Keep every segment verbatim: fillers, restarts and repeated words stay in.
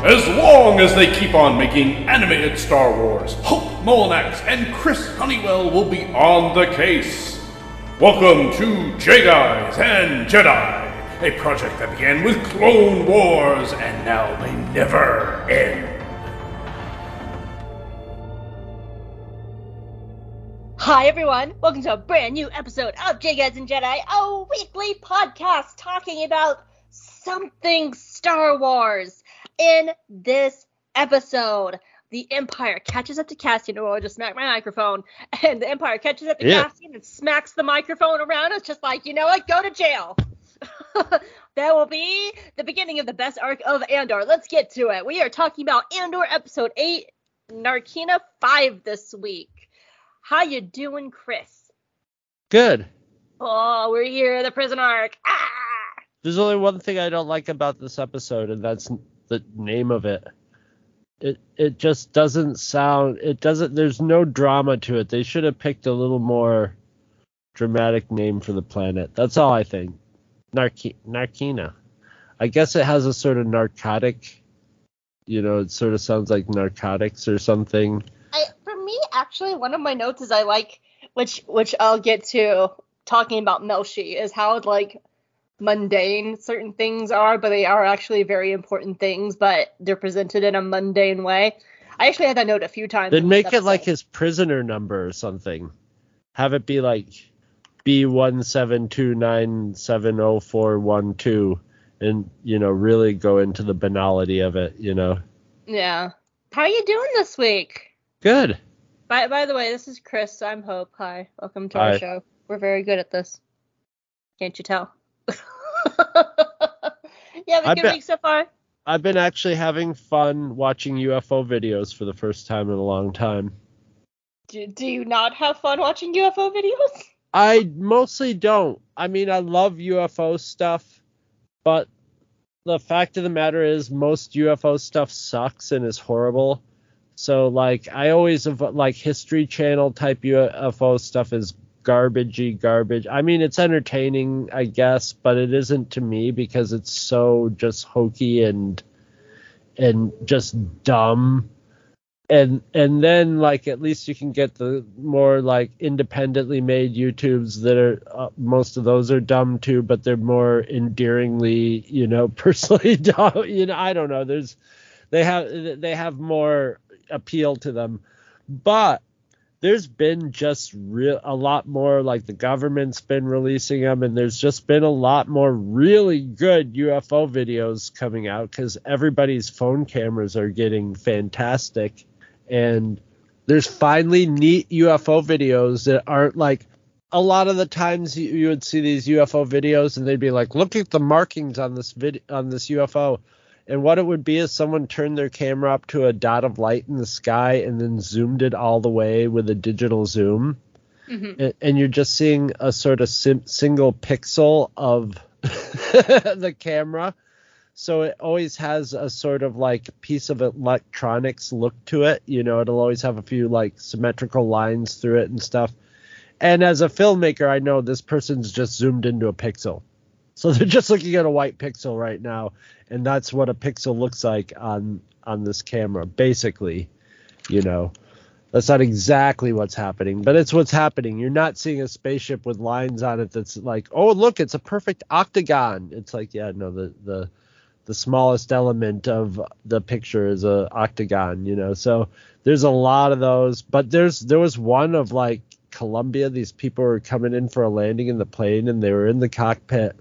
As long as they keep on making animated Star Wars, Hope Mullinax and Chris Honeywell will be on the case. Welcome to J-Guys and Jedi, a project that began with Clone Wars and now may never end. Hi everyone, welcome to a brand new episode of J-Guys and Jedi, a weekly podcast talking about something Star Wars. In this episode, the Empire catches up to Cassian. Oh, I just smacked my microphone. And the Empire catches up to yeah. Cassian and smacks the microphone around. It's just like, you know what? Go to jail. That will be the beginning of the best arc of Andor. Let's get to it. We are talking about Andor Episode eight, Narkina five this week. How you doing, Chris? Good. Oh, we're here. The prison arc. Ah! There's only one thing I don't like about this episode, and that's... the name of it. It it just doesn't sound, it doesn't, there's no drama to it. They should have picked a little more dramatic name for the planet. That's all I think. Narki, Narkina. I guess it has a sort of narcotic, you know, it sort of sounds like narcotics or something. I, for me, actually, one of my notes is I like, which which I'll get to talking about Melshi, is how like mundane certain things are, but they are actually very important things, but they're presented in a mundane way. I actually had that note a few times. Then make it like his prisoner number or something. Have it be like B one seven two nine seven zero four one two and, you know, really go into the banality of it, you know. Yeah. How are you doing this week? Good. By by the way, this is Chris. I'm Hope. Hi. Welcome to Hi. Our show. We're very good at this. Can't you tell? You have a good been, week so far? I've been actually having fun watching U F O videos for the first time in a long time. Do, do you not have fun watching U F O videos? I mostly don't. I mean, I love U F O stuff, but the fact of the matter is most U F O stuff sucks and is horrible. So, like, I always have, like, History Channel type U F O stuff is garbagey garbage. I mean, it's entertaining, I guess, but it isn't to me because it's so just hokey and and just dumb. And and then, like, at least you can get the more, like, independently made YouTubes that are, uh, most of those are dumb too, but they're more endearingly, you know, personally dumb. You know, I don't know. There's, they have, they have more appeal to them. But there's been just real a lot more, like, the government's been releasing them, and there's just been a lot more really good U F O videos coming out because everybody's phone cameras are getting fantastic, and there's finally neat U F O videos that aren't like a lot of the times you, you would see these U F O videos and they'd be like, look at the markings on this vid on this U F O. And what it would be is someone turned their camera up to a dot of light in the sky and then zoomed it all the way with a digital zoom. Mm-hmm. And, and you're just seeing a sort of sim- single pixel of the camera. So it always has a sort of like piece of electronics look to it. You know, it'll always have a few like symmetrical lines through it and stuff. And as a filmmaker, I know this person's just zoomed into a pixel. So they're just looking at a white pixel right now, and that's what a pixel looks like on on this camera, basically. You know, that's not exactly what's happening, but it's what's happening. You're not seeing a spaceship with lines on it that's like, oh, look, it's a perfect octagon. It's like, yeah, no, the the, the smallest element of the picture is a octagon, you know. So there's a lot of those, but there's there was one of, like, Colombia. These people were coming in for a landing in the plane, and they were in the cockpit.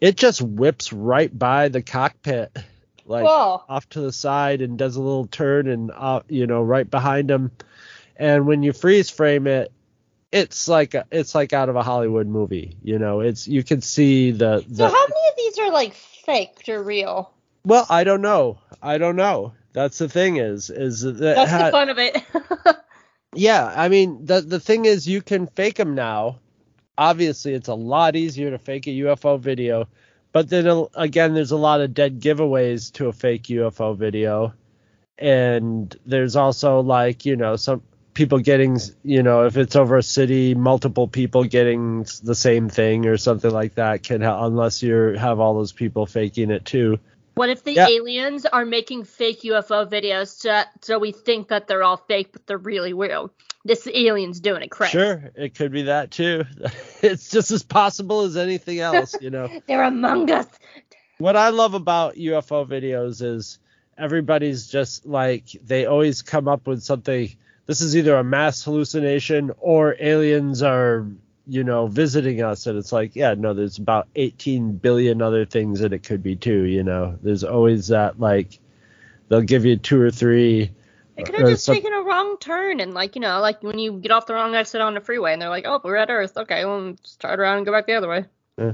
It just whips right by the cockpit, like, whoa, off to the side, and does a little turn and, uh, you know, right behind him. And when you freeze frame it, it's like it's like out of a Hollywood movie. You know, it's you can see the, the. So how many of these are like faked or real? Well, I don't know. I don't know. That's the thing is is that that's ha- the fun of it. Yeah, I mean the the thing is you can fake them now. Obviously, it's a lot easier to fake a U F O video, but then again, there's a lot of dead giveaways to a fake U F O video, and there's also like you know some people getting you know if it's over a city, multiple people getting the same thing or something like that can ha- unless you have all those people faking it too. What if the yeah. aliens are making fake U F O videos so, so we think that they're all fake, but they're really real? This alien's doing it, correct? Sure, it could be that, too. It's just as possible as anything else, you know. They're among us. What I love about U F O videos is everybody's just like, they always come up with something. This is either a mass hallucination or aliens are, you know, visiting us, and it's like, yeah, no, there's about eighteen billion other things that it could be too, you know. There's always that, like, they'll give you two or three. They could have just some... taken a wrong turn, and, like, you know, like, when you get off the wrong exit on the freeway, and they're like, oh, we're at Earth, okay, well, just turn around and go back the other way. Yeah.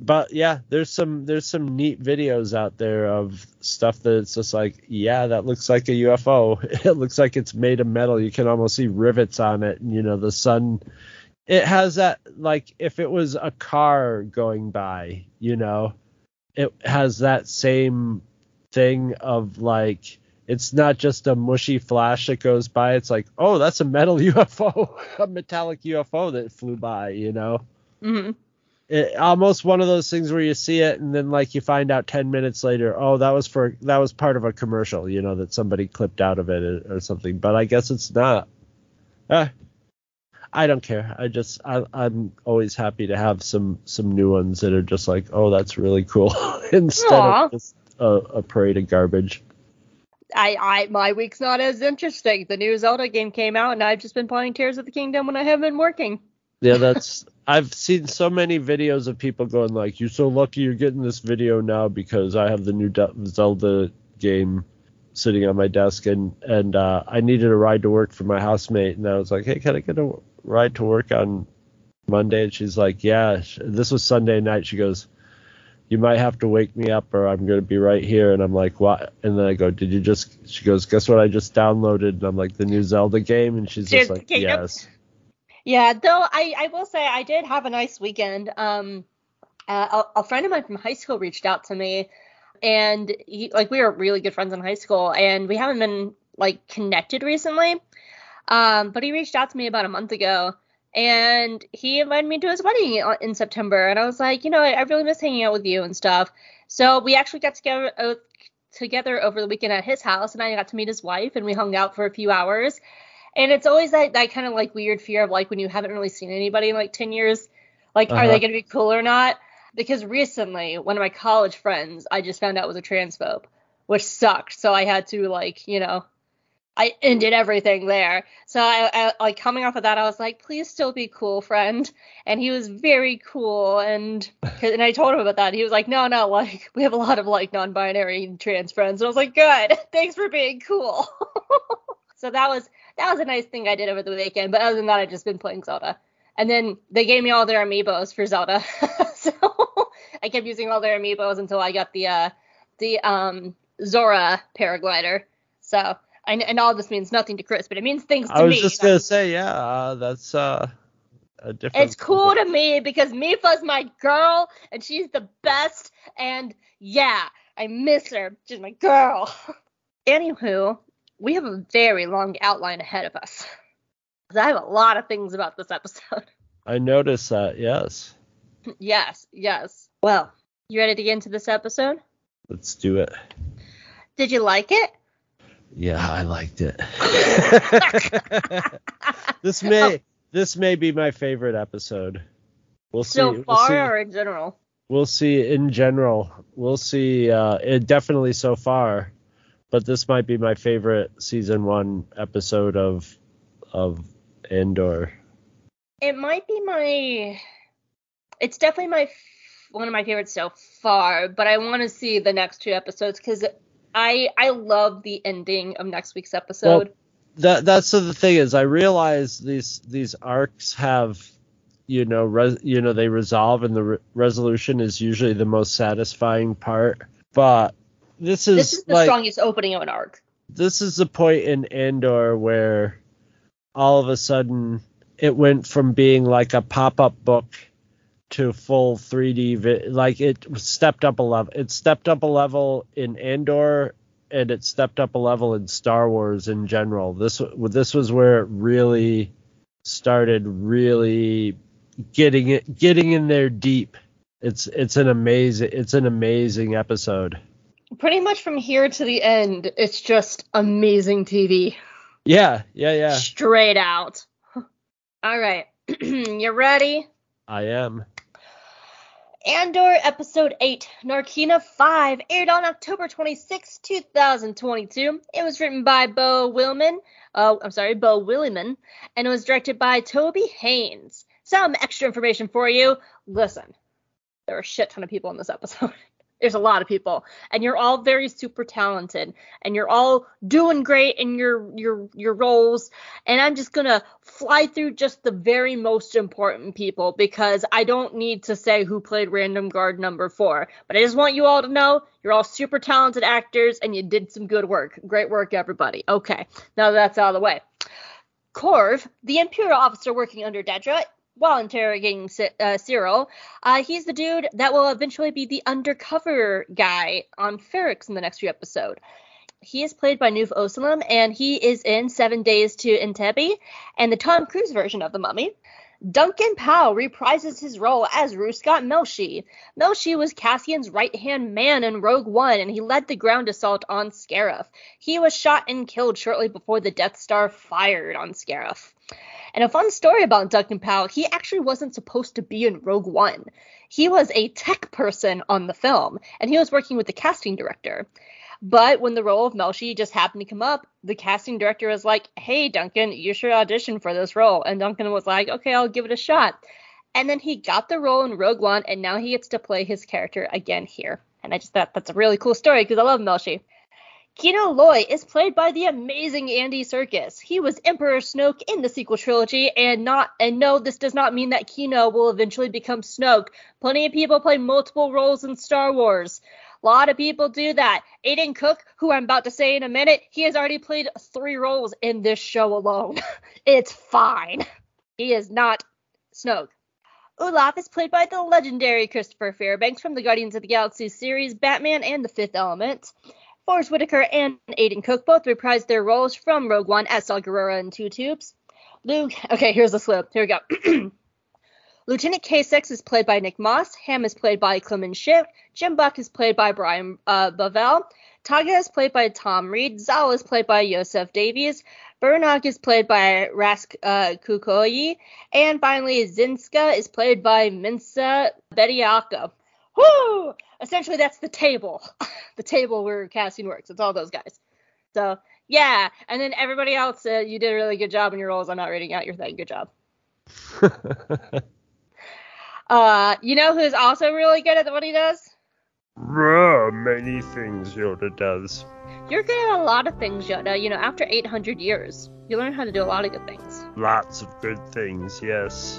But, yeah, there's some there's some neat videos out there of stuff that's just like, yeah, that looks like a U F O. It looks like it's made of metal. You can almost see rivets on it, and, you know, the sun... It has that, like, if it was a car going by, you know, it has that same thing of, like, it's not just a mushy flash that goes by. It's like, oh, that's a metal U F O, a metallic U F O that flew by, you know. Mm-hmm. It, almost one of those things where you see it and then, like, you find out ten minutes later, oh, that was for that was part of a commercial, you know, that somebody clipped out of it or something. But I guess it's not. Eh. I don't care. I just I, I'm always happy to have some some new ones that are just like, oh, that's really cool, instead Aww. Of just a, a parade of garbage. I, I my week's not as interesting. The new Zelda game came out, and I've just been playing Tears of the Kingdom when I haven't been working. Yeah, that's I've seen so many videos of people going like, you're so lucky you're getting this video now because I have the new De- Zelda game sitting on my desk, and and uh, I needed a ride to work for my housemate, and I was like, hey, can I get a ride to work on Monday? And she's like, yeah, this was Sunday night. She goes, you might have to wake me up or I'm going to be right here. And I'm like, what? And then I go, did you just, she goes, guess what I just downloaded? And I'm like, the new Zelda game. And she's Tears just like, yes. Yeah, though I, I will say I did have a nice weekend. Um, uh, a, a friend of mine from high school reached out to me, and he, like, we were really good friends in high school, and we haven't been like connected recently. Um, but he reached out to me about a month ago, and he invited me to his wedding in September. And I was like, you know, I, I really miss hanging out with you and stuff. So we actually got together uh, together over the weekend at his house, and I got to meet his wife, and we hung out for a few hours. And it's always that, that kind of like weird fear of like when you haven't really seen anybody in like ten years, like, uh-huh. Are they going to be cool or not? Because recently one of my college friends, I just found out was a transphobe, which sucked. So I had to like, you know. I ended everything there. So I, I like coming off of that, I was like, please still be cool, friend. And he was very cool. And and I told him about that. He was like, no, no, like we have a lot of like non-binary and trans friends. And I was like, good. Thanks for being cool. So that was that was a nice thing I did over the weekend. But other than that, I've just been playing Zelda. And then they gave me all their amiibos for Zelda. So I kept using all their amiibos until I got the uh, the um, Zora paraglider. So. I know, and all this means nothing to Chris, but it means things to me. I was me, just going to say, yeah, uh, that's uh, a different... It's cool to me because Mifa's my girl, and she's the best, and yeah, I miss her. She's my girl. Anywho, we have a very long outline ahead of us. Because I have a lot of things about this episode. I noticed that, yes. Yes, yes. Well, you ready to get into this episode? Let's do it. Did you like it? Yeah, I liked it. This may this may be my favorite episode. We'll see. So far we'll see, or in general? We'll see in general. We'll see uh, it definitely so far. But this might be my favorite season one episode of of Andor. It might be my it's definitely my one of my favorites so far, but I want to see the next two episodes because I, I love the ending of next week's episode. Well, that that's the thing is I realize these these arcs have, you know, res, you know they resolve, and the re- resolution is usually the most satisfying part. But this is this is the like, strongest opening of an arc. This is the point in Andor where all of a sudden it went from being like a pop-up book to full three D. Vi- like it stepped up a level. It stepped up a level in Andor, and it stepped up a level in Star Wars in general. This this was where it really started really getting it getting in there deep. It's it's an amazing it's an amazing episode. Pretty much from here to the end, it's just amazing T V. Yeah, yeah, yeah. Straight out. All right. You ready? I am. Andor Episode eight, Narkina five, aired on October twenty-sixth, twenty twenty-two. It was written by Bo Williman, uh, I'm sorry, Bo Williman, and it was directed by Toby Haynes. Some extra information for you. Listen, there are a shit ton of people in this episode. There's a lot of people, and you're all very super talented, and you're all doing great in your your your roles. And I'm just going to fly through just the very most important people, because I don't need to say who played random guard number four. But I just want you all to know you're all super talented actors, and you did some good work. Great work, everybody. Okay, now that's out of the way. Korv, the Imperial officer working under Dedra, while interrogating uh, Cyril, uh, he's the dude that will eventually be the undercover guy on Ferrix in the next few episodes. He is played by Nuf Osalem, and he is in Seven Days to Entebbe and the Tom Cruise version of The Mummy. Duncan Powell reprises his role as Ruskat Melshi. Melshi was Cassian's right-hand man in Rogue One, and he led the ground assault on Scarif. He was shot and killed shortly before the Death Star fired on Scarif. And a fun story about Duncan Powell, he actually wasn't supposed to be in Rogue One. He was a tech person on the film, and he was working with the casting director. But when the role of Melshi just happened to come up, the casting director was like, hey, Duncan, you should audition for this role. And Duncan was like, okay, I'll give it a shot. And then he got the role in Rogue One, and now he gets to play his character again here. And I just thought that's a really cool story, because I love Melshi. Kino Loy is played by the amazing Andy Serkis. He was Emperor Snoke in the sequel trilogy, and not and no, this does not mean that Kino will eventually become Snoke. Plenty of people play multiple roles in Star Wars. A lot of people do that. Aiden Cook, who I'm about to say in a minute, he has already played three roles in this show alone. It's fine. He is not Snoke. Ulaf is played by the legendary Christopher Fairbanks from the Guardians of the Galaxy series, Batman, and The Fifth Element. Forrest Whitaker and Aiden Cook both reprised their roles from Rogue One as Saw Gerrera and Two Tubes. Luke, okay, here's the slip. Here we go. Lieutenant K six is played by Nick Moss. Ham is played by Clement Schiff. Jim Buck is played by Brian uh, Bavel. Taga is played by Tom Reed. Zal is played by Yosef Davies. Burnock is played by Rask uh, Kukoyi. And finally, Zinska is played by Minsa Bediako. Woo! Essentially, that's the table. The table where casting works. It's all those guys. So, yeah. And then everybody else, uh, you did a really good job in your roles. I'm not reading out your thing. Good job. uh, you know who's also really good at what he does? Uh, many things Yoda does. You're good at a lot of things, Yoda. You know, after eight hundred years, you learn how to do a lot of good things. Lots of good things, yes.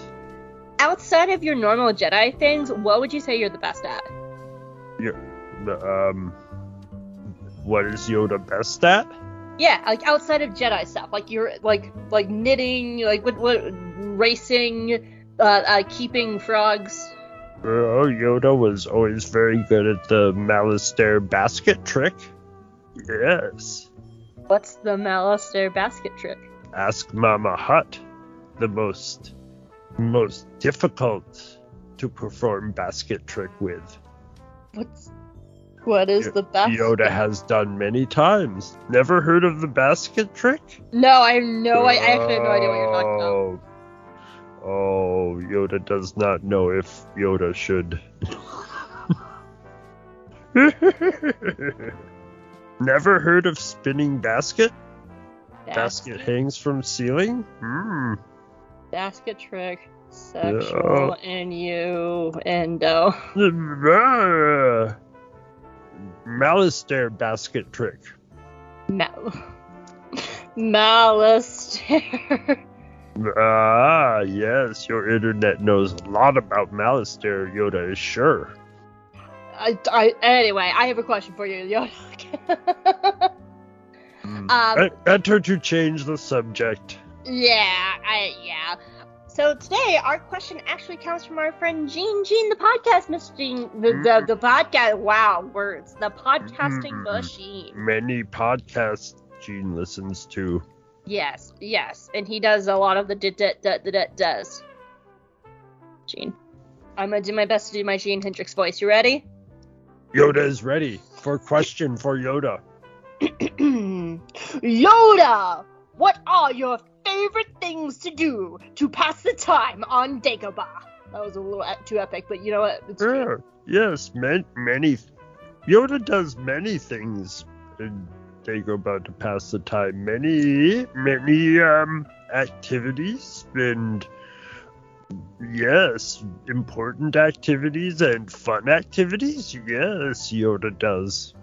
Outside of your normal Jedi things, what would you say you're the best at? Yeah, the, um, what is Yoda best at? Yeah, like outside of Jedi stuff, like you're like like knitting, like what what racing, uh, uh keeping frogs. Oh, Yoda was always very good at the Malastare basket trick. Yes. What's the Malastare basket trick? Ask Mama Hutt, the most. most difficult to perform basket trick with. What's what is y- the basket? Yoda has done many times. Never heard of the basket trick? No, I have no I, I actually have no idea what you're talking about. Oh, Yoda does not know if Yoda should. Never heard of spinning basket? Basket, basket hangs from ceiling? Hmm. Basket trick, sexual, yeah. And you, endo. Uh, Malastare basket trick. No. Malastare. Ah, yes, your internet knows a lot about Malastare, Yoda is sure. I, I, anyway, I have a question for you, Yoda. um, I, enter to change the subject. Yeah, I, yeah. So today, our question actually comes from our friend Gene. Gene, the podcast machine. The, the, the podcast. Wow, words. The podcasting machine. Many podcasts Gene listens to. Yes, yes. And he does a lot of the d d d d does. Gene. I'm going to do my best to do my Gene Hendrix voice. You ready? Yoda is ready for question for Yoda. Yoda, what are your favorite things to do to pass the time on Dagobah? That was a little too epic, but you know what? It's yeah, true. Yes, man, many. Yoda does many things in Dagobah to pass the time. Many, many um activities and yes, important activities and fun activities. Yes, Yoda does.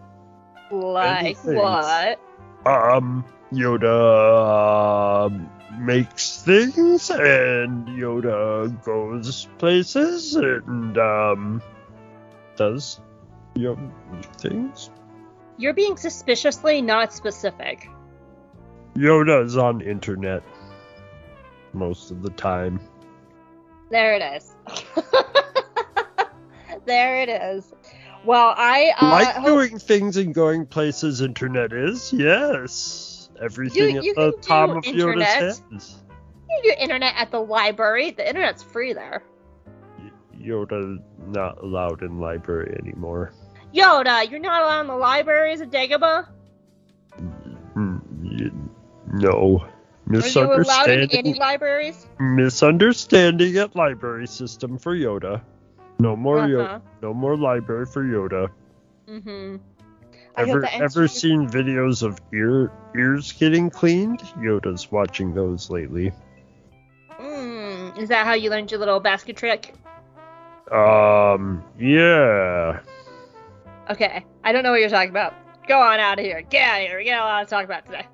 Like what? Um. Yoda uh, makes things, and Yoda goes places, and um, does Yoda things. You're being suspiciously not specific. Yoda's on internet most of the time. There it is. There it is. Well, I uh, like hope- doing things and going places. Internet is yes. Everything you, you at the palm of Yoda's hands. You can do internet at the library. The internet's free there. Y- Yoda's not allowed in library anymore. Yoda, you're not allowed in the libraries of Dagobah? No. Misunderstanding. Are you allowed in any libraries? Misunderstanding at library system for Yoda. No more uh-huh. Yoda. No more library for Yoda. Mm-hmm. Ever ever seen videos of ear ears getting cleaned? Yoda's watching those lately. Mm, is that how you learned your little basket trick? Um, yeah. Okay, I don't know what you're talking about. Go on out of here. Get out of here. We got a lot to talk about today.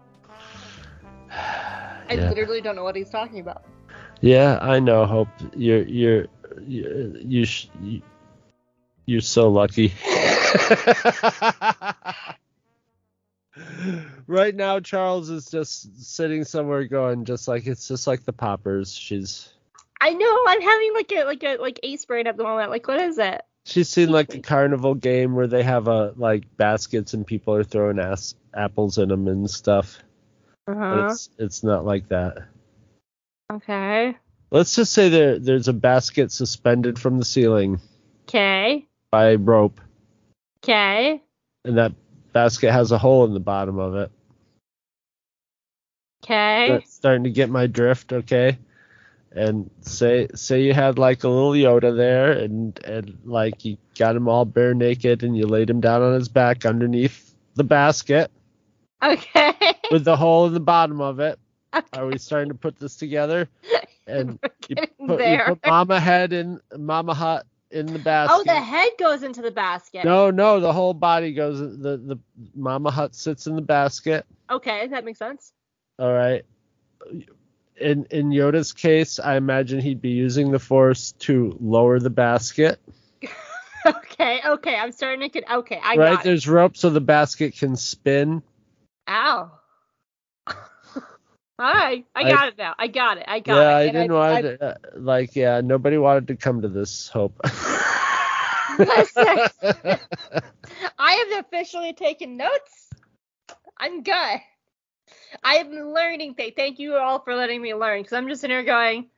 I yeah. literally don't know what he's talking about. Yeah, I know. Hope you're you're you you sh- you're so lucky. Right now Charles is just sitting somewhere going just like it's just like the poppers. She's I know, I'm having like a like a like ace brain at the moment. Like what is it? She's seen ace like brain. A carnival game where they have a like baskets and people are throwing ass apples in them and stuff. Uh-huh. But it's it's not like that. Okay. Let's just say there there's a basket suspended from the ceiling. Okay. By rope. Okay. And that basket has a hole in the bottom of it. Okay. That's starting to get my drift, okay? And say say you had like a little Yoda there, and, and like you got him all bare naked, and you laid him down on his back underneath the basket. Okay. With the hole in the bottom of it. Okay. Are we starting to put this together? And you put, you put Mama Head in Mama Hut. In the basket. Oh, the head goes into the basket. No, no, the whole body goes. The the Mama Hut sits in the basket. Okay, that makes sense. All right. In in Yoda's case, I imagine he'd be using the Force to lower the basket. okay, okay, I'm starting to get. Okay, I right, got it. Right, there's rope so the basket can spin. Ow. All right, I got I, it now. I got it. I got yeah, it. Yeah, I didn't I, want I, uh, like, yeah, nobody wanted to come to this, Hope. Listen, I have officially taken notes. I'm good. I'm learning things. Thank you all for letting me learn, because I'm just in here going,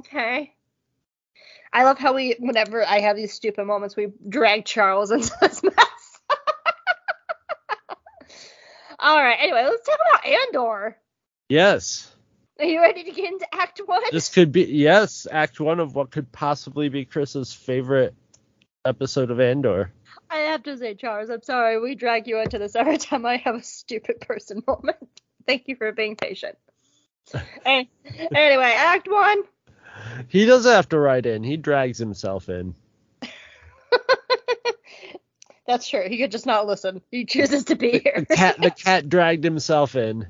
okay. I love how we, whenever I have these stupid moments, we drag Charles into this mess. All right, anyway, let's talk about Andor. Yes. Are you ready to get into Act One? This could be, yes, Act One of what could possibly be Chris's favorite episode of Andor. I have to say, Charles, I'm sorry. We drag you into this every time I have a stupid person moment. Thank you for being patient. Anyway, Act One. He doesn't have to write in. He drags himself in. That's true. He could just not listen. He chooses to be here. The cat, the cat dragged himself in.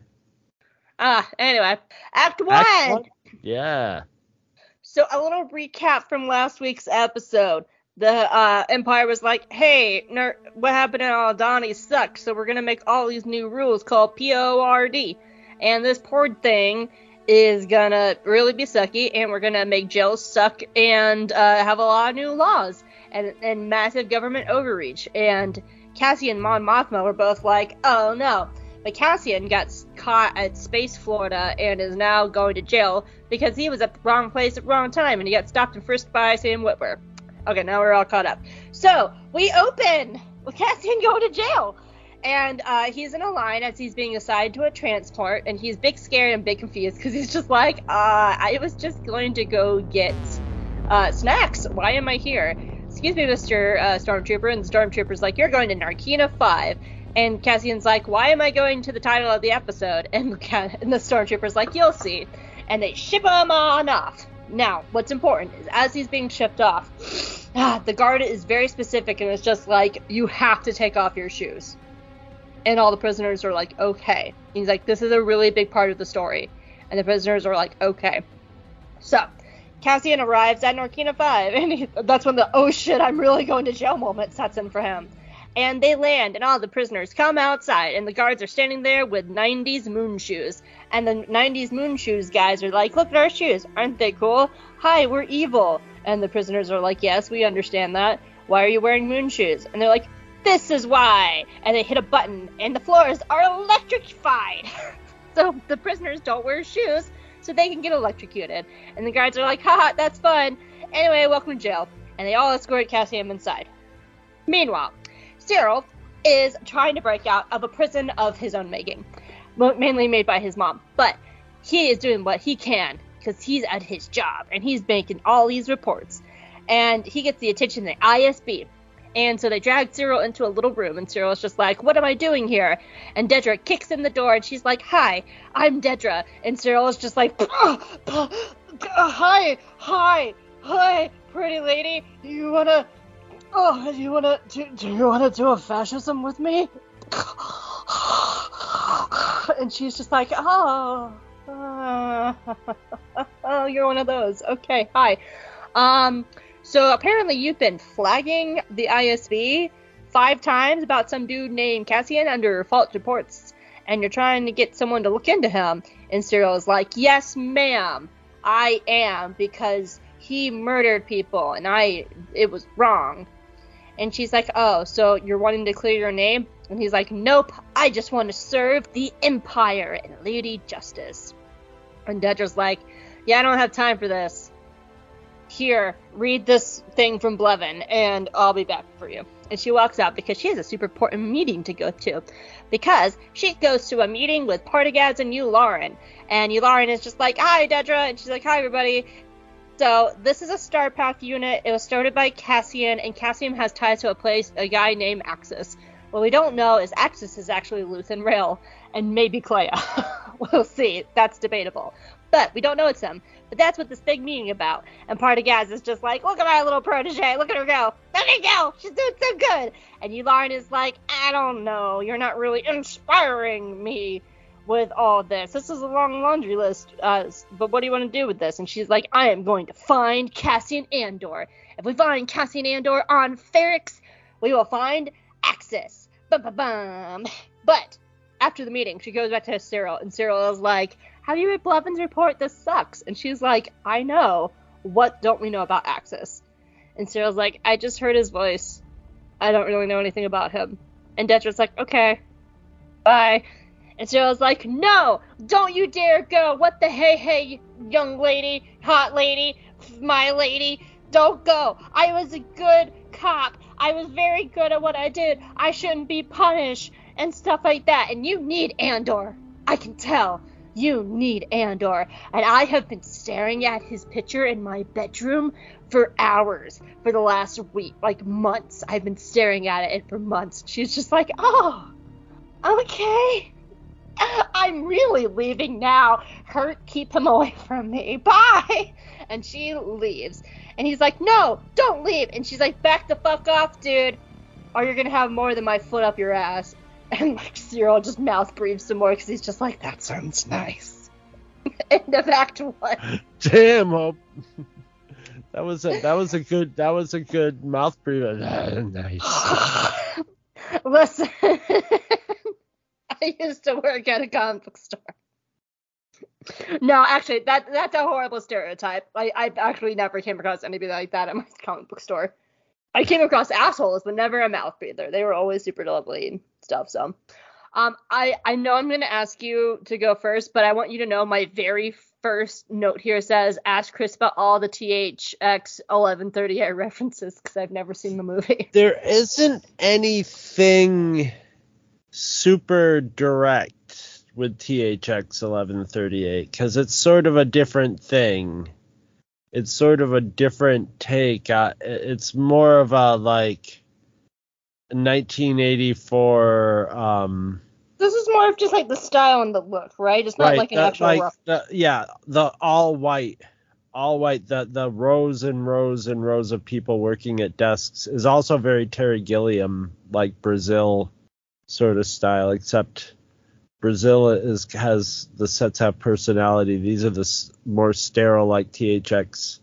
Ah, anyway, Act One. Act one. Yeah. So a little recap from last week's episode. The uh, Empire was like, hey, ner- what happened in Aldhani sucks, so we're going to make all these new rules called P O R D. And this P O R D thing is going to really be sucky, and we're going to make jails suck and uh, have a lot of new laws and, and massive government overreach. And Cassian and Mon Mothma were both like, oh, no. But Cassian got caught at Space Florida and is now going to jail because he was at the wrong place at the wrong time, and he got stopped and frisked by Sam Witwer. Okay, now we're all caught up. So, we open with Cassian going to jail. And uh, he's in a line as he's being assigned to a transport. And he's big scared and big confused because he's just like, uh, I was just going to go get uh, snacks. Why am I here? Excuse me, Mister Uh, Stormtrooper. And the Stormtrooper's like, you're going to Narkina five. And Cassian's like, why am I going to the title of the episode? And, and the Stormtrooper's like, you'll see. And they ship him on off. Now, what's important is as he's being shipped off, ah, the guard is very specific and it's just like, you have to take off your shoes. And all the prisoners are like, okay. And he's like, this is a really big part of the story. And the prisoners are like, okay. So, Cassian arrives at Narkina five, and he, that's when the, oh shit, I'm really going to jail moment sets in for him. And they land, and all the prisoners come outside, and the guards are standing there with nineties moon shoes. And the nineties moon shoes guys are like, look at our shoes, aren't they cool? Hi, we're evil. And the prisoners are like, yes, we understand that. Why are you wearing moon shoes? And they're like, this is why. And they hit a button, and the floors are electrified. So the prisoners don't wear shoes, so they can get electrocuted. And the guards are like, haha, that's fun. Anyway, welcome to jail. And they all escort Cassian inside. Meanwhile, Cyril is trying to break out of a prison of his own making, mainly made by his mom, but he is doing what he can because he's at his job and he's making all these reports, and he gets the attention of the I S B, and so they drag Cyril into a little room, and Cyril's just like, what am I doing here? And Dedra kicks in the door, and she's like, hi, I'm Dedra. And Cyril is just like, oh, oh, hi, hi, hi, pretty lady, you wanna... Oh, do you wanna do, do you wanna do a fascism with me? And she's just like, oh, uh, oh, you're one of those. Okay, hi. Um, so apparently you've been flagging the I S B five times about some dude named Cassian under false reports, and you're trying to get someone to look into him. And Cyril is like, yes, ma'am, I am, because he murdered people, and I it was wrong. And she's like, oh, so you're wanting to clear your name? And he's like, nope, I just want to serve the Empire and Lady Justice. And Dedra's like, yeah, I don't have time for this. Here, read this thing from Blevin, and I'll be back for you. And she walks out because she has a super important meeting to go to. Because she goes to a meeting with Partagaz and Yularen. And Yularen is just like, hi, Dedra. And she's like, hi, everybody. So, this is a Star Pack unit. It was started by Cassian, and Cassian has ties to a place, a guy named Axis. What we don't know is Axis is actually Luthen Rael, and maybe Kleya. We'll see. That's debatable. But we don't know it's them. But that's what this big meeting about. And Partagaz is just like, look at my little protege. Look at her go. Let me go. She's doing so good. And Yularen is like, I don't know. You're not really inspiring me with all this. This is a long laundry list, uh, but what do you want to do with this? And she's like, I am going to find Cassian Andor. If we find Cassian Andor on Ferrix, we will find Axis. Bum, bum, bum. But after the meeting, she goes back to Cyril, and Cyril is like, have you read Blevin's report? This sucks. And she's like, I know. What don't we know about Axis? And Cyril's like, I just heard his voice. I don't really know anything about him. And Detra's like, okay, bye. And Cyril's like, no, don't you dare go. What the hey, hey, young lady, hot lady, my lady, don't go. I was a good cop. I was very good at what I did. I shouldn't be punished and stuff like that. And you need Andor. I can tell you need Andor. And I have been staring at his picture in my bedroom for hours, for the last week, like months. I've been staring at it for months. She's just like, oh, okay. I'm really leaving now. Hurt, keep him away from me. Bye! And she leaves. And he's like, no, don't leave. And she's like, back the fuck off, dude. Or you're going to have more than my foot up your ass. And like Cyril just mouth breathes some more because he's just like, that sounds nice. End of Act One. Damn, Hope. That was a that was a good that was a good mouth breather. Nice. Listen, I used to work at a comic book store. No, actually, that that's a horrible stereotype. I I actually never came across anybody like that at my comic book store. I came across assholes, but never a mouth breather. They were always super lovely and stuff. So, um, I I know I'm gonna ask you to go first, but I want you to know my very first note here says, ask Chris about all the T H X eleven thirty air references, because I've never seen the movie. There isn't anything super direct with T H X eleven thirty-eight, because it's sort of a different thing. It's sort of a different take. Uh, it's more of a, like, nineteen eighty-four... Um, This is more of just like the style and the look, right? It's not right, like an the, actual like rough. The, yeah, the all white, all white, the, the rows and rows and rows of people working at desks is also very Terry Gilliam, like Brazil sort of style, except Brazil is has the sets have personality. These are the more sterile like T H X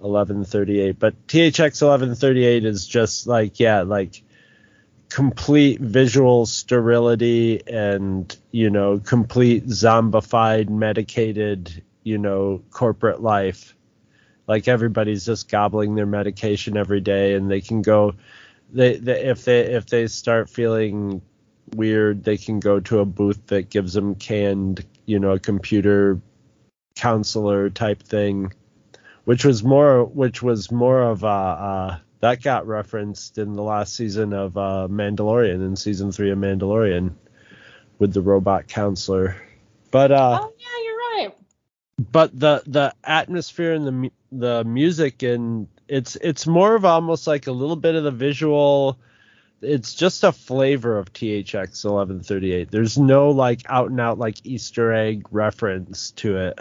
eleven thirty-eight. But T H X eleven thirty-eight is just like, yeah, like... complete visual sterility and, you know, complete zombified, medicated, you know, corporate life. Like everybody's just gobbling their medication every day, and they can go, they, they if they if they start feeling weird, they can go to a booth that gives them canned, you know, a computer counselor type thing, which was more which was more of a. a That got referenced in the last season of uh, Mandalorian, in season three of Mandalorian, with the robot counselor. But uh, oh yeah, you're right. But the the atmosphere and the the music, and it's it's more of almost like a little bit of the visual. It's just a flavor of T H X eleven thirty-eight. There's no like out and out like Easter egg reference to it,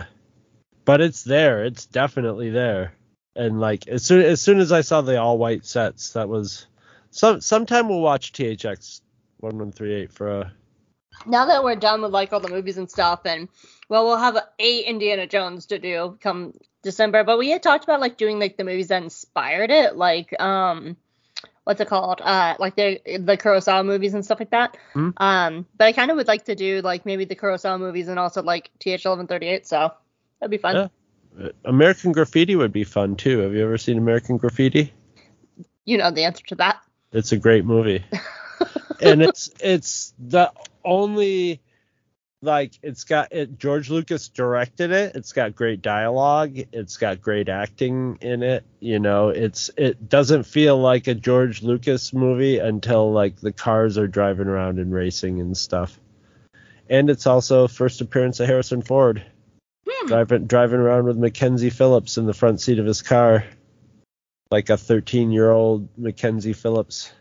but it's there. It's definitely there. And like as soon as soon as I saw the all white sets, that was some sometime we'll watch T H X eleven thirty-eight for a. Now that we're done with like all the movies and stuff, and well, we'll have a Indiana Jones to do come December. But we had talked about like doing like the movies that inspired it, like um, what's it called? Uh, like the the Kurosawa movies and stuff like that. Mm-hmm. Um, but I kind of would like to do like maybe the Kurosawa movies and also like T H eleven thirty-eight. So that'd be fun. Yeah. American Graffiti would be fun too. Have you ever seen American Graffiti? You know the answer to that. It's a great movie. And it's it's the only like it's got it George Lucas directed it. It's got great dialogue, it's got great acting in it, you know. It's it doesn't feel like a George Lucas movie until like the cars are driving around and racing and stuff. And it's also first appearance of Harrison Ford. Driving, driving around with Mackenzie Phillips in the front seat of his car, like a thirteen-year-old Mackenzie Phillips.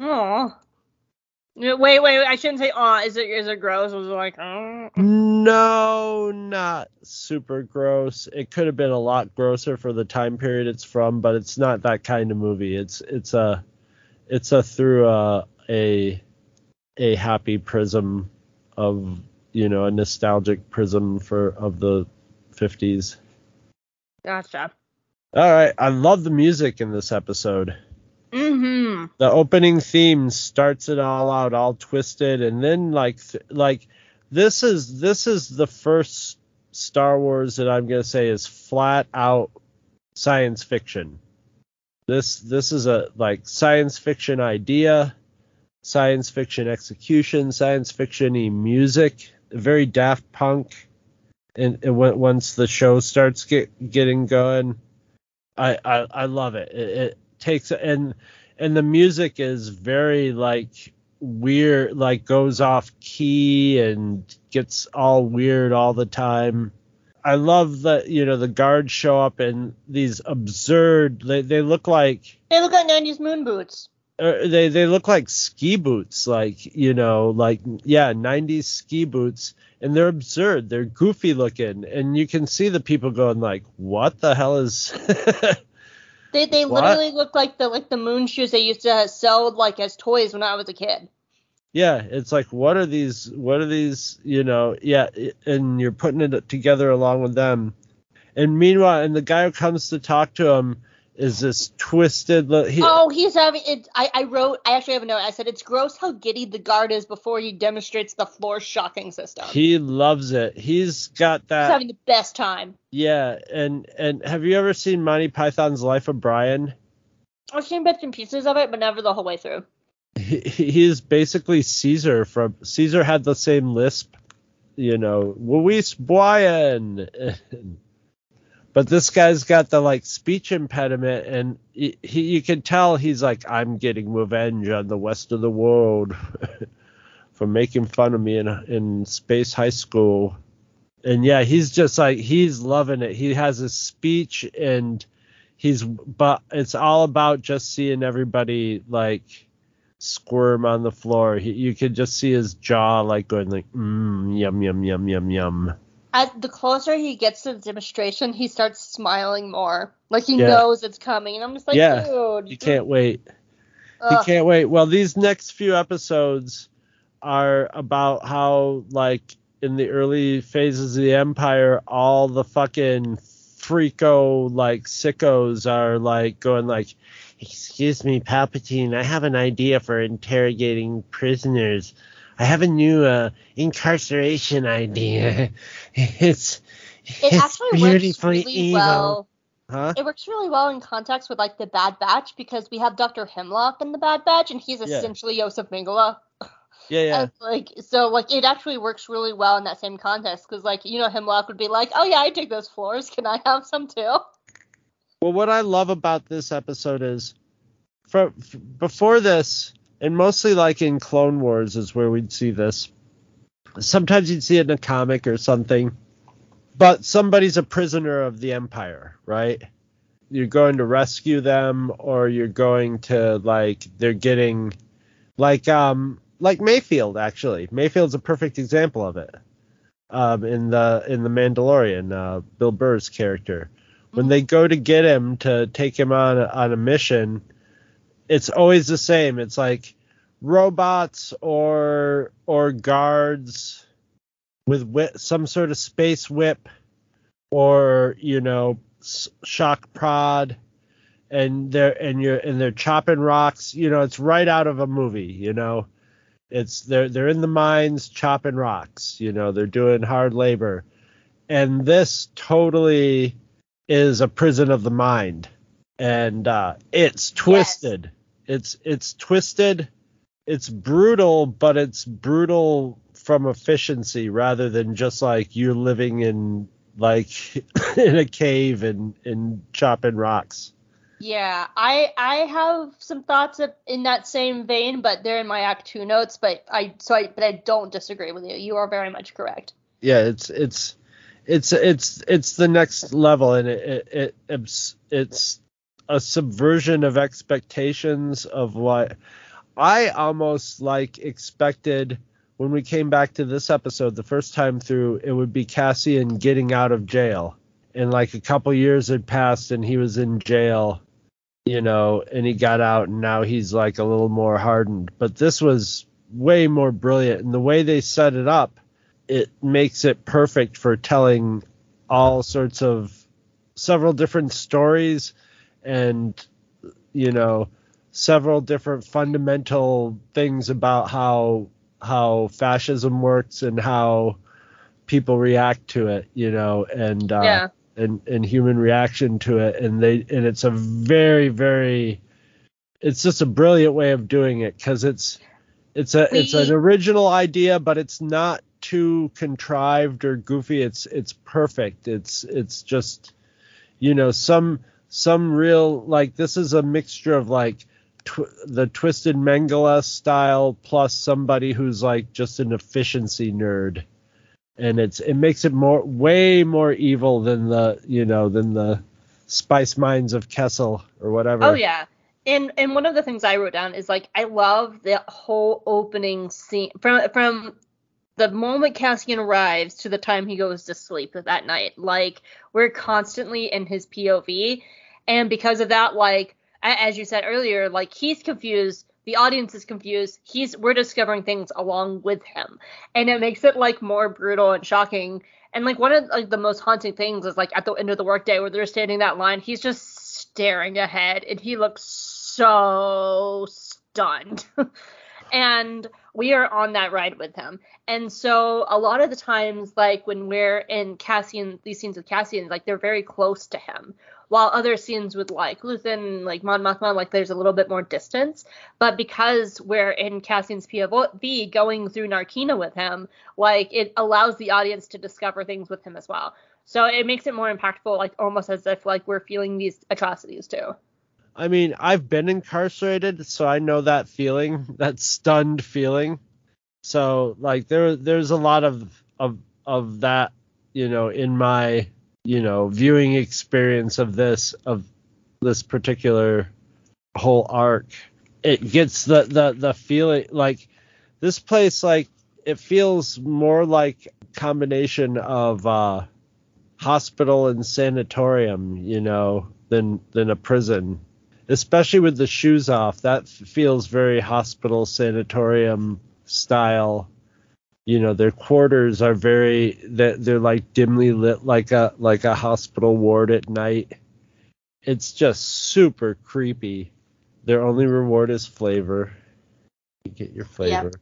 Aw. Wait, wait, wait, I shouldn't say aw. Is it, is it gross? Was it like, aw? No, not super gross. It could have been a lot grosser for the time period it's from, but it's not that kind of movie. It's it's a it's a through a a, a happy prism of. You know, a nostalgic prism for of the fifties. Gotcha. All right, I love the music in this episode. Mm-hmm. The opening theme starts it all out, all twisted, and then like th- like this is this is the first Star Wars that I'm gonna say is flat out science fiction. This this is a like science fiction idea, science fiction execution, science fiction-y music. Very Daft Punk, and, and once the show starts get, getting going, I, I I love it. It, it takes and and the music is very like weird, like goes off key and gets all weird all the time. I love that, you know, the guards show up in these absurd. They they look like they look like nineties moon boots. Uh, they they look like ski boots, like, you know, like, yeah, nineties ski boots, and they're absurd, they're goofy looking, and you can see the people going like, what the hell is they they what? Literally look like the like the moon shoes they used to sell like as toys when I was a kid. yeah, it's like, what are these, what are these, you know, yeah, and you're putting it together along with them. And meanwhile, and the guy who comes to talk to him is this twisted. He, oh, he's having it. I, I wrote, I actually have a note. I said, it's gross how giddy the guard is before he demonstrates the floor shocking system. He loves it. He's got that. He's having the best time. Yeah. And, and have you ever seen Monty Python's Life of Brian? I've seen bits and pieces of it, but never the whole way through. He, he is basically Caesar from Caesar had the same lisp, you know, Luis Brian. But this guy's got the, like, speech impediment, and he, he, you can tell he's like, I'm getting revenge on the rest of the world for making fun of me in in space high school. And, yeah, he's just, like, he's loving it. He has his speech, and he's but it's all about just seeing everybody, like, squirm on the floor. He, you can just see his jaw, like, going, like, mm, yum, yum, yum, yum, yum. At the closer he gets to the demonstration, he starts smiling more. Like, he yeah. knows it's coming. And I'm just like, yeah. dude. You can't wait. You can't wait. Well, these next few episodes are about how, like, in the early phases of the Empire, all the fucking freako, like, sickos are, like, going, like, excuse me, Palpatine, I have an idea for interrogating prisoners. I have a new uh, incarceration idea. It's, it it's actually beautifully works really evil. Well. Huh? It works really well in context with, like, the Bad Batch, because we have Doctor Hemlock in the Bad Batch, and he's essentially yeah. Yosef Mingala. Yeah, yeah. And, like, so, like, it actually works really well in that same context, because, like, you know, Hemlock would be like, oh, yeah, I dig those floors. Can I have some, too? Well, what I love about this episode is, from before this... And mostly, like, in Clone Wars is where we'd see this. Sometimes you'd see it in a comic or something. But somebody's a prisoner of the Empire, right? You're going to rescue them, or you're going to, like, they're getting, like, um, like Mayfield, actually. Mayfield's a perfect example of it. Um, in the in the Mandalorian, uh, Bill Burr's character, when they go to get him to take him on on a mission. It's always the same. It's like robots or or guards with whip, some sort of space whip, or, you know, shock prod, and they're and you're and they're chopping rocks. You know, it's right out of a movie. You know, it's they're they're in the mines chopping rocks. You know, they're doing hard labor, and this totally is a prison of the mind. And uh, it's twisted. Yes. It's it's twisted. It's brutal, but it's brutal from efficiency rather than just like you're living in like in a cave and, and chopping rocks. Yeah, I I have some thoughts in that same vein, but they're in my Act Two notes. But I so I but I don't disagree with you. You are very much correct. Yeah, it's it's it's it's it's the next level, and it it, it it's. it's a subversion of expectations of what I almost like expected when we came back to this episode the first time through. It would be Cassian getting out of jail, and like a couple years had passed and he was in jail, you know, and he got out and now he's like a little more hardened. But this was way more brilliant, and the way they set it up, it makes it perfect for telling all sorts of several different stories. And, you know, several different fundamental things about how how fascism works and how people react to it, you know, and uh, yeah. and and human reaction to it. And they and it's a very, very it's just a brilliant way of doing it, because it's it's a we, it's an original idea, but it's not too contrived or goofy. It's it's perfect. It's it's just, you know, some. Some real, like, this is a mixture of, like, tw- the Twisted Mengele style plus somebody who's, like, just an efficiency nerd. And it's it makes it more way more evil than the, you know, than the Spice Mines of Kessel or whatever. Oh, yeah. And and one of the things I wrote down is, like, I love the whole opening scene. From, from the moment Cassian arrives to the time he goes to sleep that night, like, we're constantly in his P O V. And because of that, like, as you said earlier, like, he's confused. The audience is confused. He's we're discovering things along with him, and it makes it like more brutal and shocking. And like one of like the most haunting things is like at the end of the workday where they're standing that line, he's just staring ahead, and he looks so stunned. And we are on that ride with him. And so a lot of the times, like when we're in Cassian, these scenes with Cassian, like they're very close to him. While other scenes with like Luthen, like Mon Mothma, like there's a little bit more distance. But because we're in Cassian's P O V going through Narkina with him, like it allows the audience to discover things with him as well. So it makes it more impactful, like almost as if like we're feeling these atrocities too. I mean, I've been incarcerated, so I know that feeling, that stunned feeling. So, like, there, there's a lot of, of, of that, you know, in my, you know, viewing experience of this, of this particular whole arc. It gets the, the, the feeling, like, this place, like, it feels more like a combination of uh, hospital and sanatorium, you know, than than a prison. Especially with the shoes off, that feels very hospital sanatorium style. You know, their quarters are very they're, they're like dimly lit, like a like a hospital ward at night. It's just super creepy. Their only reward is flavor. You get your flavor. Yep.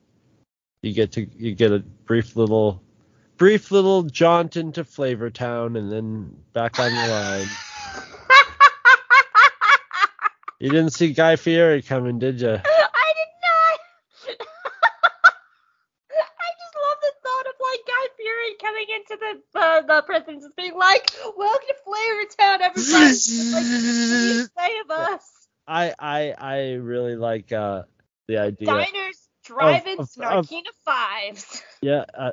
You get to you get a brief little brief little jaunt into Flavor Town, and then back on the line. You didn't see Guy Fieri coming, did you? I did not. I just love the thought of like Guy Fieri coming into the uh, the prison, just being like, "Welcome to Flavor Town, everybody." Like, please save us. I I I really like uh, the idea. Diners, drive-ins, Narkina fives. Yeah, uh,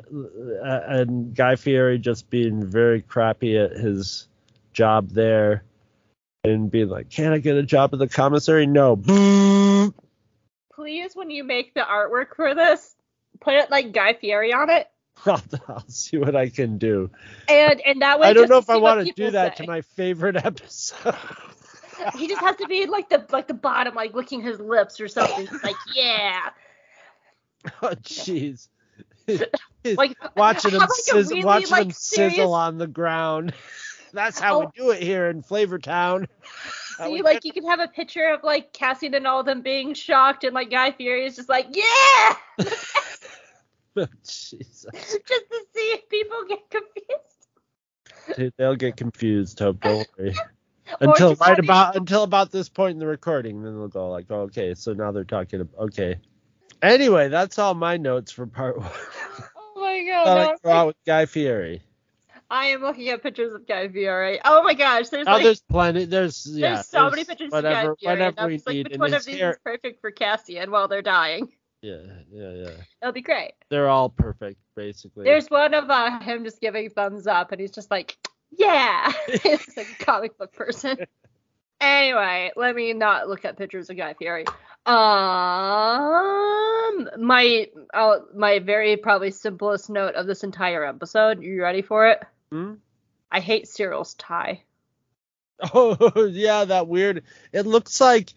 uh, and Guy Fieri just being very crappy at his job there. And be like, can I get a job at the commissary? No. Please, when you make the artwork for this, put it like Guy Fieri on it. I'll, I'll see what I can do. And and that way, I don't know if I want to do that say. to my favorite episode. He just has to be like the like the bottom, like licking his lips or something. He's like, yeah. Oh jeez. Like watching him, like sizz- really, watching like, him serious- sizzle on the ground. That's how oh. we do it here in Flavor Town. See, like, you can have a picture of, like, Cassian and all of them being shocked, and, like, Guy Fieri is just like, yeah! Oh, Jesus. Just to see if people get confused. Dude, they'll get confused, Hope, don't worry. until, right about, you- until about this point in the recording, then they'll go, like, oh, okay, so now they're talking about, okay. Anyway, that's all my notes for part one. Oh, my God. I like go out with Guy Fieri. I am looking at pictures of Guy Fieri. Oh my gosh, there's oh, like there's plenty. There's yeah. There's so there's many pictures whatever, of Guy Fieri. Whatever we like, need. Which and one of these hair... is perfect for Cassian while they're dying? Yeah, yeah, yeah. It'll be great. They're all perfect, basically. There's one of uh, him just giving thumbs up, and he's just like, yeah. He's like a comic book person. Anyway, let me not look at pictures of Guy Fieri. Um, my uh, my very probably simplest note of this entire episode. You ready for it? Hmm? I hate Cyril's tie. Oh yeah, that weird. It looks like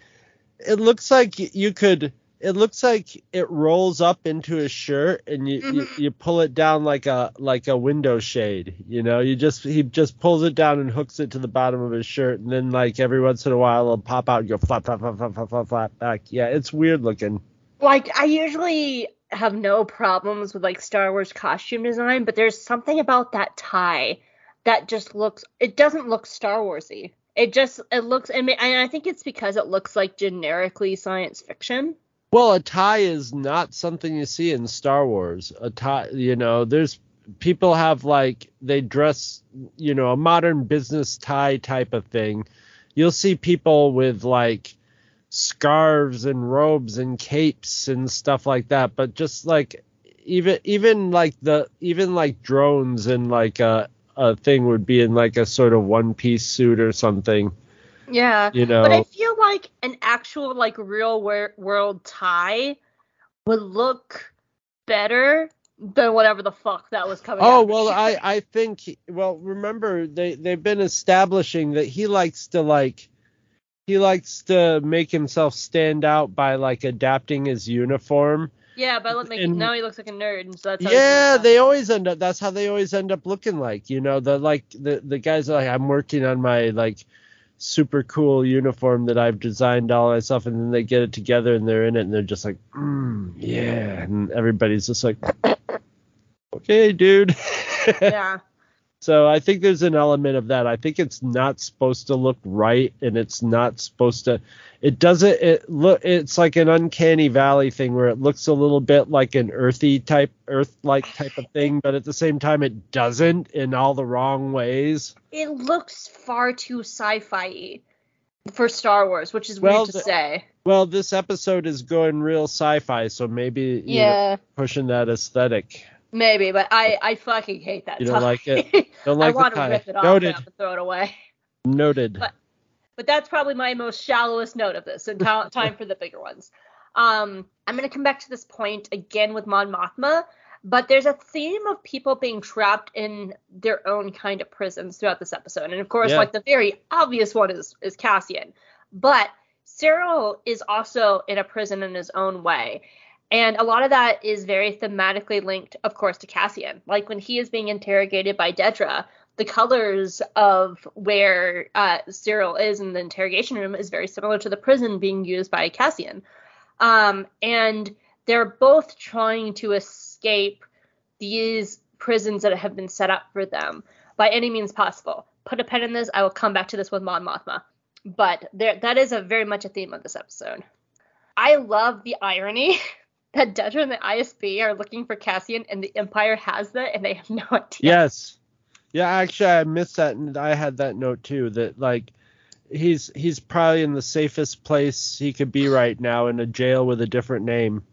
it looks like you could. It looks like it rolls up into his shirt, and you, mm-hmm. you, you pull it down like a like a window shade. You know, you just he just pulls it down and hooks it to the bottom of his shirt, and then like every once in a while it'll pop out and go flap flap flap flap flap flap flap back. Yeah, it's weird looking. Like I usually have no problems with like Star Wars costume design, but there's something about that tie that just looks. It doesn't look Star Warsy. It just it looks. I mean, and I think it's because it looks like generically science fiction. Well, a tie is not something you see in Star Wars. A tie, you know, there's people have like they dress, you know, a modern business tie type of thing. You'll see people with like scarves and robes and capes and stuff like that. But just like even even like the even like drones and like a, a thing would be in like a sort of one piece suit or something. Yeah, you know, but I feel like an actual like real world tie would look better than whatever the fuck that was coming. Oh, out. Well, I, I think well, remember, they, they've been establishing that he likes to like He likes to make himself stand out by, like, adapting his uniform. Yeah, by making, and, now he looks like a nerd. And so that's how yeah, they always end up, that's how they always end up looking like, you know, the, like, the, the guys are like, I'm working on my, like, super cool uniform that I've designed all myself, and then they get it together and they're in it and they're just like, mm, yeah, and everybody's just like, okay, dude. Yeah. So I think there's an element of that. I think it's not supposed to look right, and it's not supposed to. It doesn't. It look. It's like an uncanny valley thing where it looks a little bit like an earthy type, earth-like type of thing, but at the same time, it doesn't in all the wrong ways. It looks far too sci-fi for Star Wars, which is weird well, to th- say. Well, this episode is going real sci-fi, so maybe yeah, you know, pushing that aesthetic. Maybe, but I, I fucking hate that. You don't tie. Like it. Don't like I want to rip it off Noted. And throw it away. Noted. But, but that's probably my most shallowest note of this, and t- time for the bigger ones. Um, I'm going to come back to this point again with Mon Mothma, but there's a theme of people being trapped in their own kind of prisons throughout this episode. And, of course, yeah. like the very obvious one is, is Cassian. But Cyril is also in a prison in his own way. And a lot of that is very thematically linked, of course, to Cassian. Like, when he is being interrogated by Dedra, the colors of where uh, Cyril is in the interrogation room is very similar to the prison being used by Cassian. Um, and they're both trying to escape these prisons that have been set up for them by any means possible. Put a pen in this. I will come back to this with Mon Mothma. But there, that is a very much a theme of this episode. I love the irony that Dedra and the I S B are looking for Cassian, and the Empire has that, and they have no idea. Yes. Yeah, actually, I missed that, and I had that note, too, that, like, he's he's probably in the safest place he could be right now, in a jail with a different name.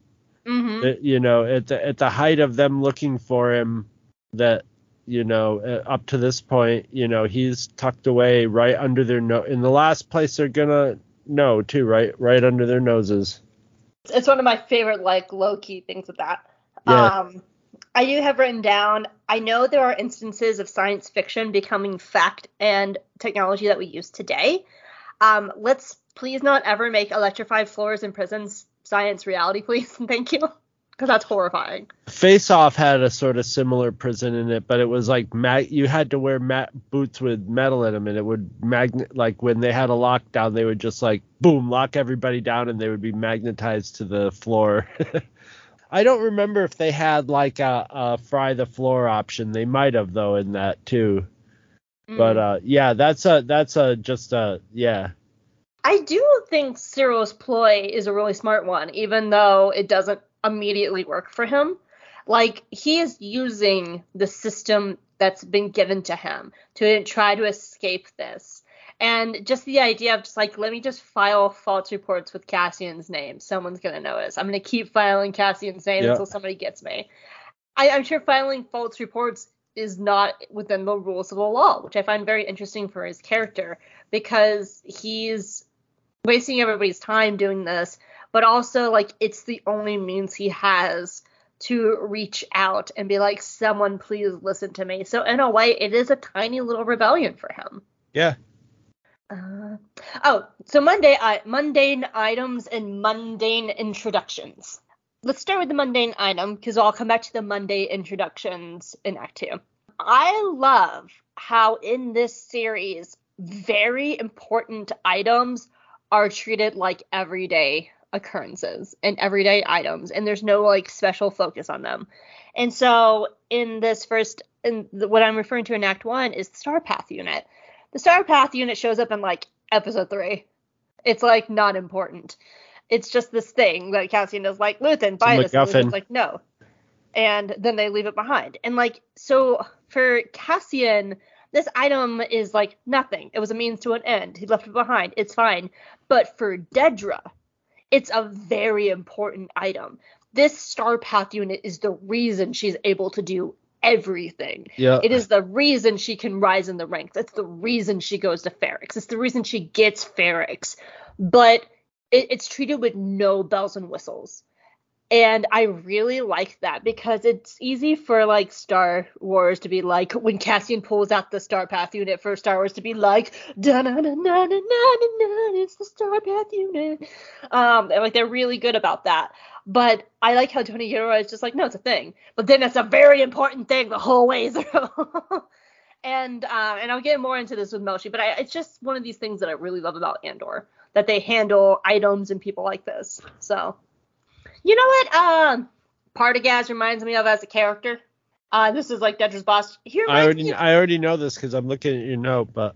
Mm-hmm. It, you know, at the, at the height of them looking for him, that, you know, up to this point, you know, he's tucked away right under their nose, in the last place they're going to know, too, right? Right under their noses. It's one of my favorite, like, low-key things with that. Yeah. Um, I do have written down, I know there are instances of science fiction becoming fact and technology that we use today. Um, let's please not ever make electrified floors in prisons science reality, please. Thank you. Because that's horrifying. Face Off had a sort of similar prison in it, but it was like mag- you had to wear mat- boots with metal in them, and it would magnet. Like, when they had a lockdown, they would just like boom, lock everybody down, and they would be magnetized to the floor. I don't remember if they had like a, a fry the floor option. They might have though in that too. Mm. But uh, yeah, that's a that's a just a yeah. I do think Cyril's ploy is a really smart one, even though it doesn't immediately work for him. Like, he is using the system that's been given to him to try to escape this, and just the idea of just like, let me just file false reports with Cassian's name, someone's gonna notice, I'm gonna keep filing Cassian's name yeah. until somebody gets me. I, I'm sure filing false reports is not within the rules of the law, which I find very interesting for his character, because he's wasting everybody's time doing this. But also, like, it's the only means he has to reach out and be like, someone please listen to me. So in a way, it is a tiny little rebellion for him. Yeah. Uh, oh, so Monday, I, mundane items and mundane introductions. Let's start with the mundane item, because I'll come back to the Monday introductions in Act two. I love how in this series, very important items are treated like everyday occurrences and everyday items, and there's no like special focus on them. And so in this first, in the, what I'm referring to in Act One is the Star Path unit. The Star Path unit shows up in like episode three. It's like not important. It's just this thing that Cassian is like, Luthen, buy this. Luthen's like, no. And then they leave it behind. And like, so for Cassian, this item is like nothing. It was a means to an end. He left it behind. It's fine. But for Dedra, it's a very important item. This Star Path unit is the reason she's able to do everything. Yeah. It is the reason she can rise in the ranks. It's the reason she goes to Ferrix. It's the reason she gets Ferrix. But it, it's treated with no bells and whistles. And I really like that, because it's easy for, like, Star Wars to be like, when Cassian pulls out the Star Path unit for Star Wars to be like, da-na-na-na-na-na-na-na, it's the Star Path unit. Um, and, like, they're really good about that. But I like how Tony Gilroy is just like, no, it's a thing. But then it's a very important thing the whole way through. and uh, and I'll get more into this with Melshi, but I, it's just one of these things that I really love about Andor, that they handle items and people like this, so... You know what? Um, Partagaz reminds me of as a character. Uh, this is like Dedra's boss. He I already, of, I already know this because I'm looking at your note, but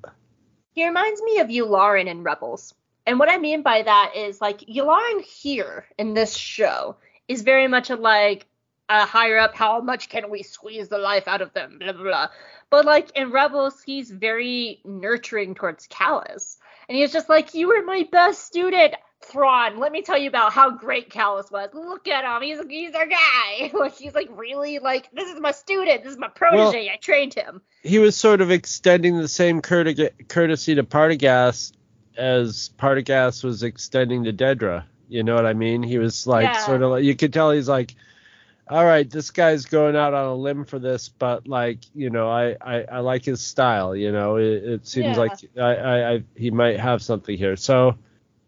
he reminds me of Yularen in Rebels. And what I mean by that is, like, Yularen here in this show is very much a, like, a higher up. How much can we squeeze the life out of them? Blah blah blah. But, like, in Rebels, he's very nurturing towards Callus, and he's just like, "You were my best student, Thrawn, let me tell you about how great Callus was. Look at him. He's he's our guy." Like, he's like, really, like, this is my student. This is my protege. Well, I trained him. He was sort of extending the same curti- courtesy to Partagaz as Partagaz was extending to Dedra. You know what I mean? He was like, yeah. sort of like, you could tell he's like, all right, this guy's going out on a limb for this, but, like, you know, I, I, I like his style. You know, it, it seems yeah. like I, I, I he might have something here. So.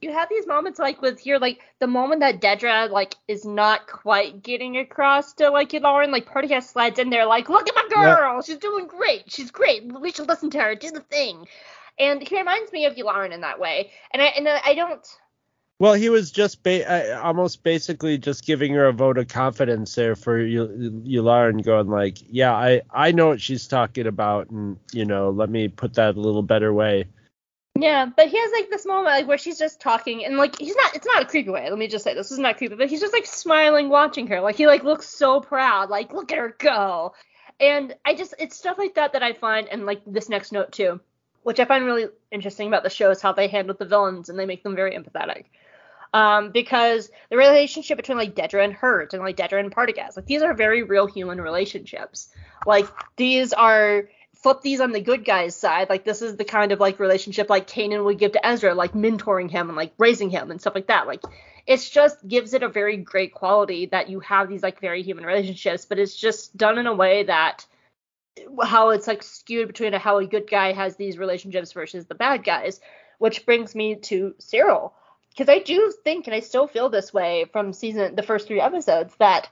You have these moments, like, with here, like, the moment that Dedra, like, is not quite getting across to, like, Yularen, like, Partagaz slides in there, like, look at my girl, yep. she's doing great, she's great, we should listen to her, do the thing. And he reminds me of Yularen in that way, and I and I don't... Well, he was just ba- almost basically just giving her a vote of confidence there for Yularen, going like, yeah, I, I know what she's talking about, and, you know, let me put that a little better way. Yeah, but he has, like, this moment, like, where she's just talking, and, like, he's not, it's not a creepy way, let me just say, this is not creepy, but he's just, like, smiling, watching her, like, he, like, looks so proud, like, look at her go, and I just, it's stuff like that that I find, and, like, this next note, too, which I find really interesting about the show is how they handle the villains, and they make them very empathetic, um, because the relationship between, like, Dedra and Hurt, and, like, Dedra and Partagaz, like, these are very real human relationships, like, these are... Flip these on the good guy's side. Like, this is the kind of, like, relationship, like, Kanan would give to Ezra, like, mentoring him and, like, raising him and stuff like that. Like, it's just gives it a very great quality that you have these, like, very human relationships, but it's just done in a way that how it's, like, skewed between how a good guy has these relationships versus the bad guys, which brings me to Cyril. Because I do think, and I still feel this way from season the first three episodes, that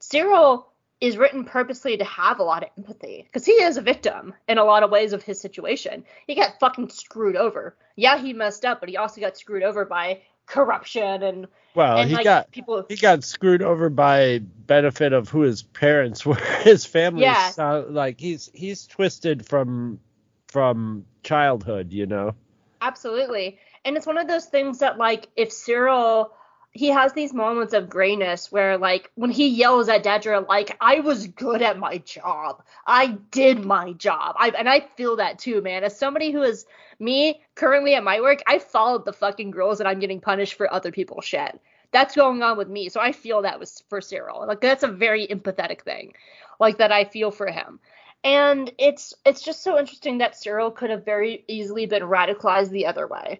Cyril... is written purposely to have a lot of empathy, because he is a victim in a lot of ways of his situation. He got fucking screwed over. Yeah, he messed up, but he also got screwed over by corruption and well, and, he like, got people. He got screwed over by benefit of who his parents were, his family. Yeah, so, like he's he's twisted from from childhood, you know. Absolutely, and it's one of those things that, like, if Cyril. He has these moments of grayness where, like, when he yells at Dedra, like, I was good at my job. I did my job. I And I feel that, too, man. As somebody who is me currently at my work, I followed the fucking rules and I'm getting punished for other people's shit. That's going on with me. So I feel that was for Cyril. Like, that's a very empathetic thing, like, that I feel for him. And it's it's just so interesting that Cyril could have very easily been radicalized the other way.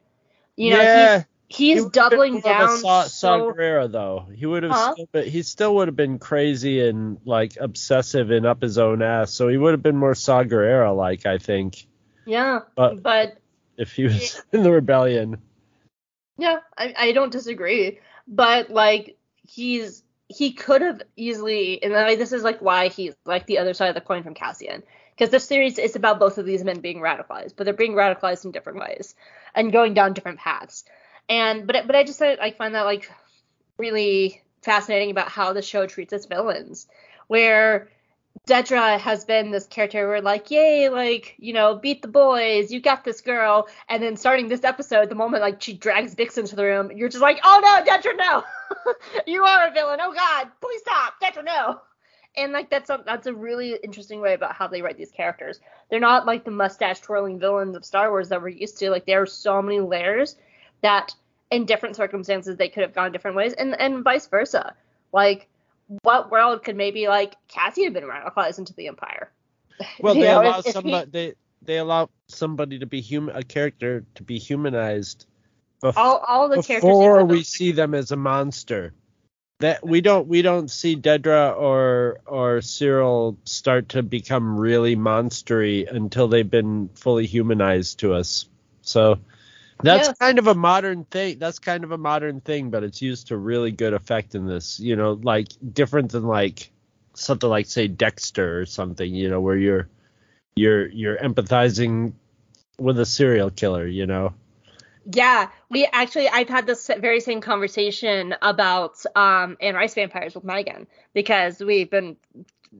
You know, yeah. he's... He's he doubling down. Saw, so... Saw Gerrera, though. He would have, huh? still been, he still would have been crazy and, like, obsessive and up his own ass. So he would have been more Saw Gerrera like, I think. Yeah, but, but if he was it, in the rebellion. Yeah, I, I don't disagree. But, like, he's he could have easily, and I, this is, like, why he's, like, the other side of the coin from Cassian. Because this series is about both of these men being radicalized, but they're being radicalized in different ways and going down different paths. And but but I just I find that, like, really fascinating about how the show treats its villains, where Dedra has been this character where, like, yay, like, you know, beat the boys, you got this girl, and then starting this episode, the moment, like, she drags Bix into the room, you're just like, oh no, Dedra, no, you are a villain, oh god, please stop, Dedra, no. And, like, that's a, that's a really interesting way about how they write these characters. They're not like the mustache twirling villains of Star Wars that we're used to. Like, there are so many layers that in different circumstances they could have gone different ways, and, and vice versa. Like, what world could maybe, like, Cassie have been radicalized into the Empire? Well, they know, allow if, somebody if he, they, they allow somebody to be human, a character to be humanized bef- all, all the before we see them as a monster. that we don't we don't see Dedra or or Cyril start to become really monstery until they've been fully humanized to us. So that's yeah. kind of a modern thing. That's kind of a modern thing, but it's used to really good effect in this. You know, like different than like something like say Dexter or something. You know, where you're you're you're empathizing with a serial killer. You know. Yeah, we actually, I've had this very same conversation about um, Anne Rice vampires with Megan, because we've been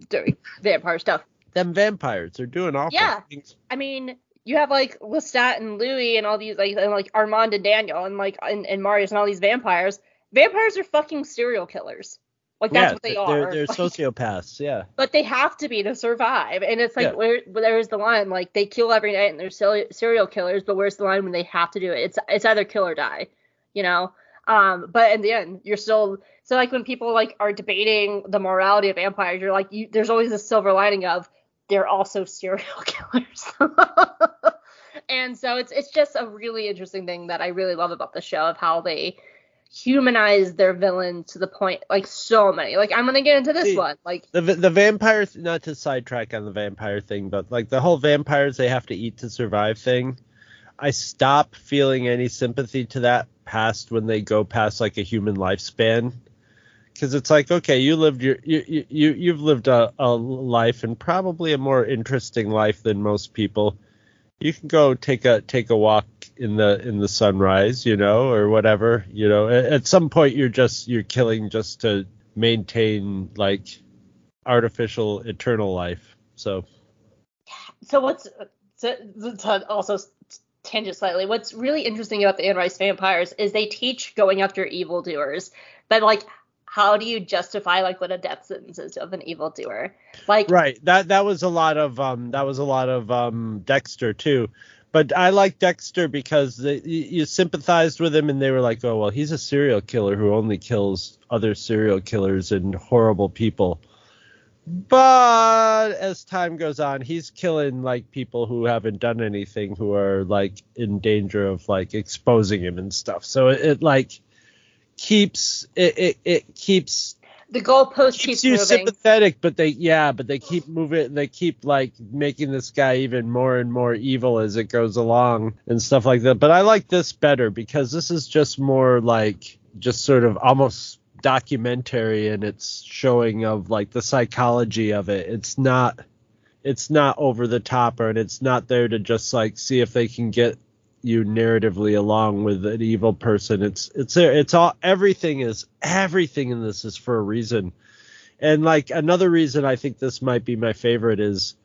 doing vampire stuff. Them vampires are doing awful yeah. things. I mean, you have like Lestat and Louis and all these, like, and like Armand and Daniel and like and, and Marius and all these vampires. Vampires are fucking serial killers. Like that's yeah, what they are. They're, they're like, sociopaths, yeah. But they have to be to survive. And it's like, yeah. where where's the line? Like they kill every night and they're serial killers, but where's the line when they have to do it? It's it's either kill or die, you know. Um, but in the end, you're still so like when people like are debating the morality of vampires, you're like, you, there's always a silver lining of they're also serial killers. And so it's it's just a really interesting thing that I really love about the show of how they humanize their villains to the point, like so many. Like I'm gonna get into this the, one. Like the the vampires. Not to sidetrack on the vampire thing, but like the whole vampires they have to eat to survive thing. I stop feeling any sympathy to that past when they go past like a human lifespan, because it's like okay, you lived your you you you've lived a, a life and probably a more interesting life than most people. You can go take a take a walk in the in the sunrise, you know, or whatever, you know. At, at some point, you're just you're killing just to maintain like artificial eternal life. So, so what's so, to also tangent slightly. What's really interesting about the Anne Rice vampires is they teach going after evildoers, but like, how do you justify like what a death sentence is of an evildoer? Like, right? That that was a lot of um that was a lot of um Dexter too. But I like Dexter because they, you sympathized with him and they were like, oh, well, he's a serial killer who only kills other serial killers and horrible people. But as time goes on, he's killing like people who haven't done anything, who are like in danger of like exposing him and stuff. So it, it like keeps it, it, it keeps. The goalpost keeps, keeps you moving. Sympathetic, but they yeah, but they keep moving. They keep like making this guy even more and more evil as it goes along and stuff like that. But I like this better because this is just more like just sort of almost documentary in its showing of like the psychology of it. It's not it's not over the top, and it's not there to just like see if they can get you narratively along with an evil person. It's it's there. It's all everything is everything in this is for a reason. And like another reason I think this might be my favorite is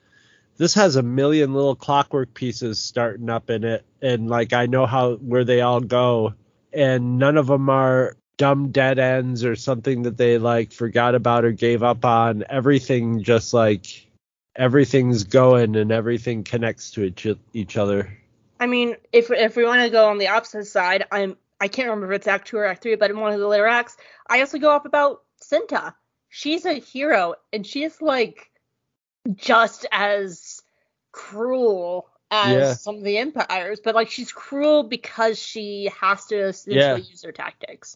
this has a million little clockwork pieces starting up in it. And like I know how where they all go, and none of them are dumb dead ends or something that they like forgot about or gave up on. Everything just like everything's going and everything connects to each each other. I mean, if if we want to go on the opposite side, I'm I can't remember if it's Act Two or Act Three, but in one of the later acts, I also go up about Cinta. She's a hero, and she's like just as cruel as yeah. some of the Empires, but like she's cruel because she has to essentially yeah. use her tactics.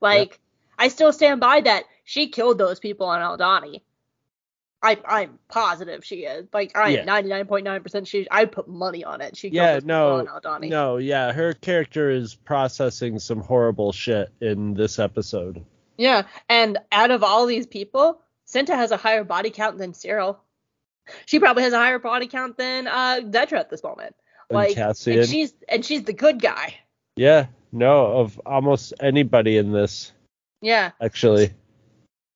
Like yep. I still stand by that she killed those people on Aldhani. I, I'm positive she is. Like, I'm yeah. ninety-nine point nine percent she... I put money on it. She yeah, no, Aldhani. No, yeah. Her character is processing some horrible shit in this episode. Yeah, and out of all these people, Cinta has a higher body count than Cyril. She probably has a higher body count than uh, Dedra at this moment. Like, and Cassian. And she's, and she's the good guy. Yeah, no, of almost anybody in this. Yeah. Actually.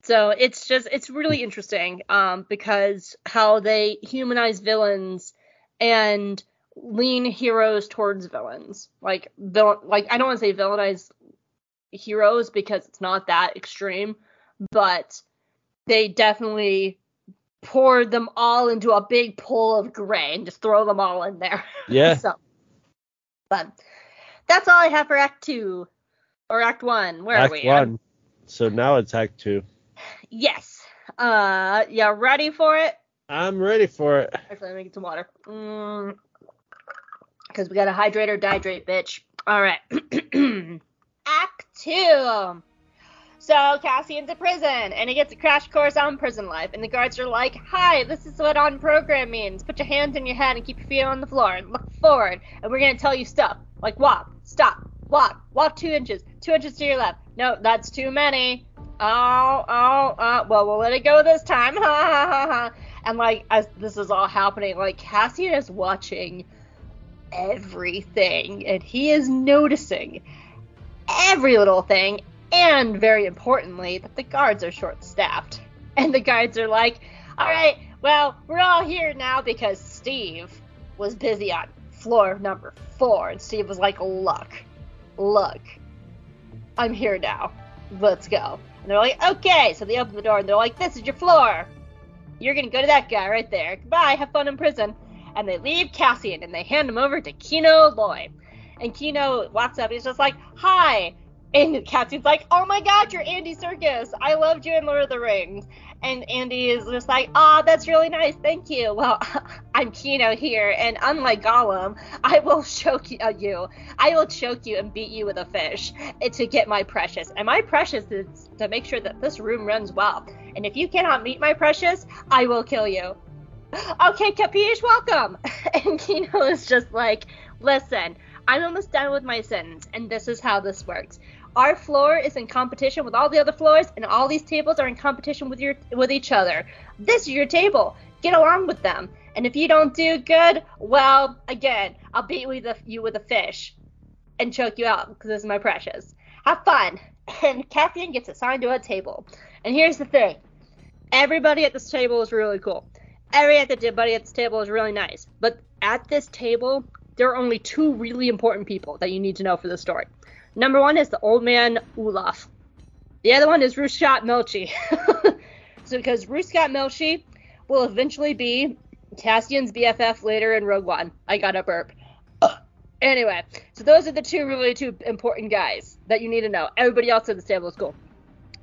So it's just, it's really interesting um, because how they humanize villains and lean heroes towards villains. Like, vil- like I don't want to say villainize heroes because it's not that extreme, but they definitely poured them all into a big pool of gray and just throw them all in there. Yeah. So, but that's all I have for Act Two or Act One. Where act are we? Act One. So now it's Act Two. Yes. Uh, you ready for it? I'm ready for it. Actually, let me get some water. Mm, because we gotta hydrate or dihydrate, bitch. All right. Act two. So Cassian's in prison, and he gets a crash course on prison life, and the guards are like, hi, this is what on program means. Put your hands in your head and keep your feet on the floor and look forward, and we're going to tell you stuff, like walk, stop, walk, walk two inches, two inches to your left. No, that's too many. Oh, oh, uh, well, we'll let it go this time. Ha, ha, ha, ha. And, like, as this is all happening, like, Cassian is watching everything, and he is noticing every little thing, and very importantly, that the guards are short-staffed. And the guards are like, all right, well, we're all here now because Steve was busy on floor number four, and Steve was like, look, look, I'm here now. Let's go. And they're like, okay. So they open the door, and they're like, this is your floor. You're going to go to that guy right there. Goodbye. Have fun in prison. And they leave Cassian, and they hand him over to Kino Loy. And Kino walks up, and he's just like, hi. And Cassian's like, oh my god, you're Andy Serkis. I loved you in Lord of the Rings. And Andy is just like, oh, that's really nice. Thank you. Well, I'm Kino here, and unlike Gollum, I will choke you, uh, you. I will choke you and beat you with a fish to get my precious. And my precious is to make sure that this room runs well. And if you cannot meet my precious, I will kill you. Okay, Capiche, welcome. And Kino is just like, listen, I'm almost done with my sentence, and this is how this works. Our floor is in competition with all the other floors, and all these tables are in competition with your with each other. This is your table. Get along with them. And if you don't do good, well, again, I'll beat you with a, you with a fish and choke you out because this is my precious. Have fun. And Cassian gets assigned to a table. And here's the thing. Everybody at this table is really cool. Everybody at this table is really nice. But at this table, there are only two really important people that you need to know for this story. Number one is the old man, Ulaf. The other one is Ruskat Melshi. So because Ruskat Melshi will eventually be Cassian's B F F later in Rogue One. I got a burp. Ugh. Anyway, so those are the two really two important guys that you need to know. Everybody else at the table is cool.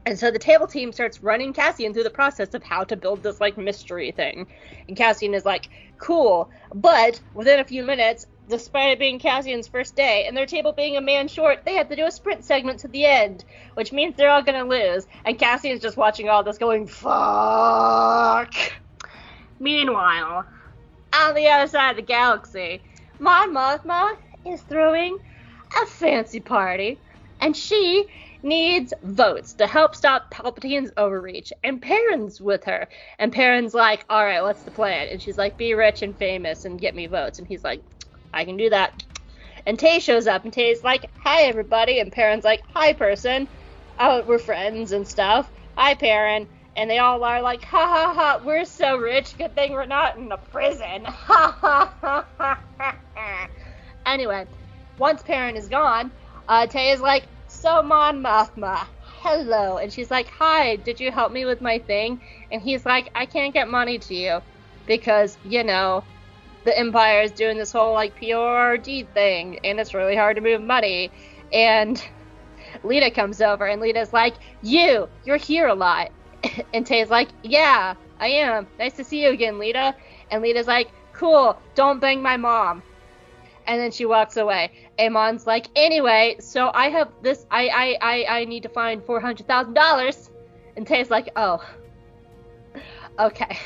And so the table team starts running Cassian through the process of how to build this, like, mystery thing. And Cassian is like, cool. But within a few minutes, despite it being Cassian's first day, and their table being a man short, they have to do a sprint segment to the end, which means they're all going to lose. And Cassian's just watching all this going, fuck. Meanwhile, on the other side of the galaxy, Mon Mothma is throwing a fancy party, and she needs votes to help stop Palpatine's overreach. And Perrin's with her. And Perrin's like, all right, what's the plan? And she's like, be rich and famous and get me votes. And he's like, I can do that. And Tay shows up, and Tay's like, hi, everybody. And Perrin's like, hi, person. Oh, we're friends and stuff. Hi, Perrin. And they all are like, ha, ha, ha, we're so rich. Good thing we're not in a prison. Ha, ha, ha, ha, ha, ha. Anyway, once Perrin is gone, uh, Tay is like, so, Mon Mothma, hello. And she's like, hi, did you help me with my thing? And he's like, I can't get money to you because, you know, the Empire is doing this whole, like, P O R D thing, and it's really hard to move money. And Lita comes over, and Lita's like, you, you're here a lot. And Tay's like, yeah, I am. Nice to see you again, Lita. And Lita's like, cool, don't bang my mom. And then she walks away. And Mon's like, anyway, so I have this, I, I, I, I need to find four hundred thousand dollars. And Tay's like, oh, okay.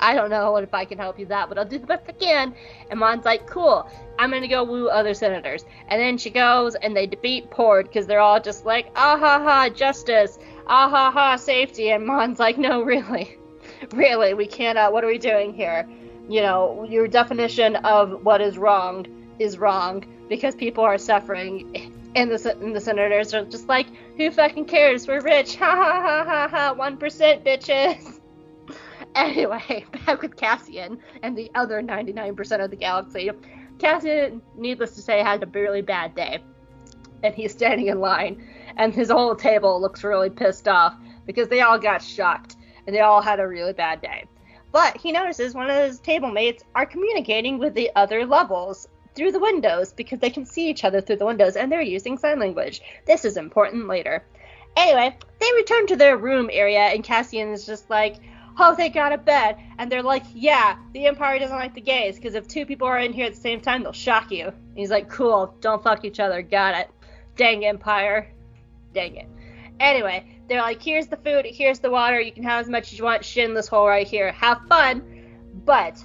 I don't know what if I can help you that, but I'll do the best I can. And Mon's like, cool, I'm going to go woo other senators. And then she goes, and they defeat Pord, because they're all just like, ah ha ha, justice, ah ha ha, safety. And Mon's like, no, really, really, we can't, uh, what are we doing here? You know, your definition of what is wronged is wrong, because people are suffering. And the, and the senators are just like, who fucking cares? We're rich, ha ha ha ha ha, one percent bitches. Anyway, back with Cassian and the other ninety-nine percent of the galaxy. Cassian, needless to say, had a really bad day. And he's standing in line. And his whole table looks really pissed off because they all got shocked. And they all had a really bad day. But he notices one of his table mates are communicating with the other levels through the windows, because they can see each other through the windows and they're using sign language. This is important later. Anyway, they return to their room area, and Cassian is just like, oh, they got a bed. And they're like, yeah, the Empire doesn't like the gays, because if two people are in here at the same time, they'll shock you. And he's like, cool, don't fuck each other, got it. Dang Empire. Dang it. Anyway, they're like, here's the food, here's the water, you can have as much as you want, shit in this hole right here, have fun. But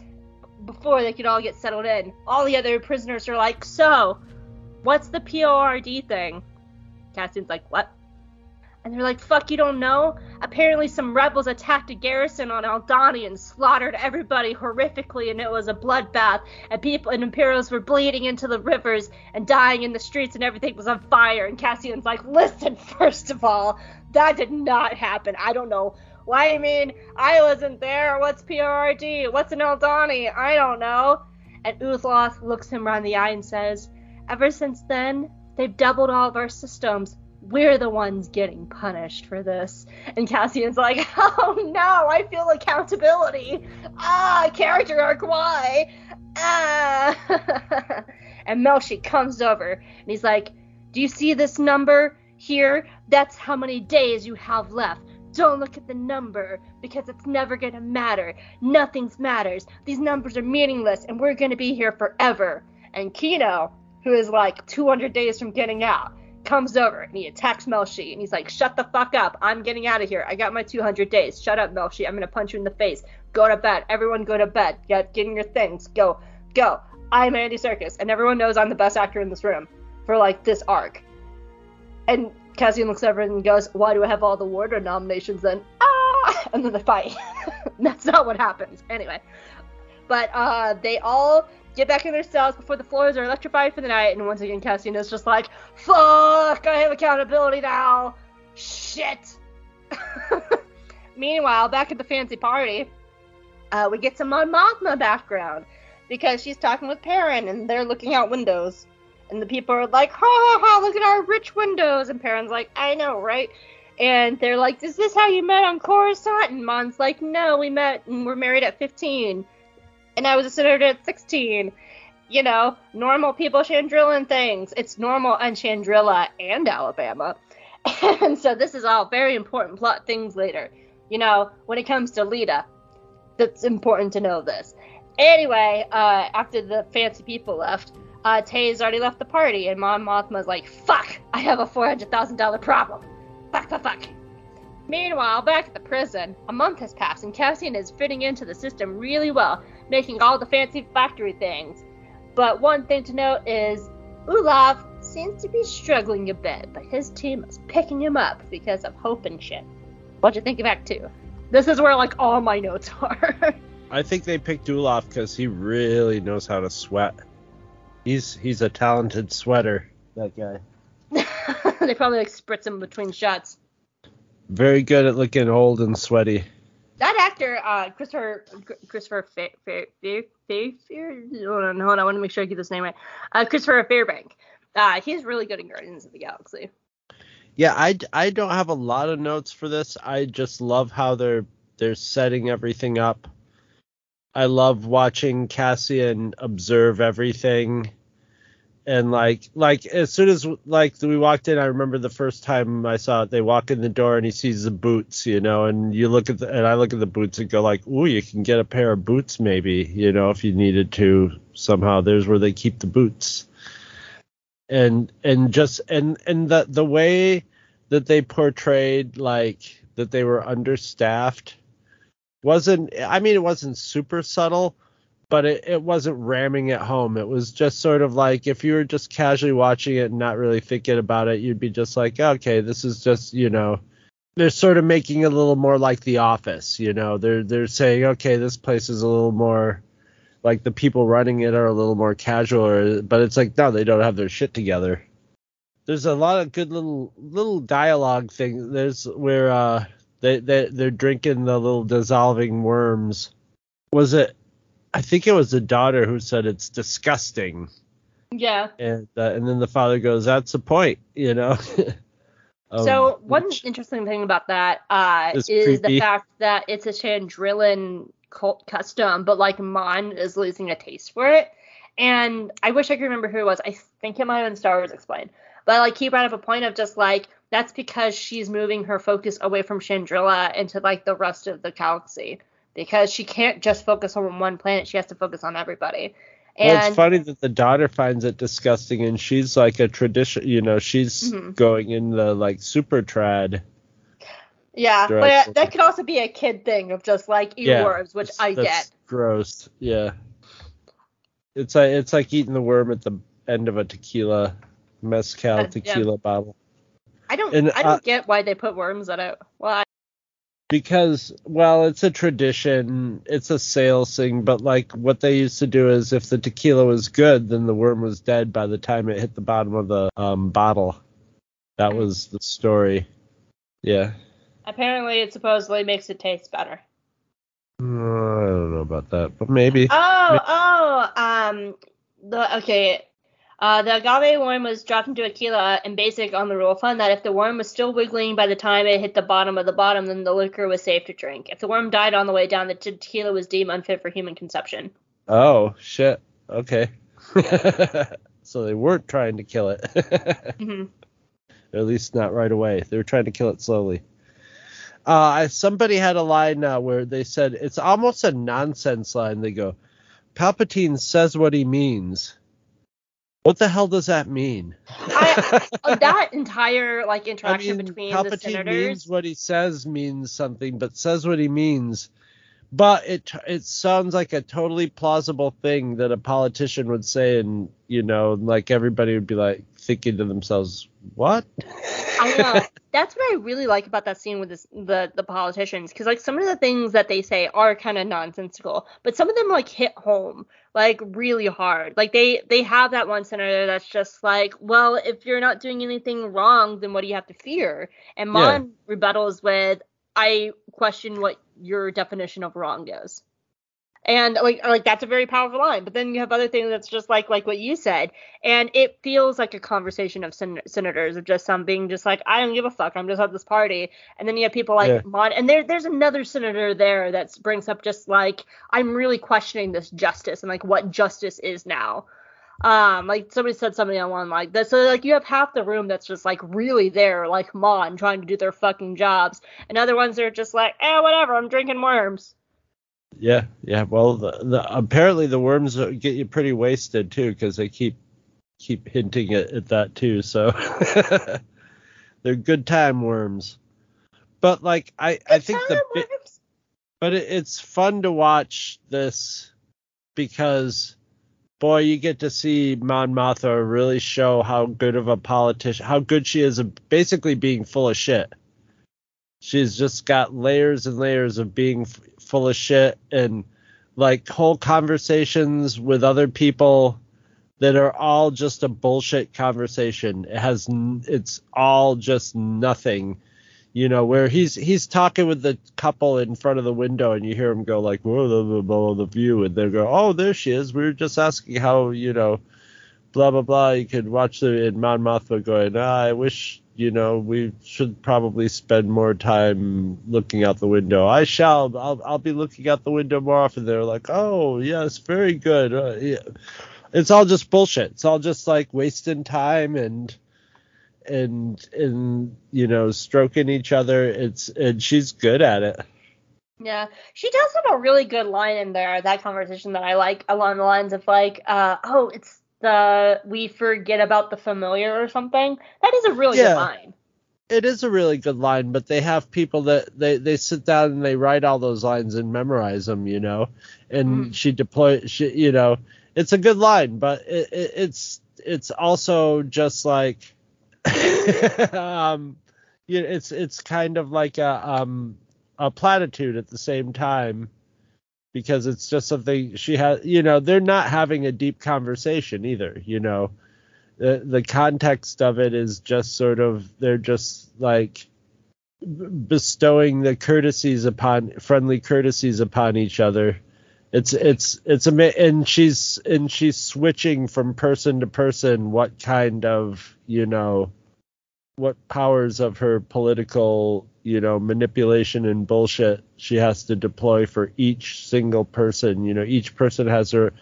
before they could all get settled in, all the other prisoners are like, so, what's the P O R D thing? Cassian's like, what? And they're like, fuck, you don't know? Apparently some rebels attacked a garrison on Aldhani and slaughtered everybody horrifically, and it was a bloodbath, and people and Imperials were bleeding into the rivers and dying in the streets, and everything was on fire. And Cassian's like, listen, first of all, that did not happen. I don't know. Why, I mean, I wasn't there. What's P O R D? What's an Aldhani? I don't know. And Ulaf looks him around the eye and says, ever since then, they've doubled all of our systems. We're the ones getting punished for this. And Cassian's like, oh no, I feel accountability. Ah, character arc, why? Ah. And Melshi comes over and he's like, do you see this number here? That's how many days you have left. Don't look at the number because it's never going to matter. Nothing's matters. These numbers are meaningless and we're going to be here forever. And Kino, who is like two hundred days from getting out, comes over and he attacks Melshi and he's like, shut the fuck up, I'm getting out of here, I got my two hundred days, shut up Melshi, I'm gonna punch you in the face, go to bed, everyone go to bed, get, get in your things, go, go, I'm Andy Serkis, and everyone knows I'm the best actor in this room, for like, this arc. And Cassian looks over and goes, why do I have all the Warder nominations then? Ah! And then they fight. That's not what happens, anyway. But, uh, they all get back in their cells before the floors are electrified for the night, and once again Cassian is just like, fuck, I have accountability now, shit. Meanwhile, back at the fancy party, uh, we get some Mon Mothma background, because she's talking with Perrin, and they're looking out windows, and the people are like, ha ha ha, look at our rich windows, and Perrin's like, I know, right? And they're like, is this how you met on Coruscant? And Mon's like, no, we met and we're married at fifteen. And I was a senator at sixteen. You know, normal people Chandrillan things. It's normal on Chandrilla and Alabama. And so this is all very important plot things later. You know, when it comes to Lita, that's important to know this. Anyway, uh, after the fancy people left, uh, Tay's already left the party. And Mon Mothma's like, fuck, I have a four hundred thousand dollars problem. Fuck, fuck, fuck. Meanwhile, back at the prison, a month has passed and Cassian is fitting into the system really well, making all the fancy factory things. But one thing to note is Ulaf seems to be struggling a bit, but his team is picking him up because of Hope and shit. What'd you think of Act two? This is where, like, all my notes are. I think they picked Ulaf because he really knows how to sweat. He's he's a talented sweater, that guy. They probably, like, spritz him between shots. Very good at looking old and sweaty. That actor, uh, Christopher, Christopher Fair, Fair, Fair, Fair, Fair, hold on, hold on, I want to make sure I get this name right. Uh, Christopher Fairbank. Uh, he's really good in Guardians of the Galaxy. Yeah, I, I don't have a lot of notes for this. I just love how they're they're setting everything up. I love watching Cassian observe everything. And, like, like as soon as, like, we walked in, I remember the first time I saw it, they walk in the door and he sees the boots, you know, and you look at the, and I look at the boots and go, like, ooh, you can get a pair of boots maybe, you know, if you needed to somehow. There's where they keep the boots. And, and just, and, and the, the way that they portrayed, like, that they were understaffed wasn't, I mean, it wasn't super subtle. But it, it wasn't ramming at home. It was just sort of like if you were just casually watching it and not really thinking about it, you'd be just like, okay, this is just, you know, they're sort of making it a little more like The Office, you know. They're they're saying, okay, this place is a little more, like the people running it are a little more casual. Or, but it's like, no, they don't have their shit together. There's a lot of good little little dialogue things. There's where uh, they, they, they're drinking the little dissolving worms. Was it? I think it was the daughter who said it's disgusting. Yeah. And uh, and then the father goes, that's the point, you know. um, so one which, interesting thing about that uh, is, is the fact that it's a Chandrillan cult custom, but like Mon is losing a taste for it. And I wish I could remember who it was. I think it might have been Star Wars Explained. But like he brought up a point of just like, that's because she's moving her focus away from Chandrilla into like the rest of the galaxy. Because she can't just focus on one planet, she has to focus on everybody. And well, it's funny that the daughter finds it disgusting, and she's like a tradition, you know, she's mm-hmm. going in the like super trad. Yeah, direction. But that could also be a kid thing of just like eat yeah, worms, which I that's get. Gross. Yeah. It's like it's like eating the worm at the end of a tequila mezcal uh, tequila yeah. bottle. I don't and I don't I, get why they put worms in it. Why? Because, well, it's a tradition, it's a sales thing, but like what they used to do is if the tequila was good, then the worm was dead by the time it hit the bottom of the um, bottle. That was the story. Yeah. Apparently, it supposedly makes it taste better. Uh, I don't know about that, but maybe. Oh, maybe. oh, um, the okay. Uh, the agave worm was dropped into Aquila and basic on the rule of thumb that if the worm was still wiggling by the time it hit the bottom of the bottom, then the liquor was safe to drink. If the worm died on the way down, the tequila was deemed unfit for human consumption. Oh, shit. Okay. So they weren't trying to kill it. mm-hmm. At least not right away. They were trying to kill it slowly. Uh, somebody had a line now where they said, it's almost a nonsense line. They go, Palpatine says what he means. What the hell does that mean? I, that entire like interaction I mean, between Palpatine the senators means what he says means something, but says what he means. But it it sounds like a totally plausible thing that a politician would say, and you know, like everybody would be like thinking to themselves, "What?" I know. That's what I really like about that scene with this, the the politicians, because like some of the things that they say are kind of nonsensical, but some of them like hit home like really hard. Like they they have that one senator that's just like, well, if you're not doing anything wrong, then what do you have to fear? And Mon yeah. rebuttals with, I question what your definition of wrong is. And like like that's a very powerful line. But then you have other things that's just like like what you said, and it feels like a conversation of sen- senators of just some being just like, I don't give a fuck, I'm just at this party. And then you have people like yeah. Mon, and there there's another senator there that brings up just like, I'm really questioning this justice and like what justice is now. Um, like somebody said something online like that. So like you have half the room that's just like really there, like Mon trying to do their fucking jobs, and other ones are just like, eh, whatever, I'm drinking worms. Yeah, yeah. Well, the, the, apparently the worms get you pretty wasted too, because they keep keep hinting at, at that too. So they're good time worms. But like I, I think the worms. But it, it's fun to watch this because, boy, you get to see Mon Mothma really show how good of a politician, how good she is at basically being full of shit. She's just got layers and layers of being f- full of shit, and like whole conversations with other people that are all just a bullshit conversation. It has, n- it's all just nothing, you know, where he's, he's talking with the couple in front of the window and you hear him go like, whoa, blah, blah, blah, the view. And they go, oh, there she is. We were just asking how, you know, blah, blah, blah. You could watch the, and Mon Mothma going, ah, I wish, you know, we should probably spend more time looking out the window. I shall. I'll, I'll be looking out the window more often. They're like, oh, yes, very good. Uh, yeah. It's all just bullshit. It's all just like wasting time and, and, and, you know, stroking each other. It's, and she's good at it. Yeah, she does have a really good line in there, that conversation that I like, along the lines of like, uh, oh, it's, the we forget about the familiar or something. That is a really yeah, good line. It is a really good line, but they have people that they, they sit down and they write all those lines and memorize them, you know. And mm. she deploys, she, you know, it's a good line, but it, it, it's it's also just like, um, you know, it's it's kind of like a um a platitude at the same time. Because it's just something she has, you know, they're not having a deep conversation either, you know. The, the context of it is just sort of, they're just like bestowing the courtesies upon, friendly courtesies upon each other. It's, it's, it's, and she's, and she's switching from person to person what kind of, you know, what powers of her political, you know, manipulation and bullshit she has to deploy for each single person. You know, each person has her,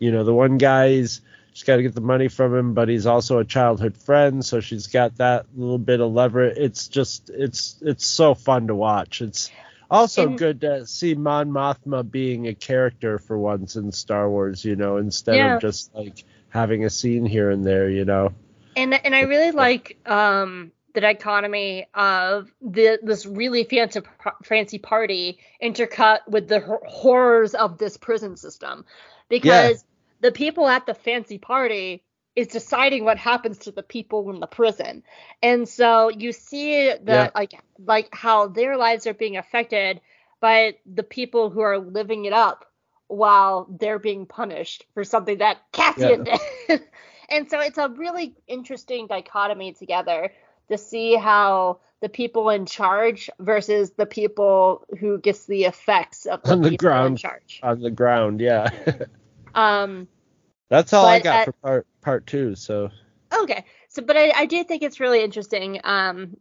you know, the one guy's, she's got to get the money from him, but he's also a childhood friend, so she's got that little bit of leverage. It's just, it's, it's so fun to watch. It's Also in, good to see Mon Mothma being a character for once in Star Wars, you know, instead yeah. of just like having a scene here and there, you know. And and I really like um, the dichotomy of the, this really fancy fancy party intercut with the horrors of this prison system, because yeah. the people at the fancy party is deciding what happens to the people in the prison. And so you see that yeah. like like how their lives are being affected by the people who are living it up while they're being punished for something that Cassian yeah. did. And so it's a really interesting dichotomy together to see how the people in charge versus the people who gets the effects of the, on the people ground, in charge. On the ground, yeah. um That's all but, I got uh, for part part two. So okay, so but I, I do think it's really interesting, um,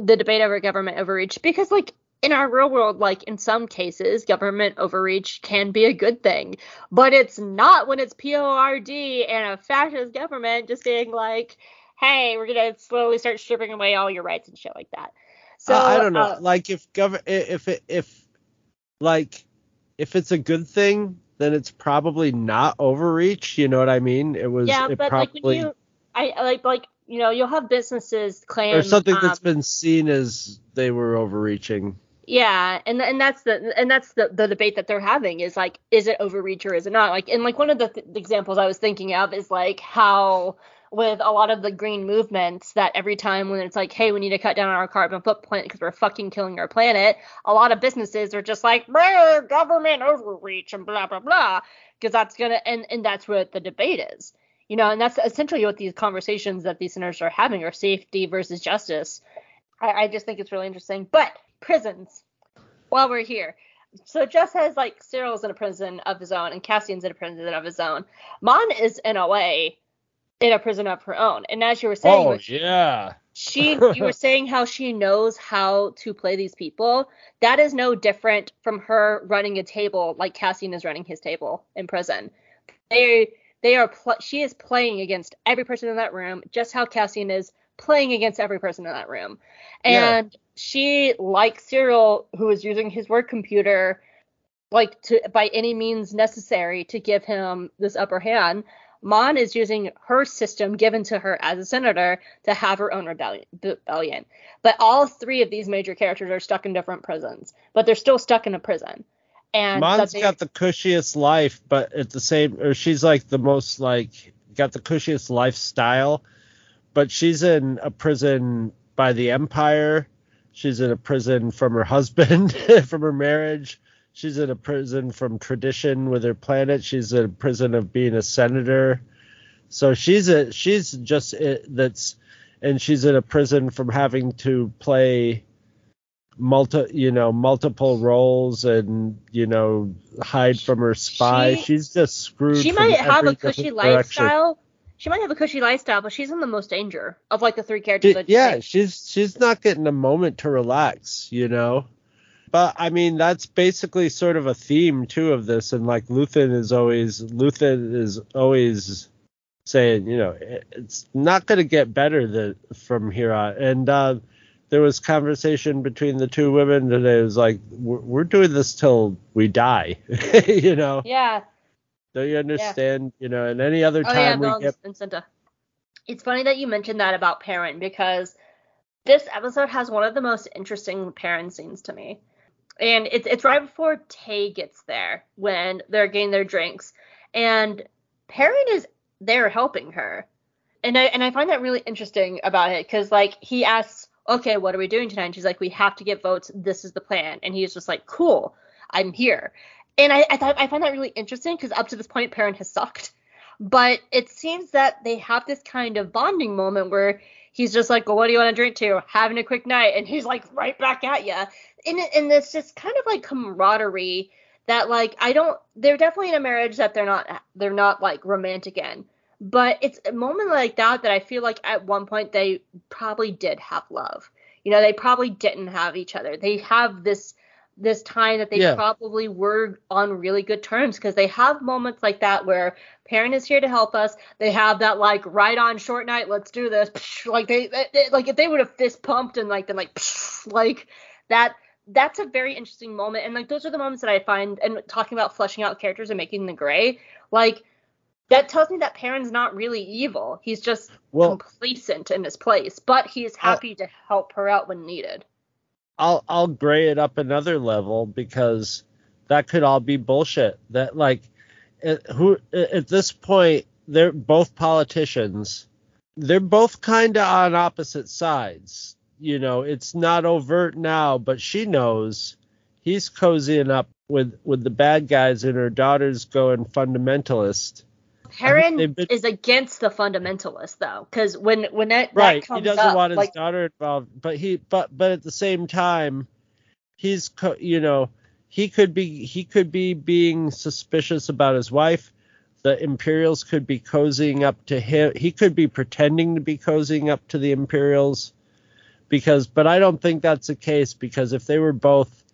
the debate over government overreach, because like in our real world, like in some cases, government overreach can be a good thing, but it's not when it's P O R D and a fascist government just being like, hey, we're gonna slowly start stripping away all your rights and shit like that. So uh, I don't know, uh, like if gov- if if, if like if it's a good thing, then it's probably not overreach. You know what I mean? It was yeah, it but probably, like when you, I like like you know, you'll have businesses claim or something um, that's been seen as they were overreaching. Yeah, and and that's the and that's the, the debate that they're having is like, is it overreach or is it not? Like, and like one of the th- examples I was thinking of is like how with a lot of the green movements that every time when it's like, hey, we need to cut down on our carbon footprint because we're fucking killing our planet, a lot of businesses are just like, government overreach and blah, blah, blah, because that's going to, and, and that's what the debate is, you know, and that's essentially what these conversations that these senators are having are safety versus justice. I, I just think it's really interesting. But prisons, while we're here. So just as like Cyril's in a prison of his own and Cassian's in a prison of his own, Mon is in a way in a prison of her own. And as you were saying, oh, she, yeah. she, you were saying how she knows how to play these people. That is no different from her running a table like Cassian is running his table in prison. They, they are, pl- she is playing against every person in that room, just how Cassian is playing against every person in that room. And yeah. she, like Cyril, who is using his work computer, like to, by any means necessary to give him this upper hand, Mon is using her system given to her as a senator to have her own rebellion. But all three of these major characters are stuck in different prisons, but they're still stuck in a prison. And Mon's got the cushiest life, but at the same, or she's like the most like got the cushiest lifestyle, but she's in a prison by the Empire. She's in a prison from her husband, from her marriage. She's in a prison from tradition with her planet. She's in a prison of being a senator. So she's a she's just it, that's and she's in a prison from having to play multi you know multiple roles and you know hide from her spy. She, she's just screwed. She might have a cushy lifestyle. She might have a cushy lifestyle, but she's in the most danger of like the three characters. She, yeah, think. she's she's not getting a moment to relax, you know. But, I mean, that's basically sort of a theme, too, of this. And, like, Luthen is always Luthen is always saying, you know, it's not going to get better the, from here on. And uh, there was conversation between the two women today. It was like, we're, we're doing this till we die, you know? Yeah. Don't you understand? Yeah. You know, and any other time oh, yeah, we Vel get... and Cinta. It's funny that you mentioned that about Perrin, because this episode has one of the most interesting Perrin scenes to me. And it's it's right before Tay gets there when they're getting their drinks, and Perrin is there helping her, and I and I find that really interesting about it, because like he asks, okay, what are we doing tonight? And she's like, we have to get votes. This is the plan. And he's just like, cool, I'm here. And I I, th- I find that really interesting because up to this point, Perrin has sucked, but it seems that they have this kind of bonding moment where he's just like, well, what do you want to drink to? Having a quick night, and he's like right back at you. And, and this just kind of like camaraderie that like I don't they're definitely in a marriage that they're not they're not like romantic in. But it's a moment like that that I feel like at one point they probably did have love. You know, they probably didn't have each other. They have this this time that they yeah. probably were on really good terms, because they have moments like that where Perrin is here to help us. They have that like right on short night. Let's do this. Like they, they like if they would have fist pumped and like then like like that. that's a very interesting moment. And like, those are the moments that I find, and talking about fleshing out characters and making them gray, like, that tells me that Perrin's not really evil. He's just well, complacent in his place, but he is happy I'll, to help her out when needed. I'll I'll gray it up another level, because that could all be bullshit. That like, it, who at this point, they're both politicians. They're both kind of on opposite sides. You know, it's not overt now, but she knows he's cozying up with, with the bad guys, and her daughter's going fundamentalist. Perrin been... is against the fundamentalist, though, because when when that, right, that comes up, right, he doesn't up, want his like... daughter involved, but he but but at the same time, he's co- you know he could be he could be being suspicious about his wife. The Imperials could be cozying up to him. He could be pretending to be cozying up to the Imperials, because but I don't think that's the case, because if they were both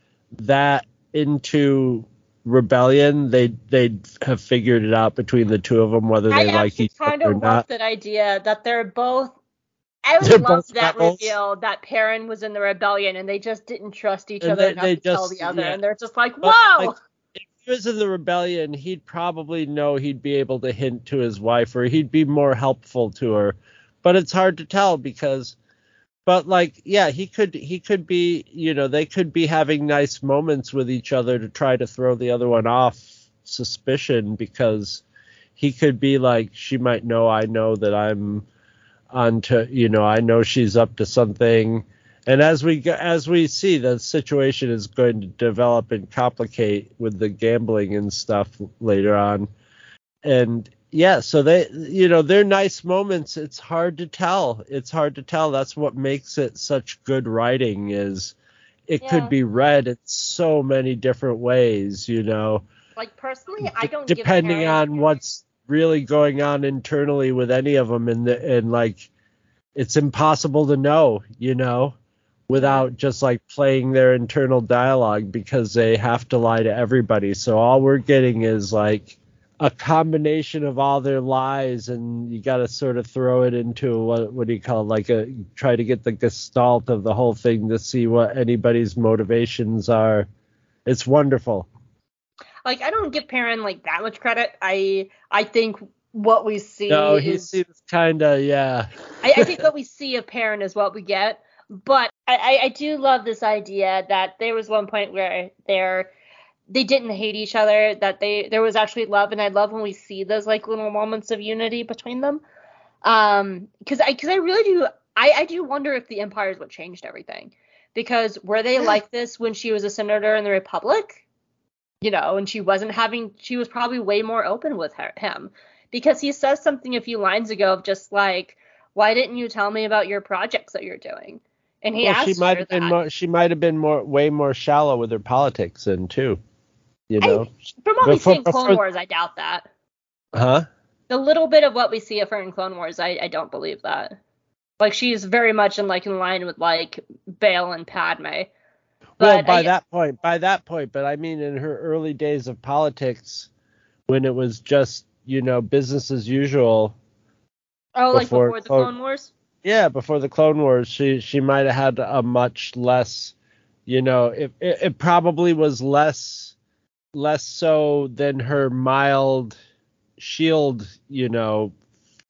that into rebellion, they they'd have figured it out between the two of them whether they I like each other or not. I kind of love that idea that they're both. I would love that rebels. Reveal that Perrin was in the rebellion and they just didn't trust each and other they, enough they to just, tell the other, yeah. And they're just like, whoa. Like, if he was in the rebellion, he'd probably know. He'd be able to hint to his wife, or he'd be more helpful to her. But it's hard to tell because. But like, yeah, he could he could be, you know, they could be having nice moments with each other to try to throw the other one off suspicion, because he could be like, she might know, I know that I'm onto, you know, I know she's up to something. And as we as we see, the situation is going to develop and complicate with the gambling and stuff later on. And yeah, so they, you know, they're nice moments. It's hard to tell. It's hard to tell. That's what makes it such good writing, is it yeah. could be read in so many different ways, you know. Like, personally, I don't d- depending give a on what's really going on internally with any of them, and the, and like, it's impossible to know, you know, without just like playing their internal dialogue, because they have to lie to everybody. So all we're getting is like a combination of all their lies, and you got to sort of throw it into what what do you call it? Like a try to get the gestalt of the whole thing to see what anybody's motivations are. It's wonderful. Like, I don't give Perrin like that much credit. I I think what we see. No, he is, seems kind of yeah. I, I think what we see of Perrin is what we get. But I, I do love this idea that there was one point where they're. They didn't hate each other, that they there was actually love, and I love when we see those like little moments of unity between them. Um, because I because I really do I, I do wonder if the Empire is what changed everything, because were they like this when she was a senator in the Republic, you know, and she wasn't having she was probably way more open with her, him, because he says something a few lines ago of just like, why didn't you tell me about your projects that you're doing? And he well, asked she might have been more, she might have been more way more shallow with her politics then too. You know, I, from what we see in Clone Wars, I doubt that. Huh? The little bit of what we see of her in Clone Wars, I, I don't believe that. Like, she's very much in like in line with like Bail and Padme. But well, by I, that point, by that point, but I mean in her early days of politics, when it was just, you know, business as usual. Oh, like before, before the Clone, Clone Wars? Yeah, before the Clone Wars, she she might have had a much less, you know, it it, it probably was less. Less so than her mild shield, you know,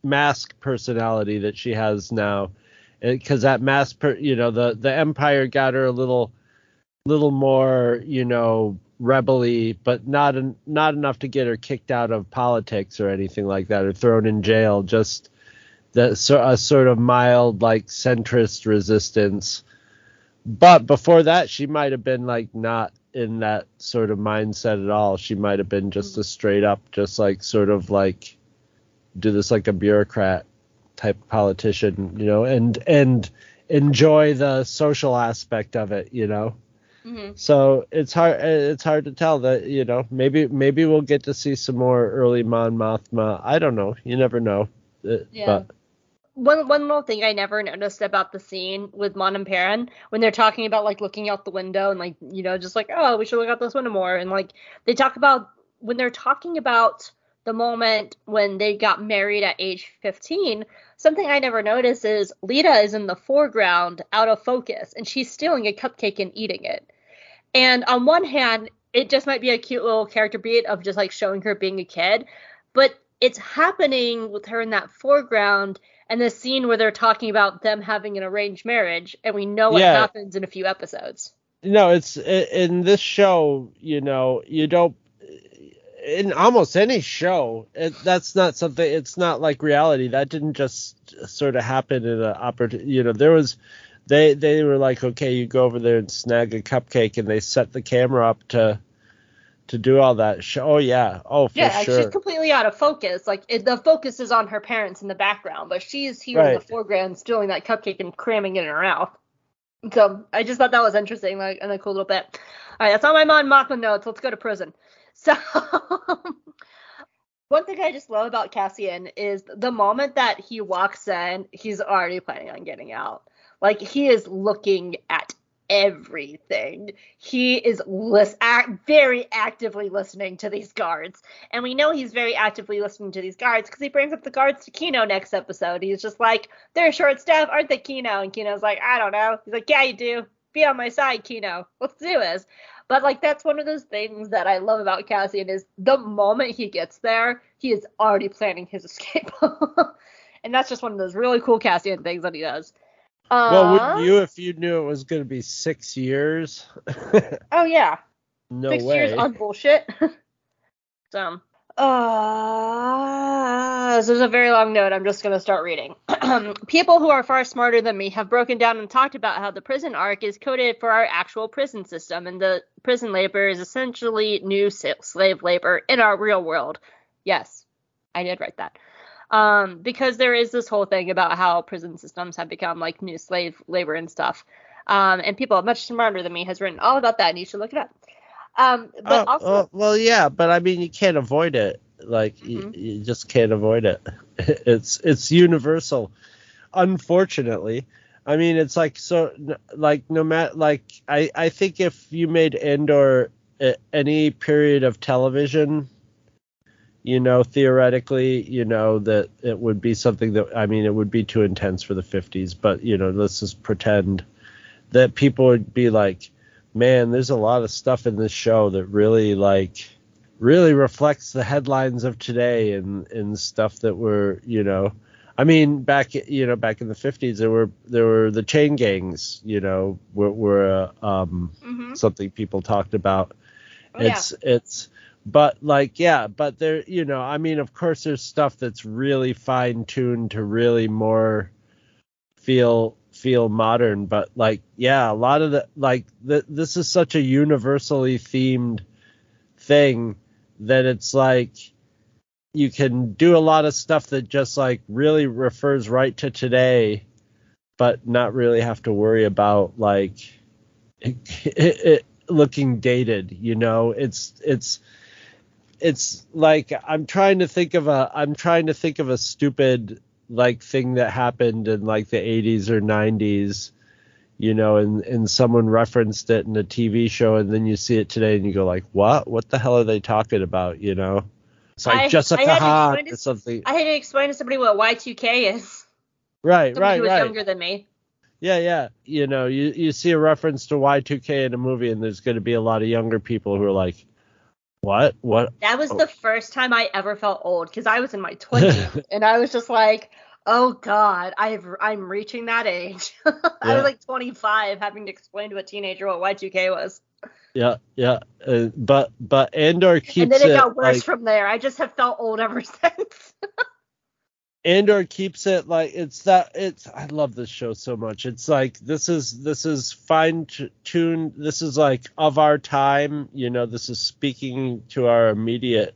mask personality that she has now, because that mask, per, you know, the, the Empire got her a little, little more, you know, rebelly, but not en- not enough to get her kicked out of politics or anything like that, or thrown in jail. Just the so, a sort of mild, like centrist resistance. But before that, she might have been like not in that sort of mindset at all. She might have been just a straight up, just like sort of like do this like a bureaucrat type politician, you know, and and enjoy the social aspect of it, you know. Mm-hmm. So it's hard it's hard to tell that, you know, maybe maybe we'll get to see some more early Mon Mothma. I don't know. You never know. Yeah. But, One one little thing I never noticed about the scene with Mon and Perrin, when they're talking about like looking out the window and like, you know, just like, oh, we should look out this window more, and like they talk about when they're talking about the moment when they got married at age fifteen, something I never noticed is Lita is in the foreground, out of focus, and she's stealing a cupcake and eating it. And on one hand, it just might be a cute little character beat of just like showing her being a kid, but it's happening with her in that foreground and the scene where they're talking about them having an arranged marriage, and we know what yeah. happens in a few episodes. No, it's in this show, you know, you don't, in almost any show, it, that's not something, it's not like reality. That didn't just sort of happen in an opportunity, you know, there was, they, they were like, okay, you go over there and snag a cupcake, and they set the camera up to, to do all that. Oh yeah. Oh, for yeah, sure. Yeah, she's completely out of focus. Like it, the focus is on her parents in the background, but she's here right. in the foreground stealing that cupcake and cramming it in her mouth. So I just thought that was interesting, like, and a cool little bit. All right, that's all my Mon Mothma notes. Let's go to prison. So one thing I just love about Cassian is the moment that he walks in, he's already planning on getting out. Like, he is looking at everything. He is lis- act- very actively listening to these guards. And we know he's very actively listening to these guards because he brings up the guards to Kino next episode. He's just like, they're short staffed, aren't they, Kino? And Kino's like, I don't know. He's like, yeah, you do. Be on my side, Kino. Let's do this. But, like, that's one of those things that I love about Cassian is the moment he gets there, he is already planning his escape. And that's just one of those really cool Cassian things that he does. Uh, well, wouldn't you if you knew it was going to be six years? Oh, yeah. No six way. Six years on bullshit. Dumb. Uh, this is a very long note. I'm just going to start reading. People who are far smarter than me have broken down and talked about how the prison arc is coded for our actual prison system, and the prison labor is essentially new slave labor in our real world. Yes, I did write that. Um, because there is this whole thing about how prison systems have become like new slave labor and stuff. Um, and people much smarter than me has written all about that, and you should look it up. Um, but oh, also, oh, well, yeah, but I mean, you can't avoid it. Like, mm-hmm. you, you just can't avoid it. It's, it's universal. Unfortunately. I mean, it's like, so like, no matter, like, I, I think if you made Andor any period of television, you know, theoretically, you know, that it would be something that, I mean, it would be too intense for the fifties, but, you know, let's just pretend that people would be like, man, there's a lot of stuff in this show that really, like, really reflects the headlines of today and, and stuff that were, you know, I mean, back, you know, back in the fifties, there were, there were the chain gangs, you know, were, were uh, um, mm-hmm. something people talked about. Oh, it's, yeah. it's, But, like, yeah, but there, you know, I mean, of course, there's stuff that's really fine-tuned to really more feel feel modern. But, like, yeah, a lot of the, like, the, this is such a universally themed thing that it's, like, you can do a lot of stuff that just, like, really refers right to today, but not really have to worry about, like, it, it, it looking dated, you know? It's, it's... It's like I'm trying to think of a I'm trying to think of a stupid like thing that happened in like the eighties or nineties, you know, and, and someone referenced it in a T V show, and then you see it today and you go like, what? What the hell are they talking about? You know, it's like I, Jessica Hahn or something. I had to explain to somebody what Y two K is. Right, somebody right, who was right. Younger than me. Yeah, yeah. You know, you, you see a reference to Y two K in a movie, and there's going to be a lot of younger people who are like, what? What? That was oh. the first time I ever felt old, because I was in my twenties, and I was just like, oh, God, I've, I'm reaching that age. Yeah. I was like twenty-five having to explain to a teenager what Y two K was. Yeah, yeah. Uh, but but Andor keeps it. And then it, it got worse like, from there. I just have felt old ever since. Andor keeps it like it's that it's I love this show so much. It's like this is this is fine tuned. This is like of our time, you know, this is speaking to our immediate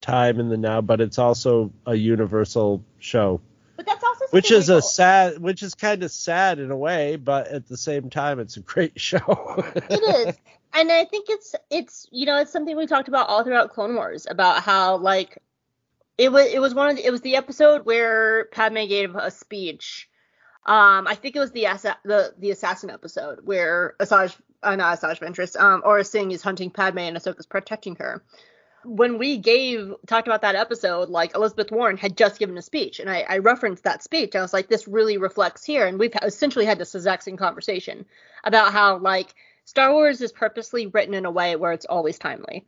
time in the now, but it's also a universal show. But that's also which is a sad which is kind of sad in a way, but at the same time, it's a great show. It is. And I think it's it's you know, it's something we talked about all throughout Clone Wars about how like It was it was one of the, it was the episode where Padme gave a speech. Um, I think it was the assa- the the assassin episode where Asajj, uh, not Asajj Ventress, um, Aura Singh is hunting Padme and Ahsoka's protecting her. When we gave talked about that episode, like Elizabeth Warren had just given a speech, and I, I referenced that speech. I was like, this really reflects here, and we've essentially had this exact same conversation about how like Star Wars is purposely written in a way where it's always timely.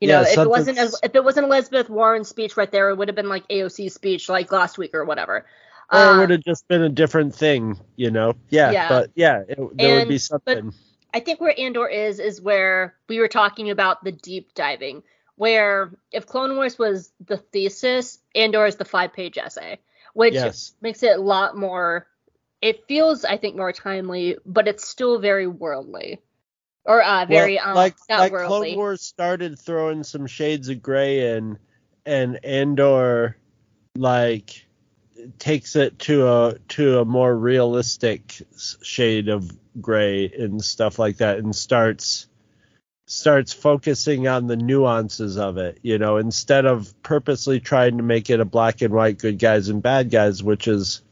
You yeah, know, if it wasn't as, if it wasn't Elizabeth Warren's speech right there, it would have been like A O C's speech like last week or whatever. Or um, it would have just been a different thing, you know? Yeah, yeah. but yeah, it, there and, would be something. I think where Andor is, is where we were talking about the deep diving, where if Clone Wars was the thesis, Andor is the five-page essay, which yes. makes it a lot more, it feels, I think, more timely, but it's still very worldly. Or uh, very, well, um, like, not like worldly. Clone Wars started throwing some shades of gray in, and Andor, like... takes it to a to a more realistic shade of gray and stuff like that, and starts starts focusing on the nuances of it, you know, instead of purposely trying to make it a black and white good guys and bad guys, which is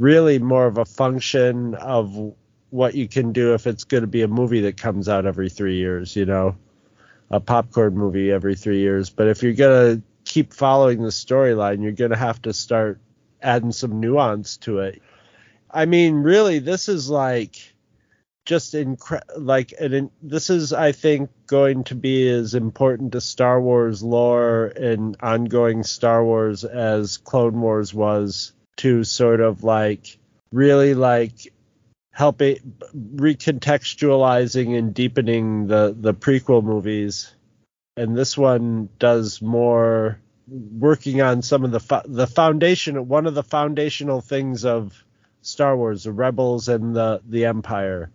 really more of a function of what you can do if it's going to be a movie that comes out every three years, you know, a popcorn movie every three years. But if you're going to keep following the storyline, you're going to have to start adding some nuance to it. I mean, really, this is like just incre- like an in- this is, I think, going to be as important to Star Wars lore and ongoing Star Wars as Clone Wars was to sort of like really like help it recontextualizing and deepening the, the prequel movies. And this one does more working on some of the fo- the foundation, one of the foundational things of Star Wars, the Rebels and the, the Empire,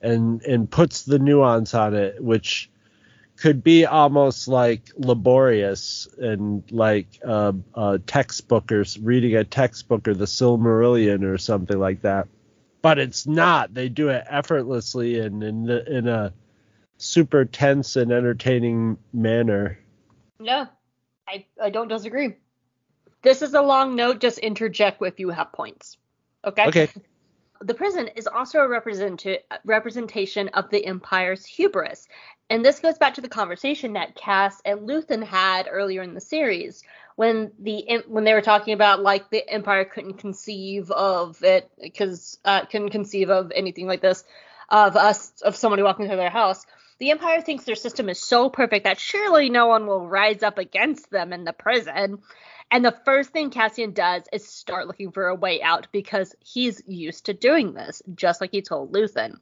and and puts the nuance on it, which could be almost like laborious and like uh, a textbook or reading a textbook or the Silmarillion or something like that. But it's not. They do it effortlessly and in in a super tense and entertaining manner. Yeah, I, I don't disagree. This is a long note. Just interject if you have points. Okay. Okay. The prison is also a represent- representation of the Empire's hubris. And this goes back to the conversation that Cass and Luthen had earlier in the series when the when they were talking about, like, the Empire couldn't conceive of it because uh, couldn't conceive of anything like this, of us, of somebody walking through their house. The Empire thinks their system is so perfect that surely no one will rise up against them in the prison. And the first thing Cassian does is start looking for a way out because he's used to doing this, just like he told Luthen.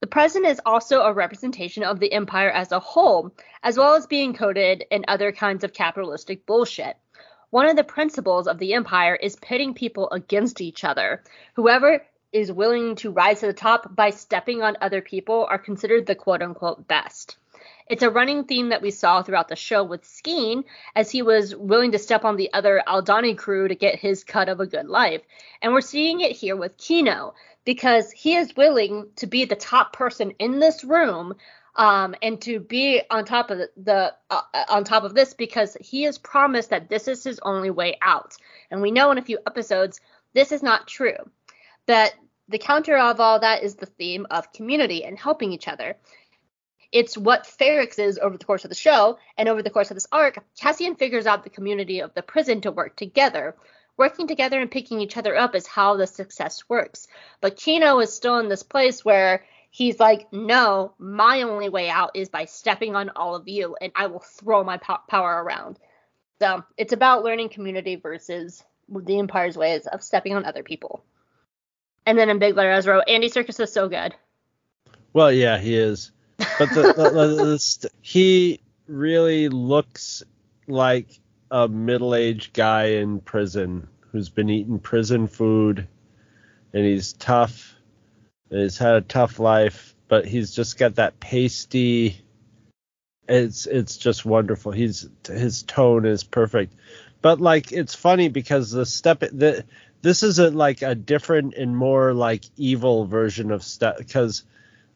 The prison is also a representation of the Empire as a whole, as well as being coded in other kinds of capitalistic bullshit. One of the principles of the Empire is pitting people against each other. Whoever is willing to rise to the top by stepping on other people are considered the quote-unquote best. It's a running theme that we saw throughout the show with Skeen, as he was willing to step on the other Aldhani crew to get his cut of a good life. And we're seeing it here with Kino, because he is willing to be the top person in this room, um, and to be on top of the uh, on top of this, because he is promised that this is his only way out. And we know in a few episodes this is not true. That the counter of all that is the theme of community and helping each other. It's what Ferrix is over the course of the show, and over the course of this arc, Cassian figures out the community of the prison to work together. Working together and picking each other up is how the success works. But Kino is still in this place where he's like, no, my only way out is by stepping on all of you, and I will throw my po- power around. So it's about learning community versus the Empire's ways of stepping on other people. And then in big letters, wrote, Andy Serkis is so good. Well, yeah, he is. But the, the, the, the st- he really looks like a middle-aged guy in prison who's been eating prison food, and he's tough, and he's had a tough life, but he's just got that pasty. It's it's just wonderful. He's his tone is perfect. But, like, it's funny because the step the. This is a, like a different and more like evil version of stuff, because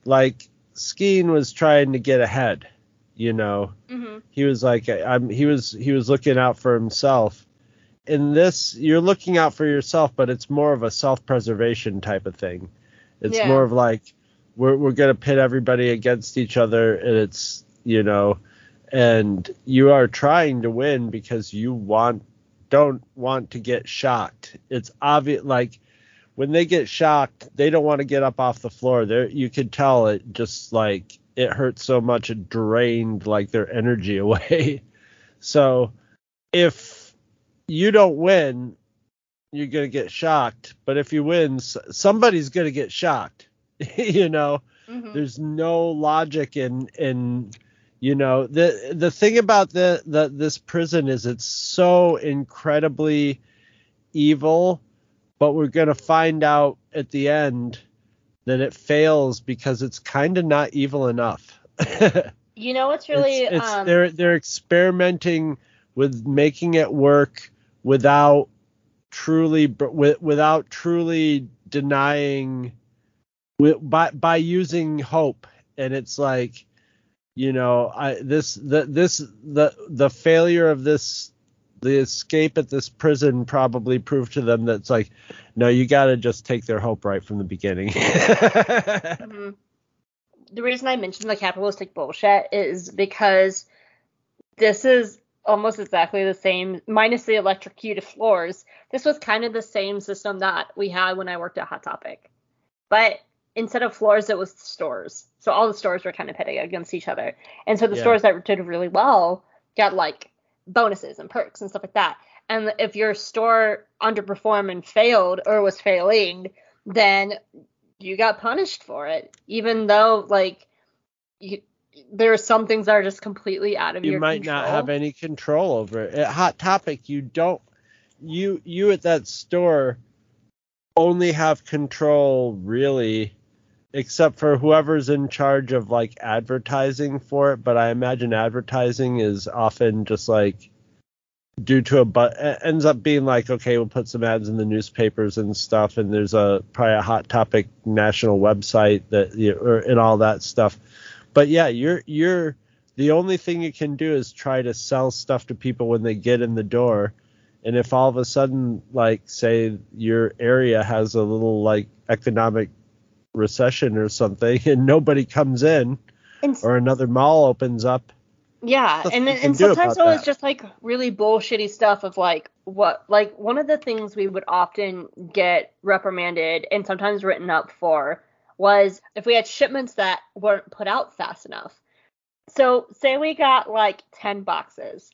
like Skeen was trying to get ahead, you know, mm-hmm. he was like, I'm, he was, he was looking out for himself. In this, you're looking out for yourself, but it's more of a self-preservation type of thing. It's yeah. more of like, we're, we're going to pit everybody against each other. And it's, you know, and you are trying to win because you want, don't want to get shocked. It's obvious, like when they get shocked, they don't want to get up off the floor. There, you could tell it just like it hurt so much it drained like their energy away. So if you don't win, you're going to get shocked. But if you win, somebody's going to get shocked. You know, mm-hmm. There's no logic in in. You know, the the thing about the, the this prison is it's so incredibly evil, but we're going to find out at the end that it fails because it's kind of not evil enough. You know, it's really it's, it's, um, they're they're experimenting with making it work without truly without truly denying by by using hope, and it's like. You know, I, this the this the the failure of this the escape at this prison probably proved to them that it's like, no, you got to just take their hope right from the beginning. Mm-hmm. The reason I mentioned the capitalistic bullshit is because this is almost exactly the same, minus the electrocuted floors. This was kind of the same system that we had when I worked at Hot Topic, but instead of floors, it was stores. So all the stores were kind of pitted against each other. And so the yeah. stores that did really well got, like, bonuses and perks and stuff like that. And if your store underperformed and failed or was failing, then you got punished for it. Even though, like, you, there are some things that are just completely out of you your control. You might not have any control over it. At Hot Topic, you don't – you you at that store only have control really – except for whoever's in charge of, like, advertising for it. But I imagine advertising is often just, like, due to a bu- – ends up being, like, okay, we'll put some ads in the newspapers and stuff, and there's a probably a Hot Topic national website that you know, or, and all that stuff. But, yeah, you're you're – the only thing you can do is try to sell stuff to people when they get in the door. And if all of a sudden, like, say your area has a little, like, economic – recession or something and nobody comes in and, or another mall opens up. Yeah. And and sometimes it was just like really bullshitty stuff of like what, like one of the things we would often get reprimanded and sometimes written up for was if we had shipments that weren't put out fast enough. So say we got like ten boxes,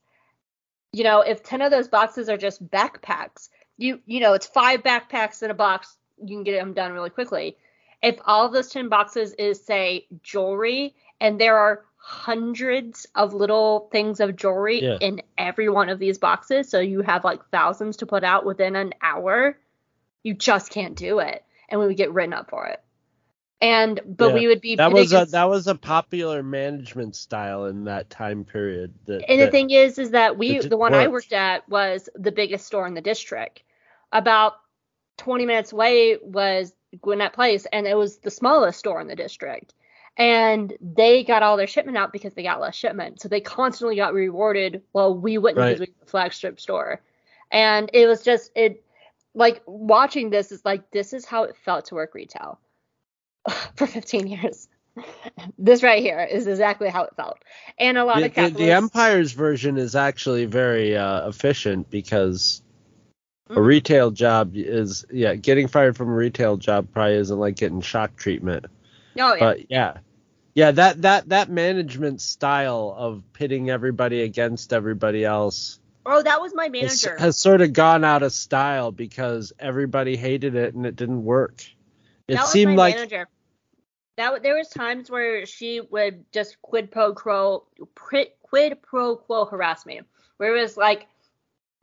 you know, if ten of those boxes are just backpacks, you, you know, it's five backpacks in a box. You can get them done really quickly. If all of those ten boxes is, say, jewelry, and there are hundreds of little things of jewelry yeah. in every one of these boxes, so you have, like, thousands to put out within an hour, you just can't do it. And we would get written up for it. And But yeah. we would be... That was, a, that was a popular management style in that time period. That, and that, the thing is, is that we that the one worked. I worked at was the biggest store in the district. About twenty minutes away was... Gwinnett Place, and it was the smallest store in the district, and they got all their shipment out because they got less shipment, so they constantly got rewarded while we wouldn't right. because we were the flagship store. And it was just it like watching this is like this is how it felt to work retail for fifteen years. This right here is exactly how it felt. And a lot the, of capitalists, the, the Empire's version is actually very uh, efficient because a retail job is, yeah, getting fired from a retail job probably isn't like getting shock treatment. Oh, yeah. But, yeah. Yeah, that, that, that management style of pitting everybody against everybody else. Oh, that was my manager. Has, has sort of gone out of style because everybody hated it and it didn't work. It that seemed was my like, manager. That, there was times where she would just quid pro quo, quid pro quo harass me. Where it was like,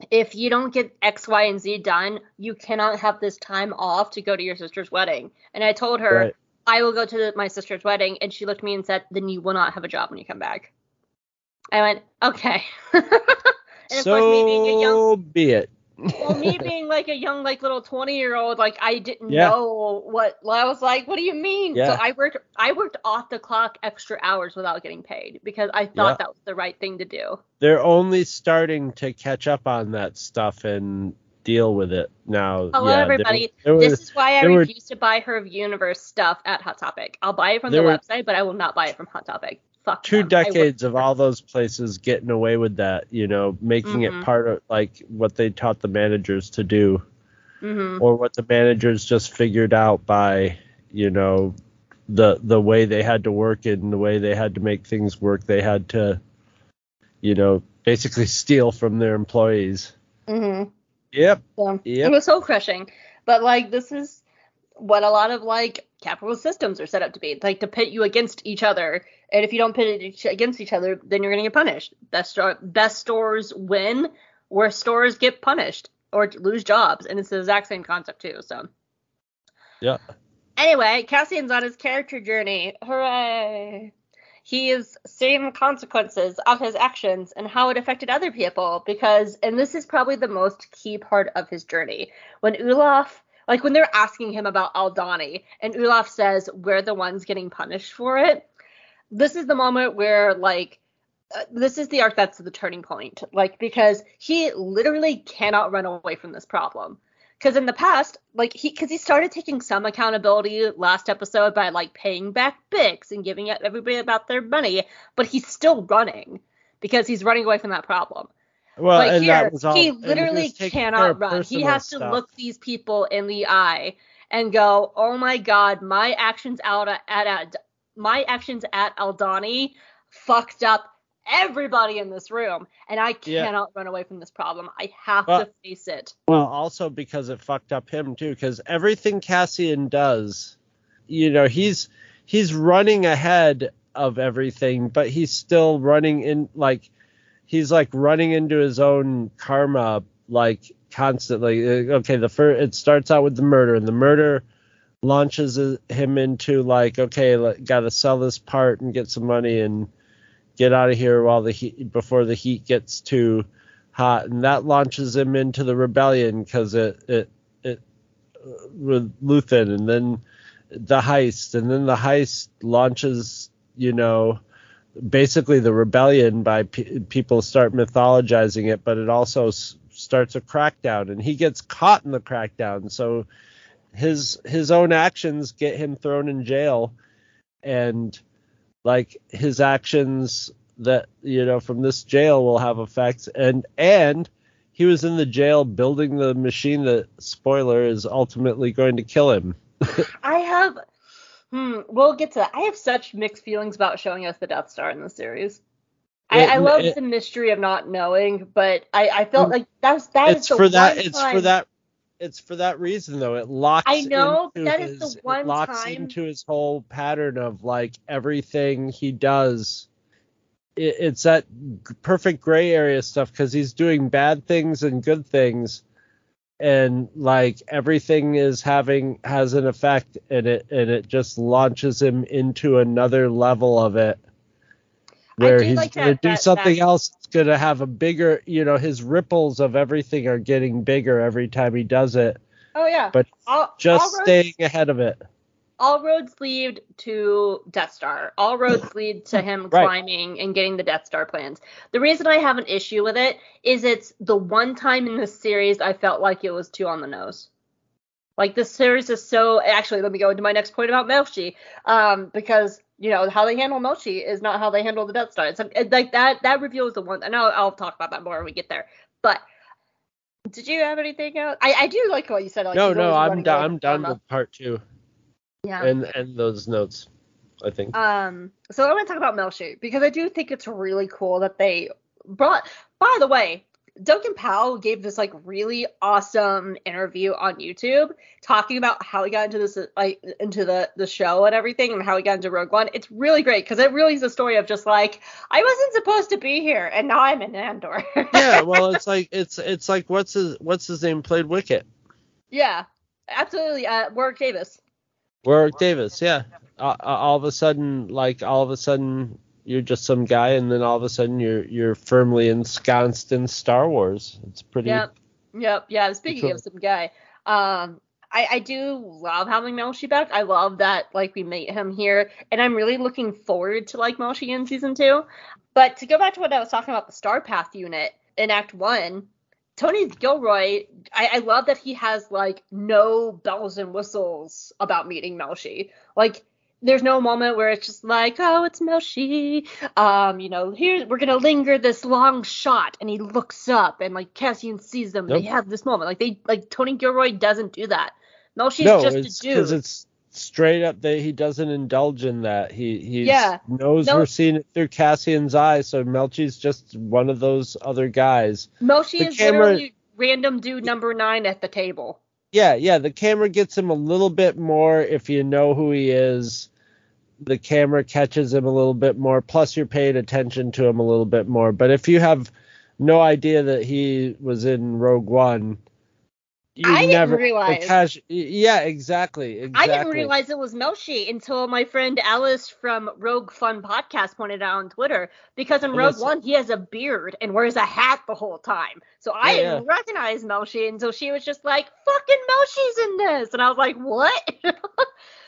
if you don't get X, Y, and Z done, you cannot have this time off to go to your sister's wedding. And I told her, right. I will go to the, my sister's wedding. And she looked at me and said, then you will not have a job when you come back. I went, okay. And of so course, me being a young, be it. Well, me being like a young, like little twenty year old, like I didn't yeah. know what, I was like, what do you mean? Yeah. So I worked, I worked off the clock extra hours without getting paid because I thought yeah. that was the right thing to do. They're only starting to catch up on that stuff and deal with it now. Hello, yeah, everybody. There, there this were, is why I refuse were, to buy her universe stuff at Hot Topic. I'll buy it from the were, website, but I will not buy it from Hot Topic. Fuck two them. decades of all those places getting away with that, you know, making mm-hmm. it part of like what they taught the managers to do. mm-hmm. or what the managers just figured out by, you know, the the way they had to work it and the way they had to make things work. They had to, you know, basically steal from their employees. Mm-hmm. Yep. So, yep. It was soul crushing. But, like, this is what a lot of, like, capitalist systems are set up to be. Like, to pit you against each other. And if you don't pit it against each other, then you're going to get punished. Best, best stores win, where stores get punished or lose jobs. And it's the exact same concept, too. So, yeah. Anyway, Cassian's on his character journey. Hooray. He is seeing the consequences of his actions and how it affected other people, because, and this is probably the most key part of his journey, when Ulaf, like when they're asking him about Aldhani, and Ulaf says, we're the ones getting punished for it. This is the moment where, like, uh, this is the arc that's the turning point, like, because he literally cannot run away from this problem. Because in the past, like, he, because he started taking some accountability last episode by, like, paying back Bix and giving everybody about their money, but he's still running because he's running away from that problem. Well, but and here, that was all, he literally cannot run. He has to stuff. look these people in the eye and go, "Oh my God, my actions out at, at my actions at Aldhani fucked up everybody in this room, and I cannot yeah. run away from this problem. I have well, to face it." Well, also because it fucked up him too, because everything Cassian does, you know, he's he's running ahead of everything, but he's still running in, like, he's like running into his own karma, like, constantly. Okay, the first, it starts out with the murder, and the murder launches him into, like, okay, like, gotta sell this part and get some money and get out of here while the heat, before the heat gets too hot, and that launches him into the rebellion because it it it with Luthen, and then the heist, and then the heist launches, you know, basically the rebellion by p- people start mythologizing it, but it also s- starts a crackdown, and he gets caught in the crackdown, so his his own actions get him thrown in jail, and, like, his actions that, you know, from this jail will have effects. And and he was in the jail building the machine that, spoiler, is ultimately going to kill him. I have, hmm, we'll get to that. I have such mixed feelings about showing us the Death Star in this series. I, it, I love it, the mystery of not knowing, but I, I felt like that's that is the for one that, time. It's for that. It's for that reason, though. It locks. I know into that his, is the one it locks time. into his whole pattern of, like, everything he does. It, it's that perfect gray area stuff, because he's doing bad things and good things, and, like, everything is having has an effect, and it and it just launches him into another level of it, where he's like going to do that, something that. else. Going to have a bigger, you know, his ripples of everything are getting bigger every time he does it. Oh yeah. But all, just all roads, staying ahead of it. All roads lead to Death Star. All roads lead to him right. climbing and getting the Death Star plans. The reason I have an issue with it is it's the one time in this series I felt like it was too on the nose. Like, this series is so, actually, let me go into my next point about Melshi, um, because, you know, how they handle Melshi is not how they handle the Death Star. It's like that, that reveal is the one, and I'll, I'll talk about that more when we get there. But did you have anything else? I, I do like what you said. Like, no, no, I'm done. I'm done with part two. Yeah. And, and those notes, I think. Um, so I want to talk about Melshi, because I do think it's really cool that they brought, by the way, Duncan Powell gave this, like, really awesome interview on YouTube talking about how he got into this, like, into the, the show and everything, and how he got into Rogue One. It's really great, because it really is a story of just, like, I wasn't supposed to be here, and now I'm in Andor. Yeah, well, it's like it's it's like what's his what's his name played Wicket. Yeah, absolutely. Uh, Warwick Davis. Warwick Davis, yeah. Uh, all of a sudden, like, all of a sudden. You're just some guy, and then all of a sudden you're you're firmly ensconced in Star Wars. It's pretty. Yep. Yep. Yeah. Speaking cool. of some guy, um, I I do love having Melshi back. I love that, like, we meet him here, and I'm really looking forward to, like, Melshi in season two. But to go back to what I was talking about, the Star Path unit in Act One, Tony Gilroy, I, I love that he has, like, no bells and whistles about meeting Melshi. Like, there's no moment where it's just like, oh, it's Melshi. Um, you know, here we're gonna linger this long shot, and he looks up, and like Cassian sees them. Nope. They have this moment, like they like Tony Gilroy doesn't do that. Melshi's no, just it's a dude. Because it's straight up that he doesn't indulge in that. He he yeah. knows no, we're seeing it through Cassian's eyes, so Melchi's just one of those other guys. Melshi the is camera, literally random dude number nine at the table. Yeah, yeah, the camera gets him a little bit more if you know who he is. The camera catches him a little bit more, plus you're paying attention to him a little bit more. But if you have no idea that he was in Rogue One, you I never, didn't realize. Cash, yeah, exactly, exactly. I didn't realize it was Melshi until my friend Alice from Rogue Fun Podcast pointed out on Twitter. Because in Rogue One, he has a beard and wears a hat the whole time. So I yeah, didn't yeah. recognize Melshi until she was just like, fucking Melshi's in this. And I was like, what?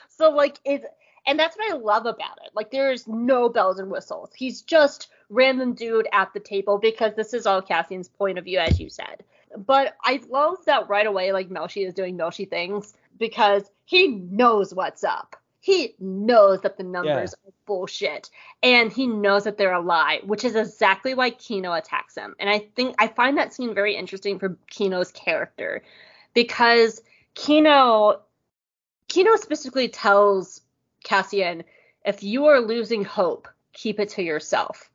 So, like, it's... And that's what I love about it. Like, there's no bells and whistles. He's just random dude at the table because this is all Cassian's point of view, as you said. But I love that right away, like, Melshi is doing Melshi things because he knows what's up. He knows that the numbers yeah. are bullshit. And he knows that they're a lie, which is exactly why Kino attacks him. And I think I find that scene very interesting for Kino's character because Kino, Kino specifically tells Cassian, if you are losing hope, keep it to yourself.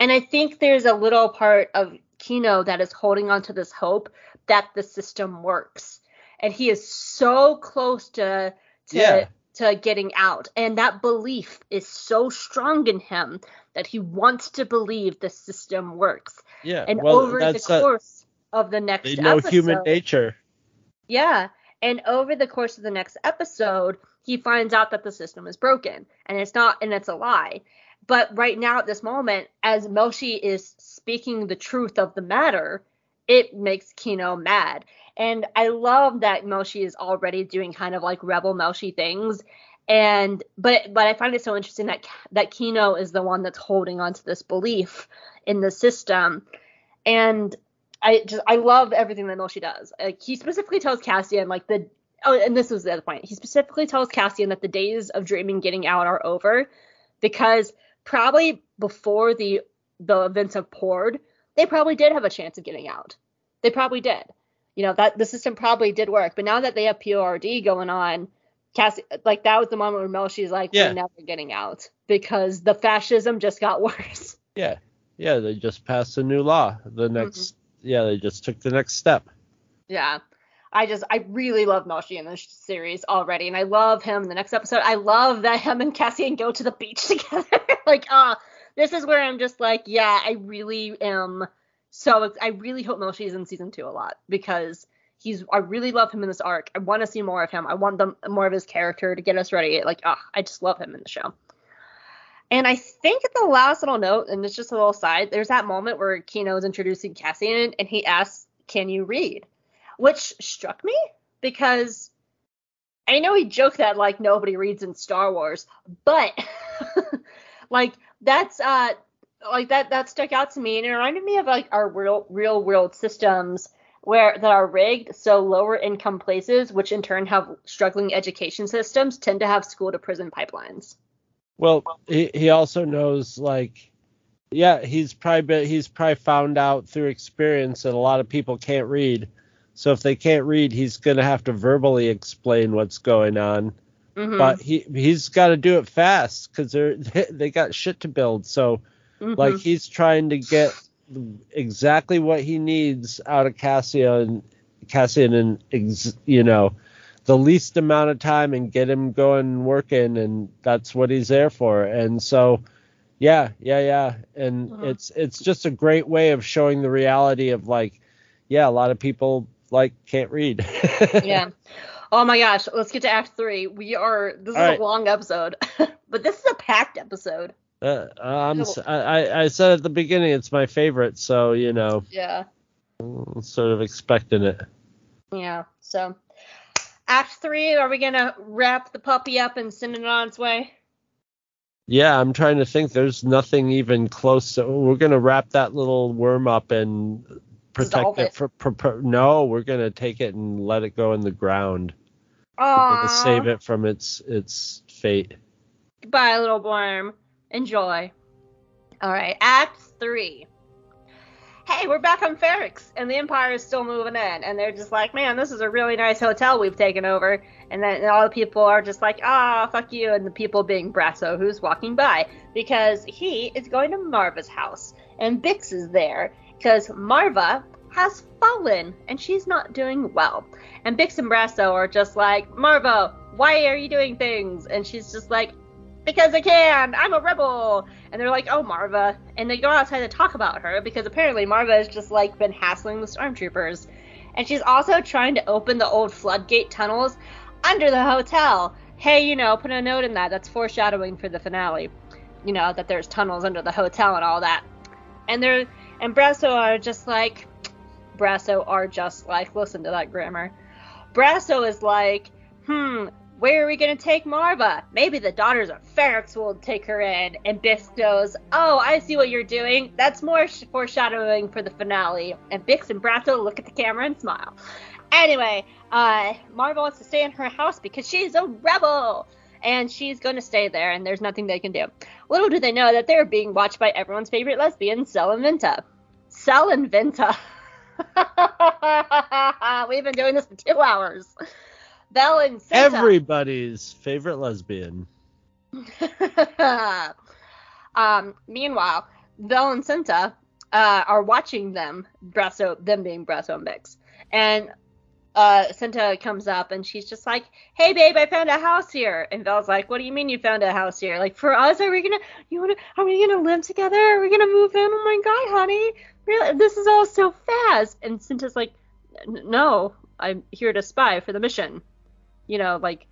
And I think there's a little part of Kino that is holding on to this hope that the system works. And he is so close to to, yeah. to getting out. And that belief is so strong in him that he wants to believe the system works. Yeah. And well, over the course a, of the next they know episode, human nature. Yeah. And over the course of the next episode, he finds out that the system is broken, and it's not, and it's a lie. But right now at this moment, as Melshi is speaking the truth of the matter, it makes Kino mad. And I love that Melshi is already doing kind of like rebel Melshi things. And but but I find it so interesting that that Kino is the one that's holding on to this belief in the system. And I just I love everything that Melshi does. Like, he specifically tells Cassian like the Oh, and this was the other point. He specifically tells Cassian that the days of dreaming getting out are over because probably before the the events of Pord, they probably did have a chance of getting out. They probably did. You know, that the system probably did work. But now that they have P O R D going on, Cass, like that was the moment where Melshi's like, yeah. we're never getting out because the fascism just got worse. Yeah. Yeah, they just passed a new law. The next, mm-hmm. yeah, they just took the next step. Yeah. I just, I really love Melshi in this series already, and I love him in the next episode. I love that him and Cassian go to the beach together. Like, ah, uh, this is where I'm just like, yeah, I really am so, I really hope Melshi is in season two a lot, because he's, I really love him in this arc. I want to see more of him. I want them, more of his character to get us ready. Like, ah, uh, I just love him in the show. And I think at the last little note, and it's just a little side, there's that moment where Kino is introducing Cassian, and he asks, can you read? Which struck me because I know he joked that like nobody reads in Star Wars, but like that's uh like that that stuck out to me, and it reminded me of like our real real world systems where that are rigged so lower income places, which in turn have struggling education systems, tend to have school to prison pipelines. Well, he he also knows like. Yeah, he's probably been, he's probably found out through experience that a lot of people can't read. So if they can't read, he's going to have to verbally explain what's going on. Mm-hmm. But he, he's got to do it fast because they're they got shit to build. So, mm-hmm. like, he's trying to get exactly what he needs out of Cassian, Cassian and, ex, you know, the least amount of time and get him going and working. And that's what he's there for. And so... Yeah, yeah, yeah. And uh-huh. it's it's just a great way of showing the reality of like, yeah, a lot of people like can't read. Yeah. Oh my gosh, let's get to Act Three. We are this All is right. a long episode, but this is a packed episode. Uh, I'm, I I said at the beginning it's my favorite, so you know. Yeah. I'm sort of expecting it. Yeah. So, Act Three, are we gonna wrap the puppy up and send it on its way? Yeah, I'm trying to think. There's nothing even close. So we're going to wrap that little worm up and protect it. it. For, for, for, no, we're going to take it and let it go in the ground. Aww. To save it from its its fate. Goodbye, little worm. Enjoy. All right, Act three. Hey, we're back on Ferrix, and the Empire is still moving in, and they're just like, man, this is a really nice hotel we've taken over, and then and all the people are just like, ah, oh, fuck you, and the people being Brasso, who's walking by, because he is going to Marva's house, and Bix is there, because Maarva has fallen, and she's not doing well, and Bix and Brasso are just like, Maarva, why are you doing things? And she's just like, because I can! I'm a rebel! And they're like, oh, Maarva. And they go outside to talk about her, because apparently Maarva has just, like, been hassling the stormtroopers. And she's also trying to open the old floodgate tunnels under the hotel. Hey, you know, put a note in that. That's foreshadowing for the finale. You know, that there's tunnels under the hotel and all that. And they're, and Brasso are just like, Brasso are just like, listen to that grammar. Brasso is like, hmm... where are we going to take Maarva? Maybe the daughters of Ferrix will take her in. And Bix goes, oh, I see what you're doing. That's more sh- foreshadowing for the finale. And Bix and Brasso look at the camera and smile. Anyway, uh, Maarva wants to stay in her house because she's a rebel. And she's going to stay there, and there's nothing they can do. Little do they know that they're being watched by everyone's favorite lesbian, Cell and Vinta. Cell and Vinta. We've been doing this for two hours. Vel and Cinta. Everybody's favorite lesbian. um, meanwhile, Vel and Cinta uh, are watching them, Brasso, them being Brasso and Bix. And uh, Cinta comes up and she's just like, hey, babe, I found a house here. And Vel's like, what do you mean you found a house here? Like, for us, are we going to, you want to, are we going to live together? Are we going to move in? Oh, my God, honey. Really? This is all so fast. And Cinta's like, no, I'm here to spy for the mission. You know, like,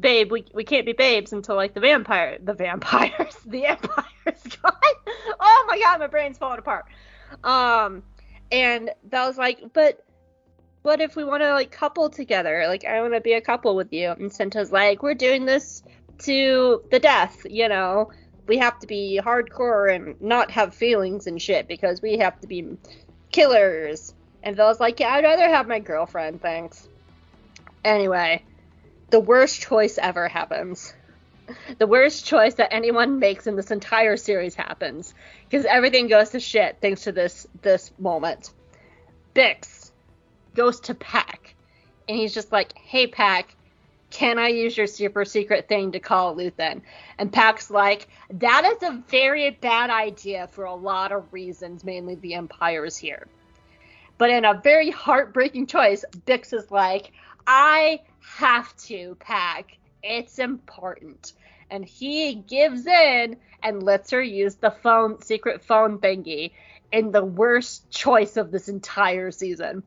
babe, we we can't be babes until, like, the vampire, the vampires, the empire's gone. Oh, my God, my brain's falling apart. Um, and that was like, but what if we want to, like, couple together? Like, I want to be a couple with you. And Cinta's like, we're doing this to the death, you know. We have to be hardcore and not have feelings and shit because we have to be killers. And Vel's like, yeah, I'd rather have my girlfriend, thanks. Anyway. The worst choice ever happens. The worst choice that anyone makes in this entire series happens. Because everything goes to shit thanks to this this moment. Bix goes to Pack. And he's just like, hey, Pack, can I use your super secret thing to call Luthen? And Pack's like, that is a very bad idea for a lot of reasons. Mainly the Empire is here. But in a very heartbreaking choice, Bix is like, I... have to, Pack. It's important. And he gives in and lets her use the phone, secret phone thingy in the worst choice of this entire season.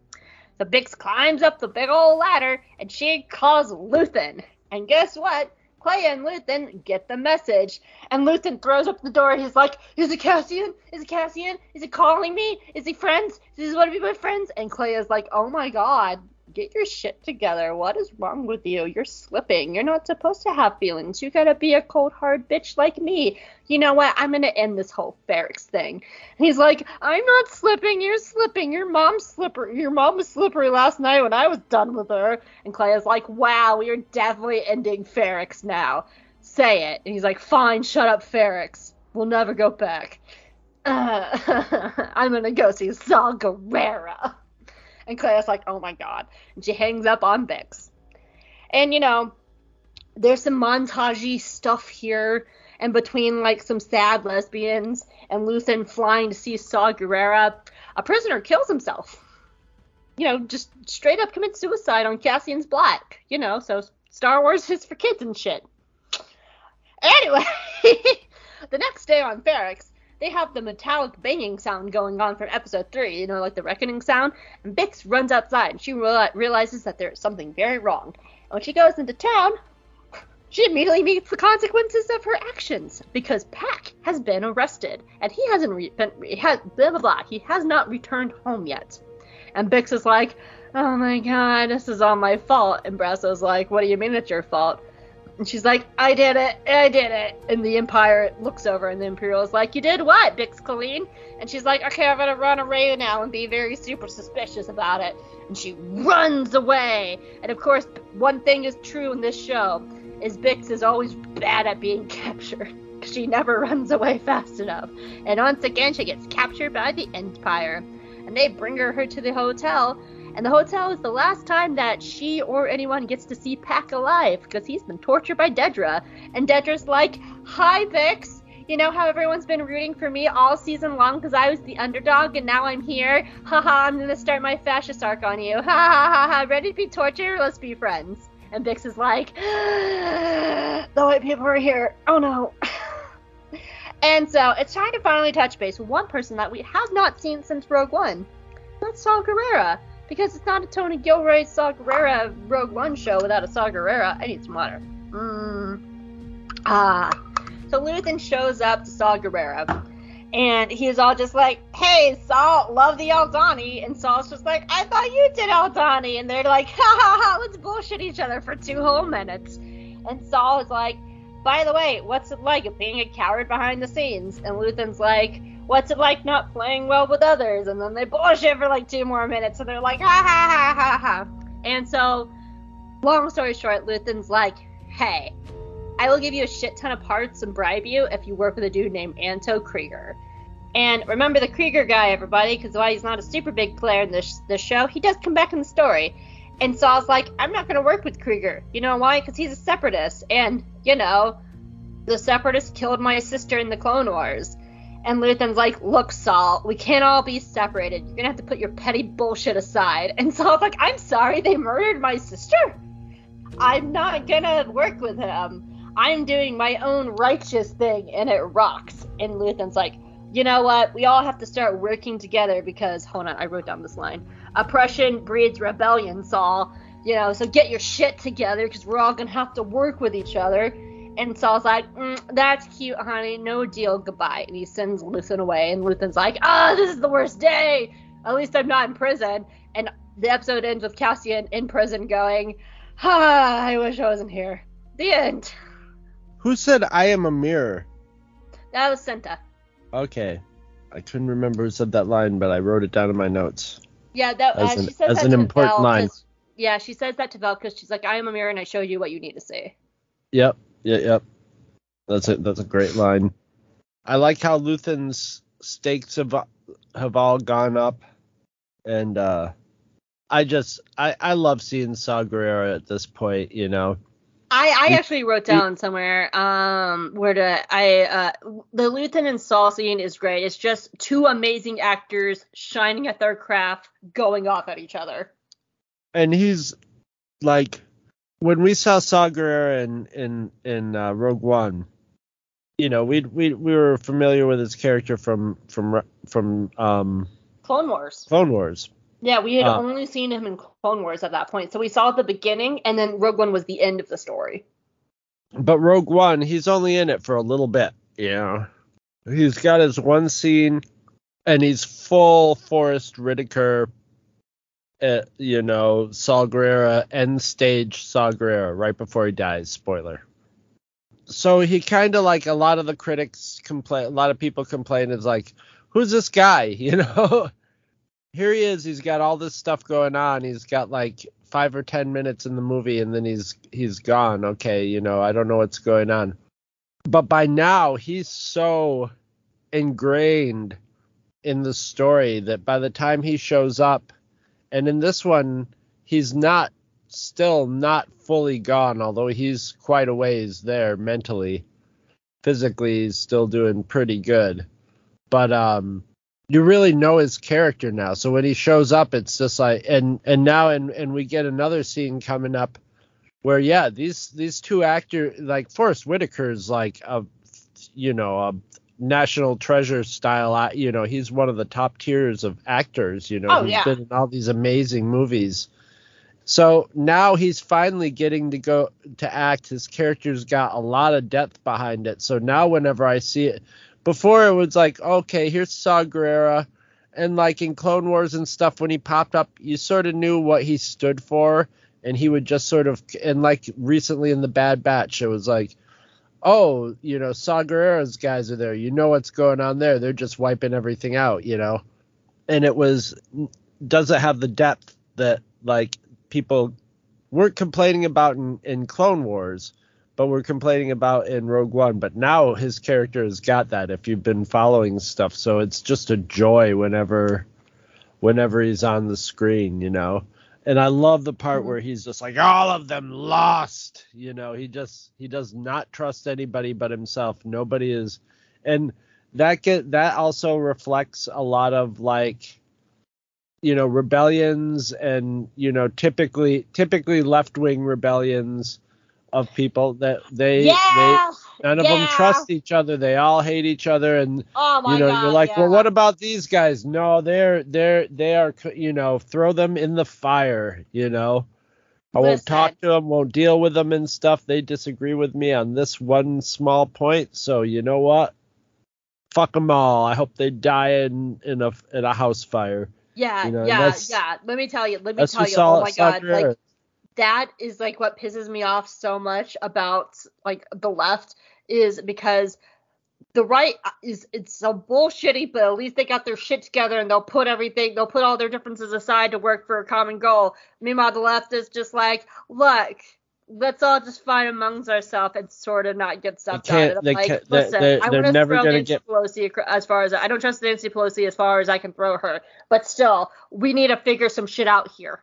So Bix climbs up the big old ladder and she calls Luthen. And guess what? Kleya and Luthen get the message. And Luthen throws up the door. He's like, is it Cassian? Is it Cassian? Is it calling me? Is he friends? Does he want to be my friends? And Kleya's like, oh my God. Get your shit together. What is wrong with you? You're slipping. You're not supposed to have feelings. You gotta be a cold, hard bitch like me. You know what? I'm gonna end this whole Ferrix thing. And he's like, I'm not slipping. You're slipping. Your mom's slippery. Your mom was slippery last night when I was done with her. And Kleya's like, wow, we are definitely ending Ferrix now. Say it. And he's like, fine, shut up, Ferrix. We'll never go back. Uh, I'm gonna go see Saw Gerrera. And Kleya's like, oh my God. And she hangs up on Bix. And, you know, there's some montage-y stuff here. And between, like, some sad lesbians and Luthen flying to see Saw Gerrera, a prisoner kills himself. You know, just straight up commits suicide on Cassian's block. You know, so Star Wars is for kids and shit. Anyway, the next day on Ferrix, they have the metallic banging sound going on from episode three, you know, like the reckoning sound. And Bix runs outside, and she real- realizes that there's something very wrong. And when she goes into town, she immediately meets the consequences of her actions, because Pack has been arrested, and he hasn't re- been, he has, blah, blah, blah, he has not returned home yet. And Bix is like, oh my God, this is all my fault. And Brasso's like, what do you mean it's your fault? And she's like, I did it, I did it. And the Empire looks over, and the Imperial is like, you did what, Bix Caleen? And she's like, okay, I'm going to run away now and be very super suspicious about it. And she runs away. And, of course, one thing is true in this show. is Bix is always bad at being captured. She never runs away fast enough. And once again, she gets captured by the Empire. And they bring her, her to the hotel. And the hotel is the last time that she or anyone gets to see Pack alive, because he's been tortured by Dedra. And Dedra's like, hi, Bix. You know how everyone's been rooting for me all season long because I was the underdog and now I'm here? Haha, I'm going to start my fascist arc on you. Ha ha ha ha. Ready to be tortured? Let's be friends. And Bix is like, the white people are here. Oh, no. And so it's time to finally touch base with one person that we have not seen since Rogue One. That's Saw Gerrera. Because it's not a Tony Gilroy Saw Gerrera Rogue One show without a Saw Gerrera. I need some water. Mmm. Ah. So Luthen shows up to Saw Gerrera. And he's all just like, hey, Saw, love the Aldhani. And Saw's just like, I thought you did Aldhani. And they're like, ha ha ha, let's bullshit each other for two whole minutes. And Saw is like, by the way, what's it like being a coward behind the scenes? And Luthen's like, what's it like not playing well with others? And then they bullshit for like two more minutes. And they're like, ha ha ha ha ha. And so, long story short, Luthen's like, hey, I will give you a shit ton of parts and bribe you if you work with a dude named Anto Krieger. And remember the Krieger guy, everybody, because while he's not a super big player in this, this show, he does come back in the story. And Saw's like, I'm not going to work with Krieger. You know why? Because he's a separatist. And, you know, the separatists killed my sister in the Clone Wars. And Luthen's like, look, Saw, we can't all be separated. You're going to have to put your petty bullshit aside. And Saw's like, I'm sorry, they murdered my sister? I'm not going to work with him. I'm doing my own righteous thing, and it rocks. And Luthen's like, you know what? We all have to start working together because, hold on, I wrote down this line. Oppression breeds rebellion, Saul. You know, so get your shit together because we're all going to have to work with each other. And Saul's like, mm, that's cute, honey. No deal. Goodbye. And he sends Luthen away. And Luthen's like, oh, this is the worst day. At least I'm not in prison. And the episode ends with Cassian in prison going, ah, I wish I wasn't here. The end. Who said I am a mirror? That was Cinta. Okay. I couldn't remember who said that line, but I wrote it down in my notes. Yeah, that as uh, she an, says as that an to important Vel, line. Yeah, she says that to Vel because she's like, I am a mirror and I show you what you need to see. Yep, yeah, yep. That's it. That's a great line. I like how Luthen's stakes have, have all gone up. And uh, I just, I, I love seeing Saw Gerrera at this point, you know. I, I actually wrote down somewhere um, where the I uh, the Luthen and Saw scene is great. It's just two amazing actors shining at their craft, going off at each other. And he's like, when we saw Saw Gerrera in in in uh, Rogue One, you know, we we we were familiar with his character from from from um, Clone Wars. Clone Wars. Yeah, we had uh, only seen him in Clone Wars at that point. So we saw the beginning, and then Rogue One was the end of the story. But Rogue One, he's only in it for a little bit. Yeah. He's got his one scene, and he's full Forrest Whitaker, uh, you know, Saw Gerrera, end stage Saw Gerrera, right before he dies. Spoiler. So he kind of, like, a lot of the critics complain, a lot of people complain, is like, who's this guy, you know? Here he is. He's got all this stuff going on. He's got like five or ten minutes in the movie, and then he's he's gone. Okay, you know, I don't know what's going on. But by now, he's so ingrained in the story that by the time he shows up, and in this one, he's not still not fully gone, although he's quite a ways there mentally. Physically, he's still doing pretty good. But um. You really know his character now. So when he shows up, it's just like, and and now and and we get another scene coming up where, yeah, these these two actors, like Forrest Whitaker's like a, you know, a national treasure style, you know, he's one of the top tiers of actors, you know, oh, he's yeah. been in all these amazing movies. So now he's finally getting to go to act. His character's got a lot of depth behind it. So now whenever I see it, before it was like, okay, here's Saw Gerrera, and like in Clone Wars and stuff, when he popped up, you sort of knew what he stood for, and he would just sort of, and like recently in The Bad Batch, it was like, oh, you know, Saw Gerrera's guys are there, you know what's going on there, they're just wiping everything out, you know, and it was, doesn't have the depth that like people weren't complaining about in, in Clone Wars. but we're complaining about in Rogue One. But now his character has got that, if you've been following stuff. So it's just a joy whenever whenever he's on the screen, you know. And I love the part where he's just like, all of them lost. You know, he just he does not trust anybody but himself. Nobody is. And that get that also reflects a lot of, like, you know, rebellions and, you know, typically typically left wing rebellions of people that they, yeah, they none yeah. of them trust each other. They all hate each other. And, oh my you know, God, you're like, yeah. well, what about these guys? No, they're they're they are, you know, throw them in the fire. You know, I Listen. won't talk to them, won't deal with them and stuff. They disagree with me on this one small point. So, you know what? Fuck them all. I hope they die in, in a in a house fire. Yeah, you know, yeah, yeah. Let me tell you. Let me tell you. Saw, oh my God, Gerrera. Like that is like what pisses me off so much about like the left, is because the right is it's so bullshitty, but at least they got their shit together and they'll put everything, they'll put all their differences aside to work for a common goal. Meanwhile, the left is just like, look, let's all just fight amongst ourselves and sort of not get stuff done. Like, listen, they're, I want to throw Nancy get... Pelosi as far as I don't trust Nancy Pelosi as far as I can throw her, but still, we need to figure some shit out here.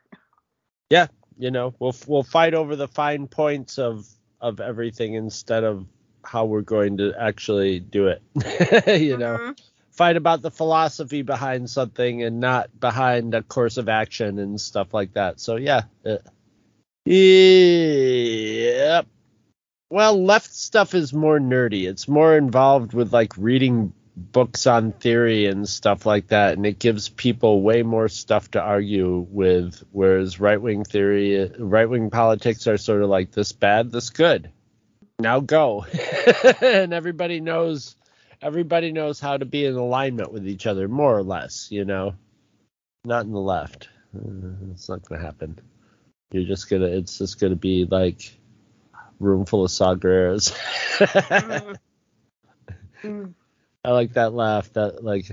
Yeah, you know, we'll we'll fight over the fine points of of everything instead of how we're going to actually do it. You mm-hmm. know, fight about the philosophy behind something and not behind a course of action and stuff like that. So yeah. It, Yep. Well, left stuff is more nerdy. It's more involved with like reading books on theory and stuff like that, and it gives people way more stuff to argue with. Whereas right-wing theory, right-wing politics are sort of like this bad, this good. Now go, and everybody knows, everybody knows how to be in alignment with each other, more or less. You know, not in the left. It's not gonna happen. You're just gonna, it's just gonna be like room full of Saw Gerreras. mm. Mm. I like that laugh, that like.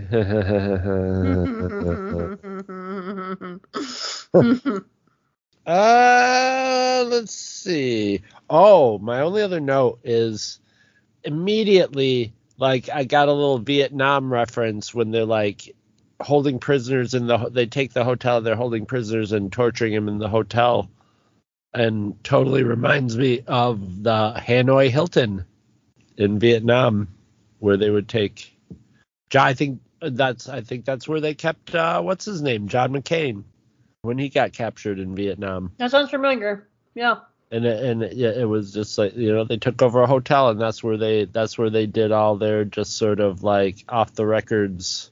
uh, let's see. Oh, my only other note is immediately, like, I got a little Vietnam reference when they're like, holding prisoners in the they take the hotel, they're holding prisoners and torturing him in the hotel, and totally reminds me of the Hanoi Hilton in Vietnam, where they would take I think that's I think that's where they kept uh what's his name John McCain when he got captured in Vietnam. That sounds familiar. Yeah. And it, and yeah, it, it was just like, you know, they took over a hotel, and that's where they that's where they did all their just sort of like off the records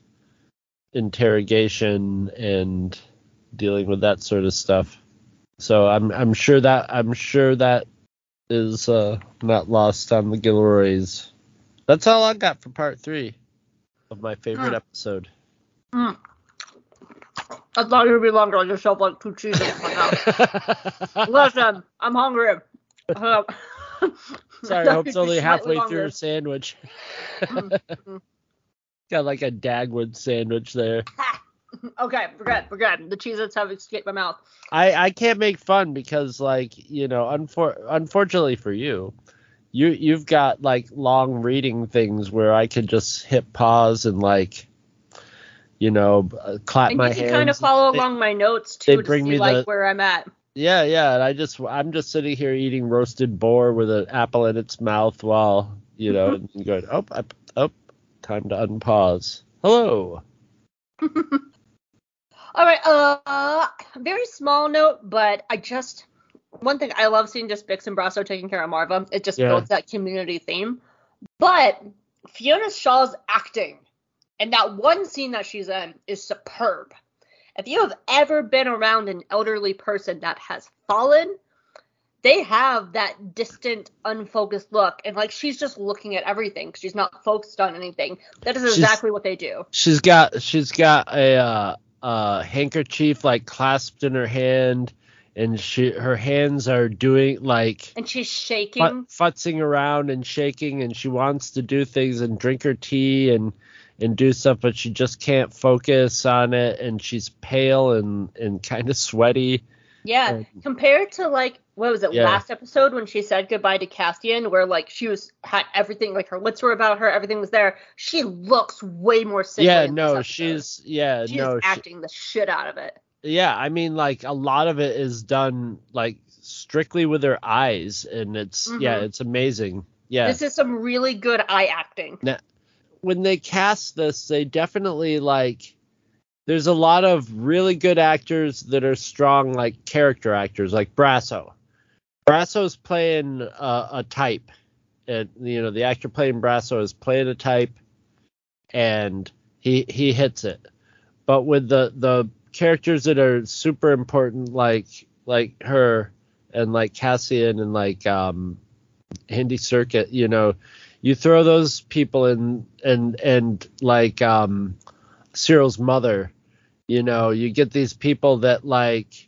interrogation and dealing with that sort of stuff. So I'm I'm sure that I'm sure that is uh, not lost on the Gilroys. That's all I got for part three of my favorite mm. episode. Mm. I thought it would be longer. I just felt like two cheeses. Listen, I'm hungry. Uh, Sorry, Hope's only halfway longer. through her sandwich. mm-hmm. Got like a Dagwood sandwich there. Okay, we're good, we're good. The Cheez-Its have escaped my mouth. I, I can't make fun because, like, you know, unfor- unfortunately for you, you, you've got, like, long reading things where I can just hit pause and, like, you know, uh, clap and my hands. And you can kind of follow they, along my notes, too, to see, like, the, where I'm at. Yeah, yeah, and I just, I'm just sitting here eating roasted boar with an apple in its mouth while, you know, mm-hmm. and going, oh, I, oh. Time to unpause. Hello. All right. Uh, very small note, but I just one thing I love seeing just Bix and Brasso taking care of Maarva. It just yeah. builds that community theme. But Fiona Shaw's acting and that one scene that she's in is superb. If you have ever been around an elderly person that has fallen, they have that distant, unfocused look. And, like, she's just looking at everything. She's not focused on anything. That is exactly she's, what they do. She's got she's got a, uh, a handkerchief, like, clasped in her hand. And she her hands are doing, like... And she's shaking. Fut, futzing around and shaking. And she wants to do things and drink her tea and, and do stuff. But she just can't focus on it. And she's pale and, and kind of sweaty. Yeah, um, compared to, like, what was it, yeah. last episode when she said goodbye to Cassian, where, like, she was, had everything, like, her lips were about her, everything was there. She looks way more sick. Yeah, no, she's, yeah, she's no. She's acting she, the shit out of it. Yeah, I mean, like, a lot of it is done, like, strictly with her eyes, and it's, mm-hmm. yeah, it's amazing. Yeah. This is some really good eye acting. Now, when they cast this, they definitely, like... There's a lot of really good actors that are strong, like, character actors, like Brasso. Brasso's playing uh, a type. And, you know, the actor playing Brasso is playing a type, and he he hits it. But with the, the characters that are super important, like like her and, like, Cassian and, like, um, Andy Serkis, you know, you throw those people in and, and like, um, Cyril's mother, you know, you get these people that, like,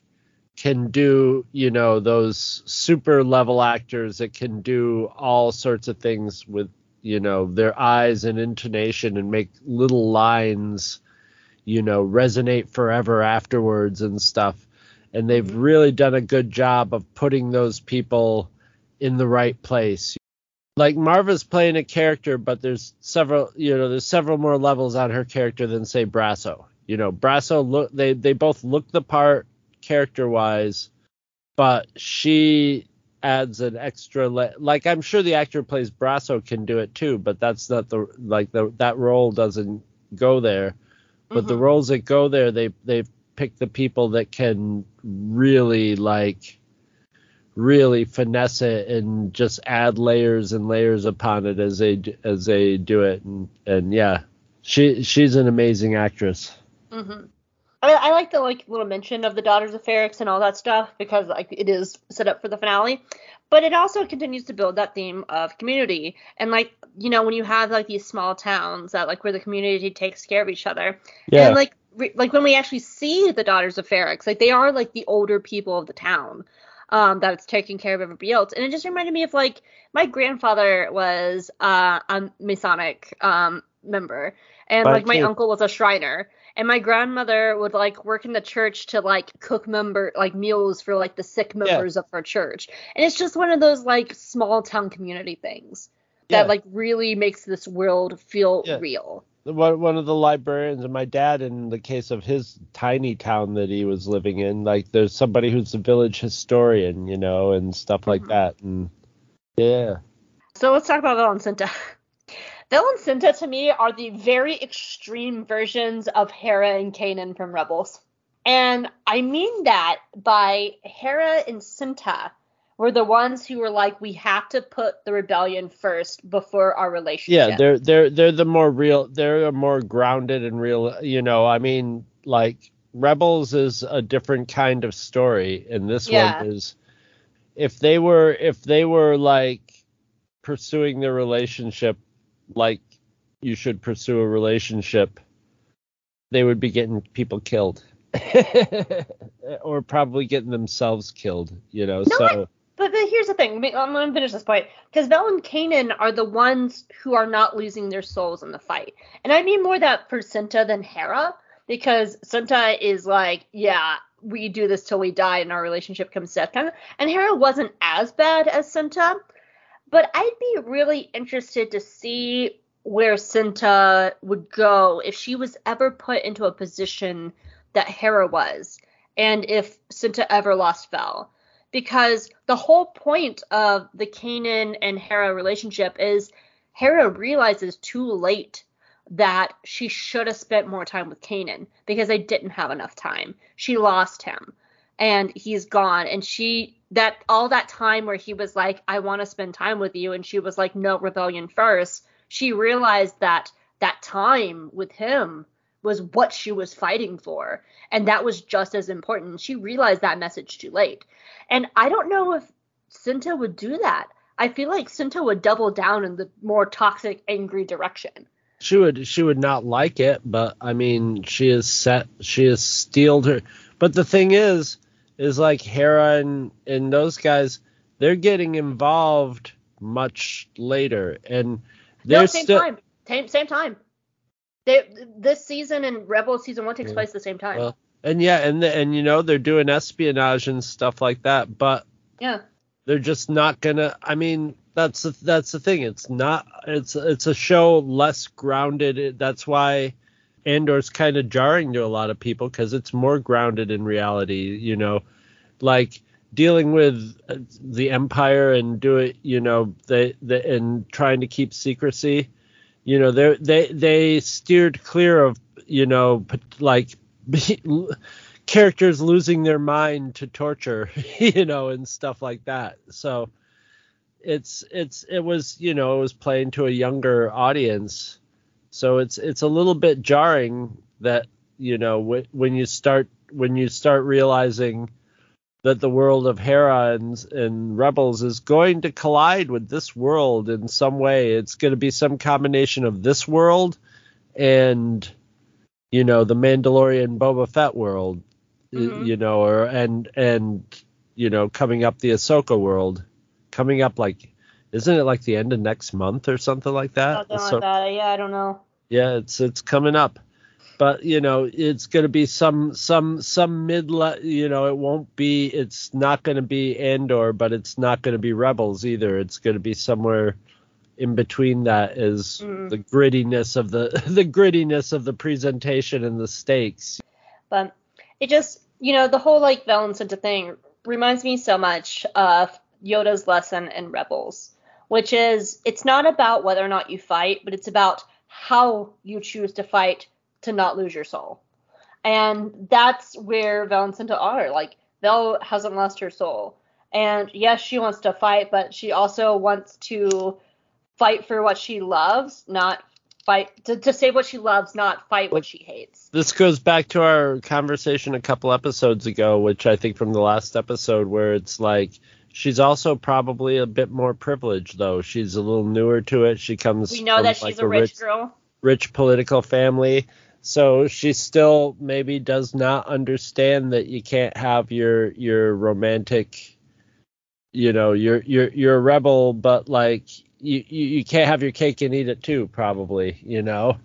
can do, you know, those super level actors that can do all sorts of things with, you know, their eyes and intonation and make little lines, you know, resonate forever afterwards and stuff. And they've really done a good job of putting those people in the right place. Like, Maarva's playing a character, but there's several, you know, there's several more levels on her character than, say, Brasso. You know, Brasso, look, they, they both look the part character-wise, but she adds an extra, le- like, I'm sure the actor who plays Brasso can do it too, but that's not the, like, the, that role doesn't go there. But mm-hmm. the roles that go there, they, they pick the people that can really, like... really finesse it and just add layers and layers upon it as they as they do it, and and yeah, she she's an amazing actress. Mm-hmm. I, I like the like little mention of the daughters of Ferrix and all that stuff, because like it is set up for the finale, but it also continues to build that theme of community and like you know when you have like these small towns that like where the community takes care of each other. Yeah. And like re- like when we actually see the daughters of Ferrix, like they are like the older people of the town. Um, that it's taking care of everybody else. And it just reminded me of, like, my grandfather was uh, a Masonic um, member. And, but like, my you. uncle was a Shriner. And my grandmother would, like, work in the church to, like, cook member, like, meals for, like, the sick members yeah. of her church. And it's just one of those, like, small-town community things that, yeah. like, really makes this world feel yeah. real. One of the librarians, and my dad, in the case of his tiny town that he was living in, like, there's somebody who's the village historian, you know, and stuff mm-hmm. like that. And yeah. So let's talk about Vel and Cinta. Vel and Cinta, to me, are the very extreme versions of Hera and Kanan from Rebels. And I mean that by Hera and Cinta were the ones who were like, we have to put the rebellion first before our relationship. Yeah, they're they're they're the more real, they're more grounded and real. You know, I mean, like Rebels is a different kind of story, and this yeah. one is. If they were, if they were like pursuing their relationship, like you should pursue a relationship, they would be getting people killed, or probably getting themselves killed. You know, no, so. I- But, but here's the thing. I'm going to finish this point. Because Vel and Kanan are the ones who are not losing their souls in the fight. And I mean more that for Cinta than Hera. Because Cinta is like, yeah, we do this till we die and our relationship comes to death. And Hera wasn't as bad as Cinta. But I'd be really interested to see where Cinta would go if she was ever put into a position that Hera was. And if Cinta ever lost Vel. Because the whole point of the Kanan and Hera relationship is Hera realizes too late that she should have spent more time with Kanan because they didn't have enough time. She lost him and he's gone. And she that all that time where he was like, I want to spend time with you. And she was like, no, rebellion first. She realized that that time with him was what she was fighting for. And that was just as important. She realized that message too late. And I don't know if Cinta would do that. I feel like Cinta would double down in the more toxic, angry direction. She would she would not like it, but I mean, she is set, she has steeled her. But the thing is, is like Hera and, and those guys, they're getting involved much later. And they're no, same still... time. Same, same time. They, this season and Rebels season one takes yeah. place at the same time. Well, And yeah, and and you know, they're doing espionage and stuff like that, but yeah, they're just not gonna. I mean, that's the, that's the thing. It's not. It's it's a show less grounded. That's why Andor's kind of jarring to a lot of people, because it's more grounded in reality. You know, like dealing with the Empire and do it. You know, they, they and trying to keep secrecy. You know, they they they steered clear of, you know, like, characters losing their mind to torture, you know, and stuff like that. So it's it's it was, you know, it was playing to a younger audience. So it's it's a little bit jarring that, you know, w- when you start when you start realizing that the world of Hera and, and Rebels is going to collide with this world in some way. It's going to be some combination of this world and, you know, the Mandalorian Boba Fett world, mm-hmm. you know, or and and you know, coming up the Ahsoka world, coming up like, isn't it like the end of next month or something like that? Something so, like that. Yeah, I don't know. Yeah, it's it's coming up, but you know, it's gonna be some some some mid, you know, it won't be. It's not gonna be Andor, but it's not gonna be Rebels either. It's gonna be somewhere in between that is mm. the grittiness of the the grittiness of the presentation and the stakes. But it just, you know, the whole like Vel and Cinta thing reminds me so much of Yoda's lesson in Rebels, which is it's not about whether or not you fight, but it's about how you choose to fight to not lose your soul. And that's where Vel and Cinta are. Like, Vel hasn't lost her soul. And yes, she wants to fight, but she also wants to fight for what she loves, not fight to, to save what she loves, not fight what she hates. This goes back to our conversation a couple episodes ago, which I think from the last episode, where it's like she's also probably a bit more privileged, though. She's a little newer to it. She comes we know from that she's like a, a rich, rich girl, rich political family. So she still maybe does not understand that you can't have your your romantic, you know, you're you're you're a rebel, but like. You, you you can't have your cake and eat it too, probably, you know.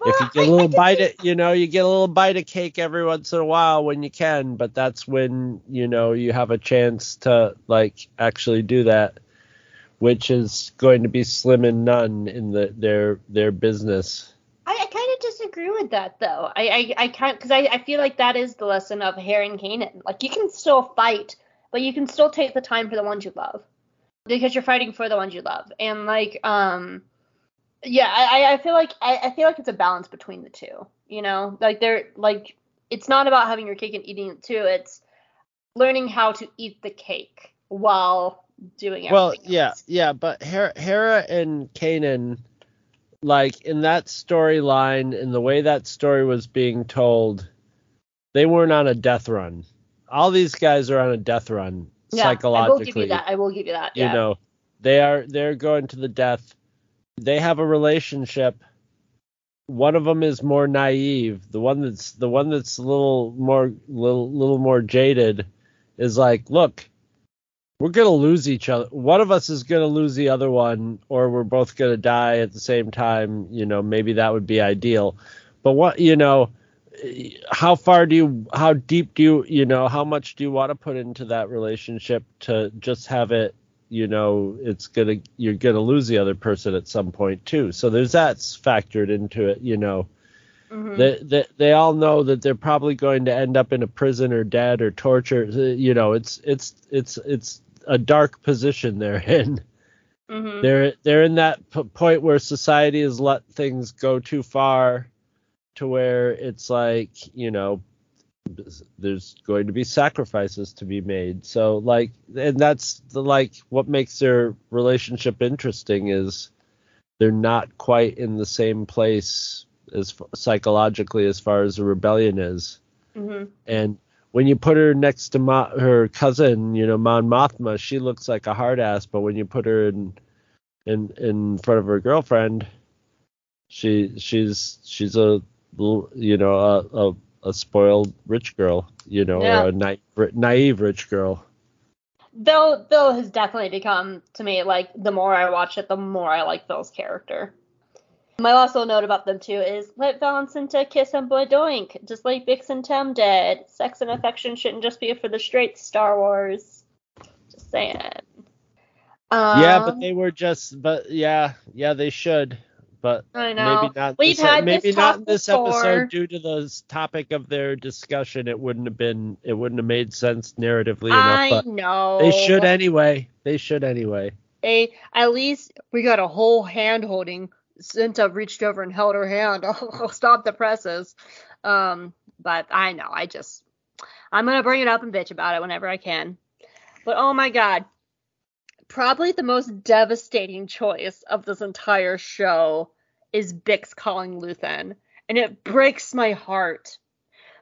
Well, if you get a little I, I bite of, you know, you get a little bite of cake every once in a while when you can, but that's when, you know, you have a chance to like actually do that, which is going to be slim and none in the their their business. I, I kind of disagree with that though. I I, I can't, because I, I feel like that is the lesson of Hera and Kanan. Like, you can still fight, but you can still take the time for the ones you love. Because you're fighting for the ones you love. And like, um, yeah, I, I feel like I, I feel like it's a balance between the two, you know, like they're like, it's not about having your cake and eating it too. It's learning how to eat the cake while doing everything. Well, yeah, else. yeah. But Hera, Hera and Kanan, like in that storyline and the way that story was being told, they weren't on a death run. All these guys are on a death run. Psychologically, yeah, I will give you that. I will give you that. Yeah. You know, they are they're going to the death. They have a relationship. One of them is more naive. The one that's the one that's a little more little little more jaded is like, look, we're gonna lose each other. One of us is gonna lose the other one, or we're both gonna die at the same time. You know, maybe that would be ideal. But what you know. How far do you, how deep do you, you know, how much do you want to put into that relationship to just have it, you know, it's going to, you're going to lose the other person at some point too. So there's that's factored into it, you know, mm-hmm. they, they, they all know that they're probably going to end up in a prison or dead or torture. You know, it's, it's, it's, it's a dark position they're in. Mm-hmm. They're, they're in that p- point where society has let things go too far. To where it's like, you know, there's going to be sacrifices to be made. So like, and that's the like what makes their relationship interesting is they're not quite in the same place as psychologically as far as the rebellion is. Mm-hmm. And when you put her next to Ma- her cousin, you know, Mon Mothma, she looks like a hard ass. But when you put her in in in front of her girlfriend, she she's she's a you know, a, a, a spoiled rich girl, you know, yeah. or a naive, naive rich girl. Vel, Vel has definitely become, to me, like, the more I watch it, the more I like Vel's character. My last little note about them, too, is let Vel and Cinta kiss and bladoink, just like Bix and Tem did. Sex and affection shouldn't just be for the straight Star Wars. Just saying. Um, yeah, but they were just, but yeah, yeah, they should. But I know. Maybe not, We've this, had maybe this not in this before. episode due to the topic of their discussion. It wouldn't have been, it wouldn't have made sense narratively I enough. I know. They should anyway. They should anyway. They, at least we got a whole hand holding. Cinta reached over and held her hand. Oh, stop the presses. Um, but I know. I just, I'm going to bring it up and bitch about it whenever I can. But oh my God. Probably the most devastating choice of this entire show is Bix calling Luthen. And it breaks my heart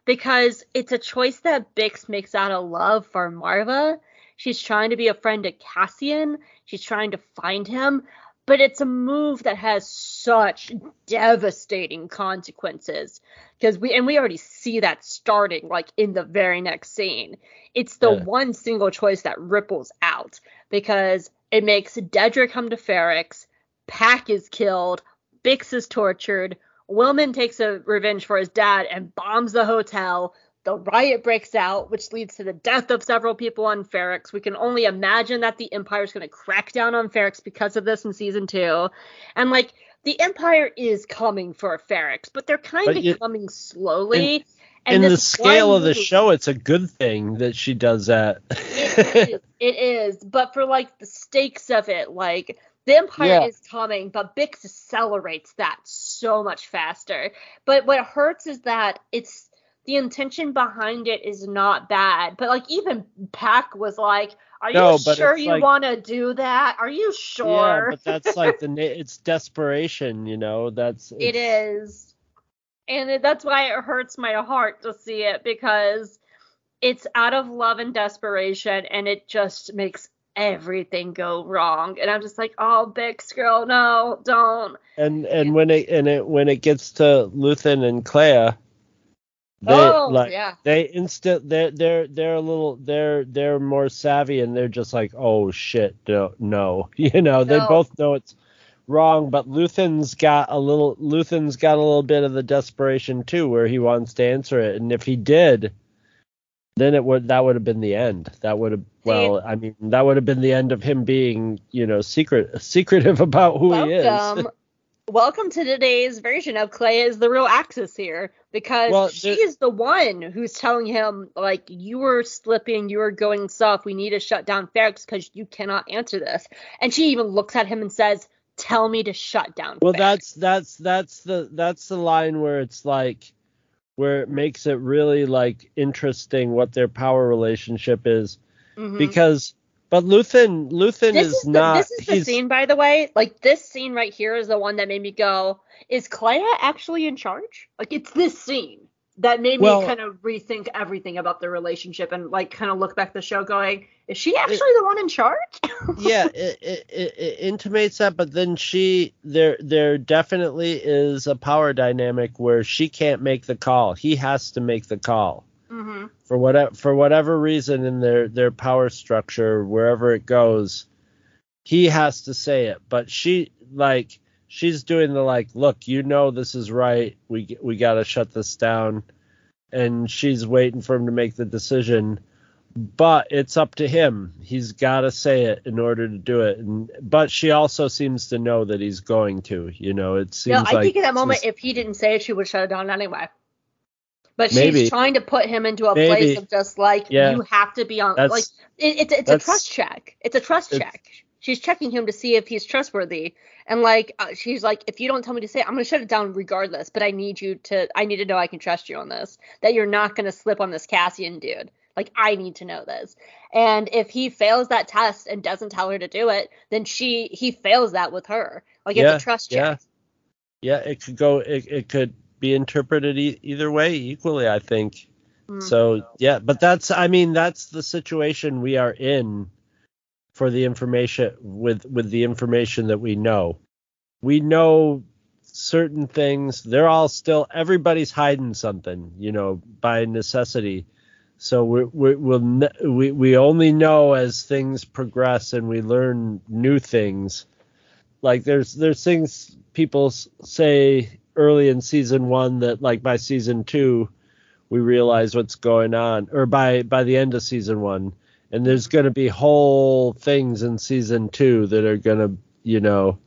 because it's a choice that Bix makes out of love for Maarva. She's trying to be a friend to Cassian. She's trying to find him. But it's a move that has such devastating consequences because we and we already see that starting like in the very next scene. It's the yeah. one single choice that ripples out because it makes Dedra come to Ferrix. Pack is killed. Bix is tortured. Willman takes a revenge for his dad and bombs the hotel. The riot breaks out, which leads to the death of several people on Ferrix. We can only imagine that the Empire is going to crack down on Ferrix because of this in season two. And like the Empire is coming for Ferrix, but they're kind of coming slowly. In, and in the scale of the show, it's a good thing that she does that. it, is, it is, but for like the stakes of it, like. The Empire yeah. is coming, but Bix accelerates that so much faster. But what hurts is that it's the intention behind it is not bad. But like even Pack was like, "Are no, you sure you like, want to do that? Are you sure?" Yeah, but that's like the it's desperation, you know. That's it's, it is, and it, that's why it hurts my heart to see it because it's out of love and desperation, and it just makes. Everything go wrong, and I'm just like, oh, Bix, girl, no, don't. And and when it and it when it gets to Luthen and Kleya, they oh, like yeah. they instant they're they're they're a little they're they're more savvy, and they're just like, oh shit, no, no, you know, no. They both know it's wrong, but Luthen's got a little Luthen's got a little bit of the desperation too, where he wants to answer it, and if he did. Then it would that would have been the end. That would have well, I mean, that would have been the end of him being, you know, secret secretive about who Welcome. he is. Welcome to today's version of Kleya is the real Axis here because well, she is the one who's telling him like you were slipping, you were going soft. We need to shut down Ferrix because you cannot answer this. And she even looks at him and says, "Tell me to shut down." Well, Ferrix. that's that's that's the that's the line where it's like. Where it makes it really like interesting what their power relationship is, mm-hmm. because but Luthen Luthen this is, is the, not. This is the scene, by the way. Like this scene right here is the one that made me go, "Is Kleya actually in charge?" Like it's this scene that made well, me kind of rethink everything about their relationship and like kind of look back the show, going, "Is she actually it, the one in charge?" yeah, it, it, it, it intimates that, but then she there there definitely is a power dynamic where she can't make the call. He has to make the call mm-hmm. for whatever for whatever reason in their their power structure, wherever it goes, he has to say it. But she like she's doing the like, look, you know this is right. We we gotta shut this down, and she's waiting for him to make the decision. But it's up to him. He's got to say it in order to do it. And, but she also seems to know that he's going to. You know, it seems no, I like... I think at that moment, just, if he didn't say it, she would shut it down anyway. But maybe, she's trying to put him into a maybe, place of just like, yeah, you have to be on... like it, it, It's a trust check. It's a trust it's, check. She's checking him to see if he's trustworthy. And like, uh, she's like, if you don't tell me to say it, I'm going to shut it down regardless. But I need you to... I need to know I can trust you on this. That you're not going to slip on this Cassian dude. Like, I need to know this. And if he fails that test and doesn't tell her to do it, then she he fails that with her. Like, yeah, it's a trust yeah. check. Yeah, it could go, it, it could be interpreted e- either way equally, I think. Mm-hmm. So, yeah, but that's, I mean, that's the situation we are in for the information, with, with the information that we know. We know certain things. They're all still, everybody's hiding something, you know, by necessity. So we we we'll, we we only know as things progress and we learn new things. Like there's there's things people say early in season one that like by season two we realize what's going on, or by by the end of season one. And there's going to be whole things in season two that are going to, you know,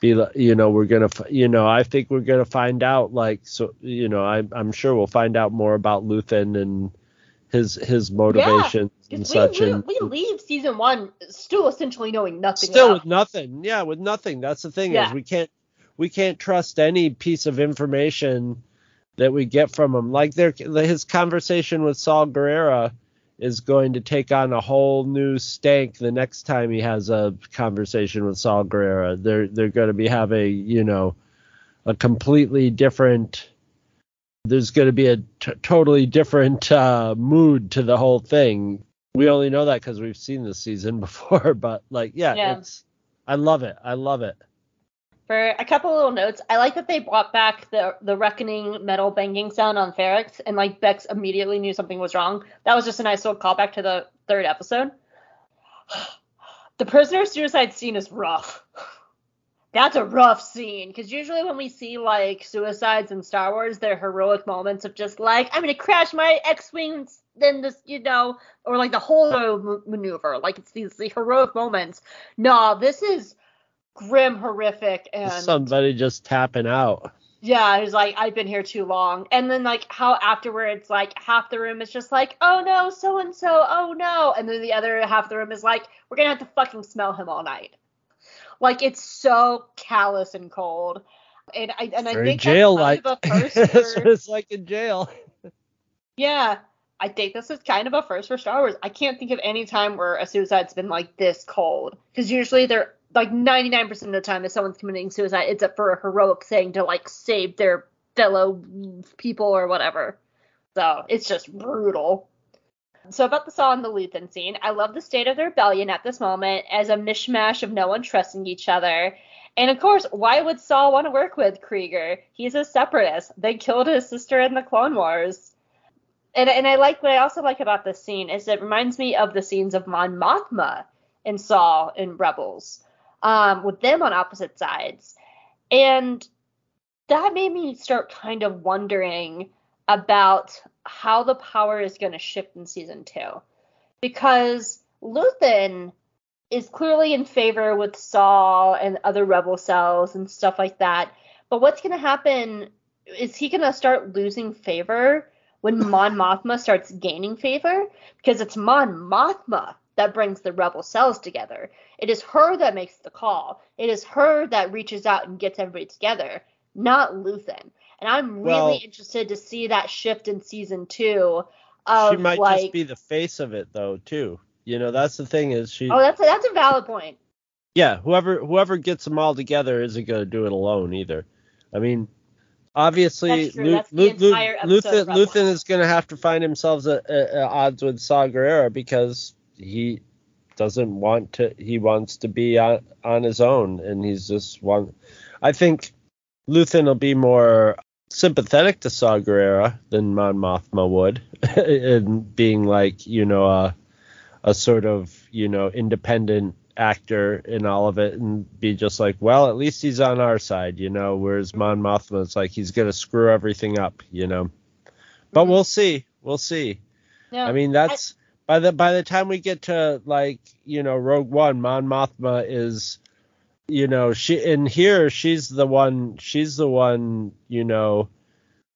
be, you know, we're going to, you know, I think we're going to find out, like, so, you know, I, I'm sure we'll find out more about Luthen and his his motivations yeah, and we, such. We, and we leave season one still essentially knowing nothing. Still about. with nothing. Yeah, with nothing. That's the thing yeah. is we can't we can't trust any piece of information that we get from him. Like their his conversation with Saw Gerrera is going to take on a whole new stank the next time he has a conversation with Saw Gerrera. They're they're going to be having, you know, a completely different. There's going to be a t- totally different uh, mood to the whole thing. We only know that because we've seen this season before. But like, yeah, yeah, it's I love it. I love it. For a couple little notes, I like that they brought back the the reckoning metal banging sound on Ferrix, and like Bex immediately knew something was wrong. That was just a nice little callback to the third episode. The prisoner suicide scene is rough. That's a rough scene, because usually when we see like suicides in Star Wars, they're heroic moments of just like, I'm gonna crash my X-wing, then this, you know, or like the holo maneuver. Like it's these the heroic moments. No, this is grim, horrific, and somebody just tapping out. Yeah, he's like, I've been here too long. And then like how afterwards, like half the room is just like, oh no, so and so, oh no, and then the other half of the room is like, we're gonna have to fucking smell him all night. Like it's so callous and cold, and I and I Very think jail like it's like in jail. Yeah, I think this is kind of a first for Star Wars. I can't think of any time where a suicide's been like this cold, because usually they're. Like ninety-nine percent of the time if someone's committing suicide, it's up for a heroic thing to like save their fellow people or whatever. So it's just brutal. So about the Saw and the Luthen scene, I love the state of the rebellion at this moment as a mishmash of no one trusting each other. And of course, why would Saw want to work with Krieger? He's a separatist. They killed his sister in the Clone Wars. And, and I like what I also like about this scene is it reminds me of the scenes of Mon Mothma in Saw in Rebels. Um, with them on opposite sides. And that made me start kind of wondering about how the power is going to shift in season two. Because Luthen is clearly in favor with Saw and other rebel cells and stuff like that. But what's going to happen is he going to start losing favor when Mon Mothma starts gaining favor? Because it's Mon Mothma that brings the rebel cells together. It is her that makes the call. It is her that reaches out and gets everybody together, not Luthen. And I'm really well, interested to see that shift in season two. Of, she might like, just be the face of it, though, too. You know, that's the thing is she. Oh, that's a, that's a valid point. Yeah, whoever whoever gets them all together isn't going to do it alone either. I mean, obviously, Lu- Lu- Lu- Luthen, Luthen is going to have to find himself at, at odds with Saw Gerrera because. He doesn't want to. He wants to be on, on his own, and he's just one. I think Luthen will be more sympathetic to Saw Gerrera than Mon Mothma would, and being like you know a a sort of you know independent actor in all of it, and be just like, well, at least he's on our side, you know. Whereas Mon Mothma, it's like he's gonna screw everything up, you know. But we'll see. We'll see. Yeah, I mean, that's. I- By the by the time we get to like you know Rogue One, Mon Mothma is you know she in here she's the one she's the one you know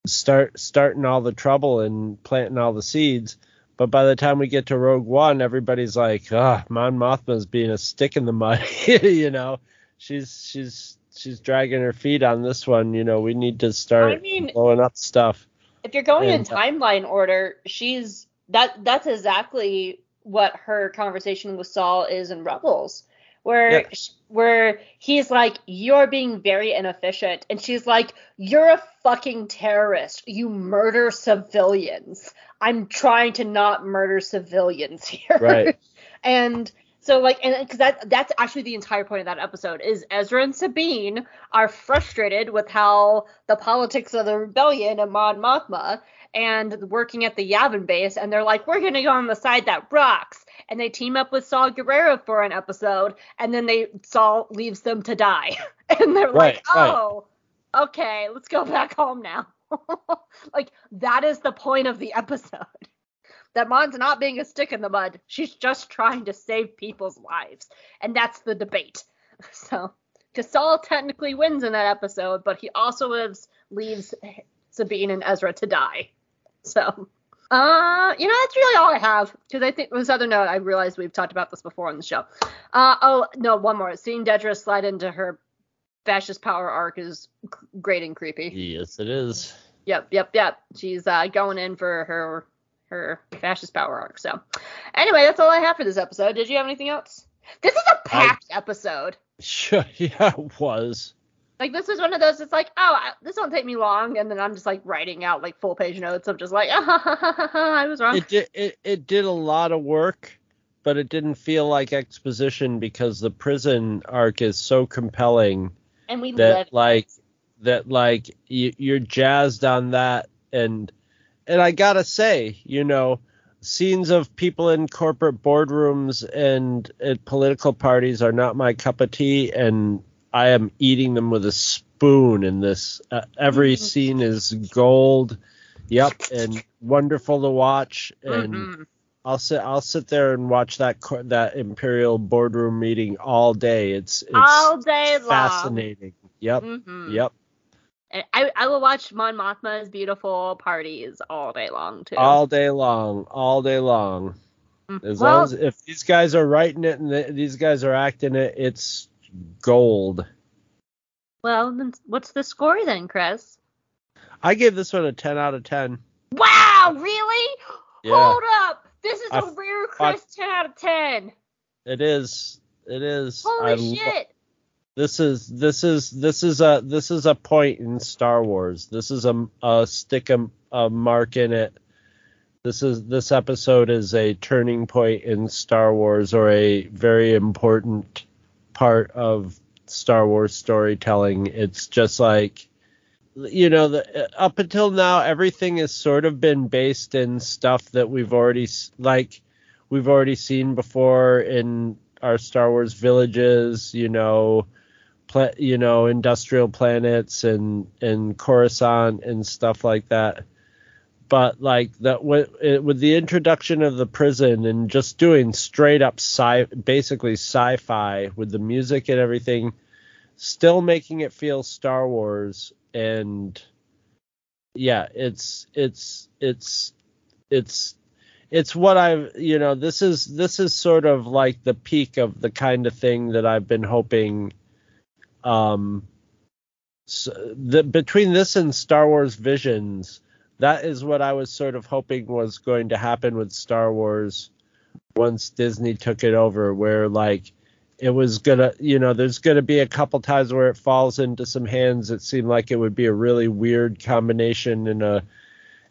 start starting all the trouble and planting all the seeds. But by the time we get to Rogue One, everybody's like, ah, Mon Mothma's being a stick in the mud. you know she's she's she's dragging her feet on this one. You know we need to start I mean, blowing up stuff. If you're going and, in timeline order, she's. That that's exactly what her conversation with Saul is in Rebels, where yeah. where he's like, you're being very inefficient. And she's like, you're a fucking terrorist. You murder civilians. I'm trying to not murder civilians here. Right. And So, like, and because that that's actually the entire point of that episode is Ezra and Sabine are frustrated with how the politics of the rebellion and Mon Mothma and working at the Yavin base, and they're like, we're going to go on the side that rocks. And they team up with Saw Gerrera for an episode, and then they Saw leaves them to die. And they're right, like, oh, right. okay, let's go back home now. Like, that is the point of the episode. That Mon's not being a stick in the mud. She's just trying to save people's lives. And that's the debate. So, because Saul technically wins in that episode, but he also lives, leaves Sabine and Ezra to die. So, uh, you know, that's really all I have. Because I think, this other note, I realized we've talked about this before on the show. Uh, oh, no, one more. Seeing Dedra slide into her fascist power arc is great and creepy. Yes, it is. Yep, yep, yep. She's uh, going in for her... her fascist power arc. So anyway, that's all I have for this episode. Did you have anything else? This is a packed I, episode. Sure, yeah, it was. Like, this was one of those, it's like, oh, I, this won't take me long, and then I'm just like writing out like full page notes of just like, ah, ha, ha, ha, ha, ha, I was wrong. It did, it, it did a lot of work, but it didn't feel like exposition because the prison arc is so compelling. And we that like that like you, you're jazzed on that. And And I gotta say, you know, scenes of people in corporate boardrooms and at political parties are not my cup of tea, and I am eating them with a spoon in this. Uh, every mm-hmm. scene is gold, yep, and wonderful to watch. And mm-hmm. I'll sit, I'll sit there and watch that cor- that Imperial boardroom meeting all day. It's, it's all day long. Fascinating. Yep, mm-hmm. yep. I, I will watch Mon Mothma's beautiful parties all day long, too. All day long. All day long. As well, long as if these guys are writing it and the, these guys are acting it, it's gold. Well, then what's the score then, Chris? I gave this one a ten out of ten. Wow, really? Yeah. Hold up. This is I, a rare Chris I, ten out of ten. It is. It is. Holy I shit. Lo- This is this is this is a this is a point in Star Wars. This is a, a stick a, a mark in it. This is this episode is a turning point in Star Wars, or a very important part of Star Wars storytelling. It's just like, you know, the, up until now everything has sort of been based in stuff that we've already like we've already seen before in our Star Wars villages, you know. You know, industrial planets and and Coruscant and stuff like that. But like that with, with the introduction of the prison and just doing straight up sci basically sci-fi with the music and everything, still making it feel Star Wars. And yeah, it's it's it's it's it's what I've, you know, this is this is sort of like the peak of the kind of thing that I've been hoping. Um, so the, between this and Star Wars Visions, that is what I was sort of hoping was going to happen with Star Wars once Disney took it over, where like it was gonna, you know, there's gonna be a couple times where it falls into some hands that seem like it would be a really weird combination and a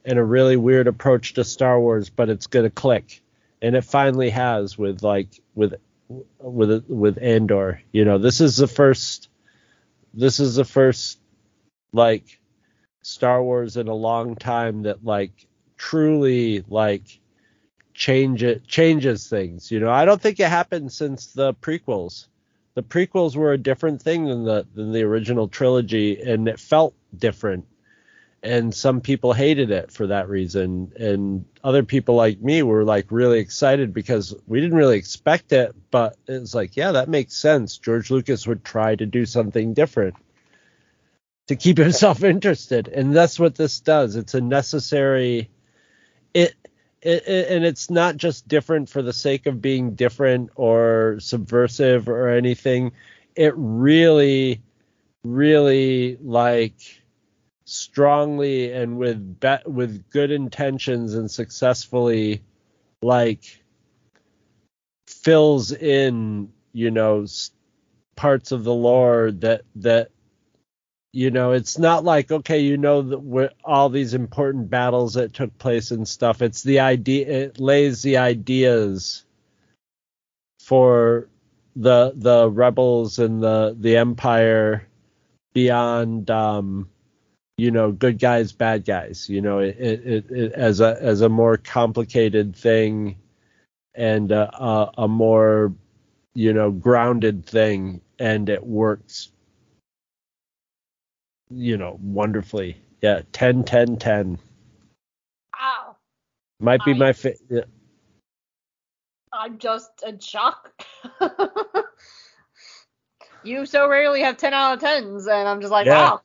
and a really weird approach to Star Wars, but it's gonna click, and it finally has with like with with with Andor. You know, this is the first. This is the first, like, Star Wars in a long time that, like, truly, like, change it, changes things. You know, I don't think it happened since the prequels. The prequels were a different thing than the than the original trilogy, and it felt different. And some people hated it for that reason. And other people like me were, like, really excited because we didn't really expect it. But it's like, yeah, that makes sense. George Lucas would try to do something different to keep himself interested. And that's what this does. It's a necessary it, it, it and it's not just different for the sake of being different or subversive or anything. It really, really, like... strongly and with be- with good intentions and successfully like fills in, you know, s- parts of the lore that that you know, it's not like, okay, you know, that all these important battles that took place and stuff. It's the idea, it lays the ideas for the the rebels and the the Empire beyond um you know, good guys, bad guys, you know, it, it, it as a as a more complicated thing and a, a, a more, you know, grounded thing, and it works, you know, wonderfully. Yeah, ten, ten, ten. Wow. Might I, be my fa- yeah. I'm just in shock. You so rarely have ten out of tens, and I'm just like, yeah. Wow,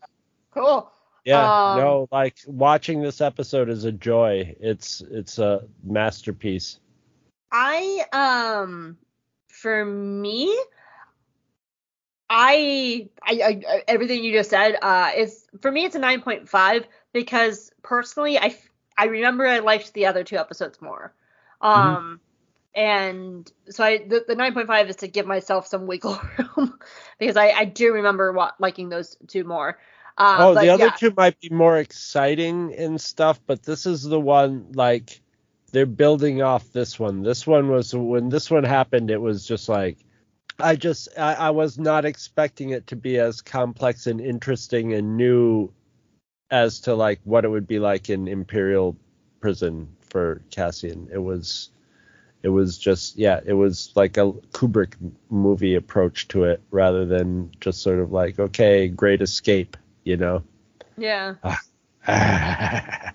cool. Yeah, um, no, like watching this episode is a joy. It's it's a masterpiece. I um for me, I I, I everything you just said uh is for me it's a nine point five, because personally I I remember I liked the other two episodes more. Um mm-hmm. and so I the, the nine point five is to give myself some wiggle room, because I I do remember what, liking those two more. Uh, oh, but, the other yeah. two might be more exciting and stuff, but this is the one, like, they're building off this one. This one was, when this one happened, it was just like, I just, I, I was not expecting it to be as complex and interesting and new as to, like, what it would be like in Imperial prison for Cassian. It was, it was just, yeah, it was like a Kubrick movie approach to it, rather than just sort of like, okay, Great Escape. You know? Yeah. Ah.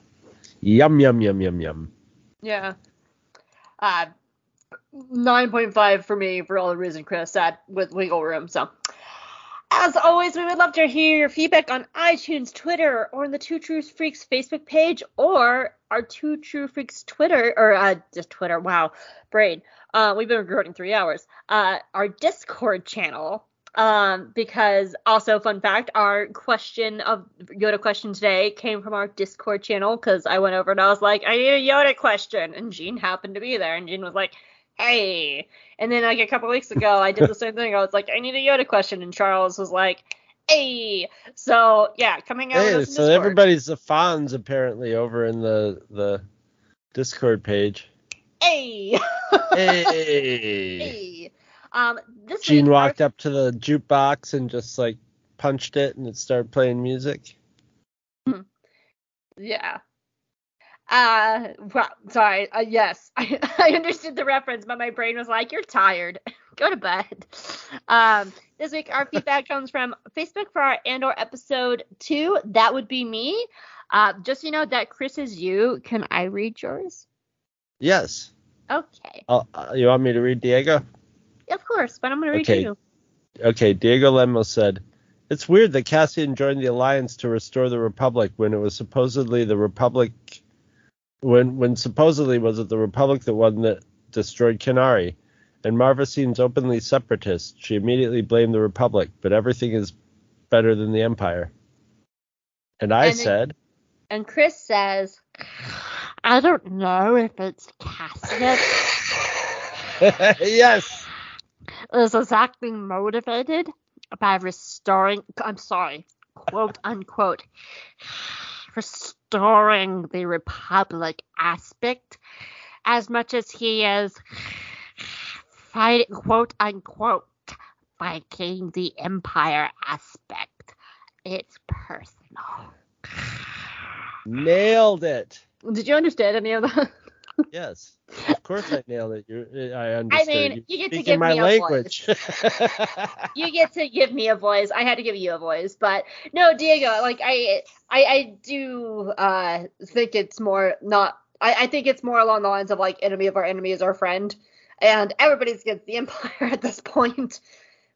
Yum, yum, yum, yum, yum. Yeah. Uh, nine point five for me, for all the reason Chris said, with wiggle room. So, as always, we would love to hear your feedback on iTunes, Twitter, or on the Two True Freaks Facebook page, or our Two True Freaks Twitter, or uh, just Twitter, wow, brain. Uh, we've been recording three hours. Uh, our Discord channel. Um, because also, fun fact, our question of Yoda question today came from our Discord channel, because I went over and I was like, I need a Yoda question, and Gene happened to be there, and Gene was like, hey. And then like a couple weeks ago, I did the same thing. I was like, I need a Yoda question, and Charles was like, hey. So yeah, coming out. Hey, of so everybody's the fans apparently over in the the Discord page. Hey. Hey. Hey. Um, this Gene walked our... up to the jukebox and just like punched it, and it started playing music. Yeah. Uh, well, sorry. Uh, yes, I, I understood the reference, but my brain was like, "You're tired. Go to bed." Um, this week our feedback comes from Facebook for our Andor episode two. That would be me. Uh, just so you know that Chris is you. Can I read yours? Yes. Okay. Uh, you want me to read Diego? Of course, but I'm going to read okay. you. Okay, Diego Lemos said, it's weird that Cassian joined the Alliance to restore the Republic when it was supposedly the Republic, when when supposedly was it the Republic that one that destroyed Qunari, and Maarva seems openly separatist. She immediately blamed the Republic, but everything is better than the Empire. And I and said... It, and Chris says, I don't know if it's Cassian. Yes! Is exactly motivated by restoring, I'm sorry, quote unquote, restoring the Republic aspect as much as he is fighting, quote unquote, fighting the Empire aspect. It's personal. Nailed it. Did you understand any of that? Yes, of course I nailed it. You, I understand. I mean, you get to give my me language. a voice. You get to give me a voice. I had to give you a voice, but no, Diego. Like I, I, I do uh, think it's more not. I, I think it's more along the lines of like enemy of our enemy is our friend, and everybody's against the Empire at this point.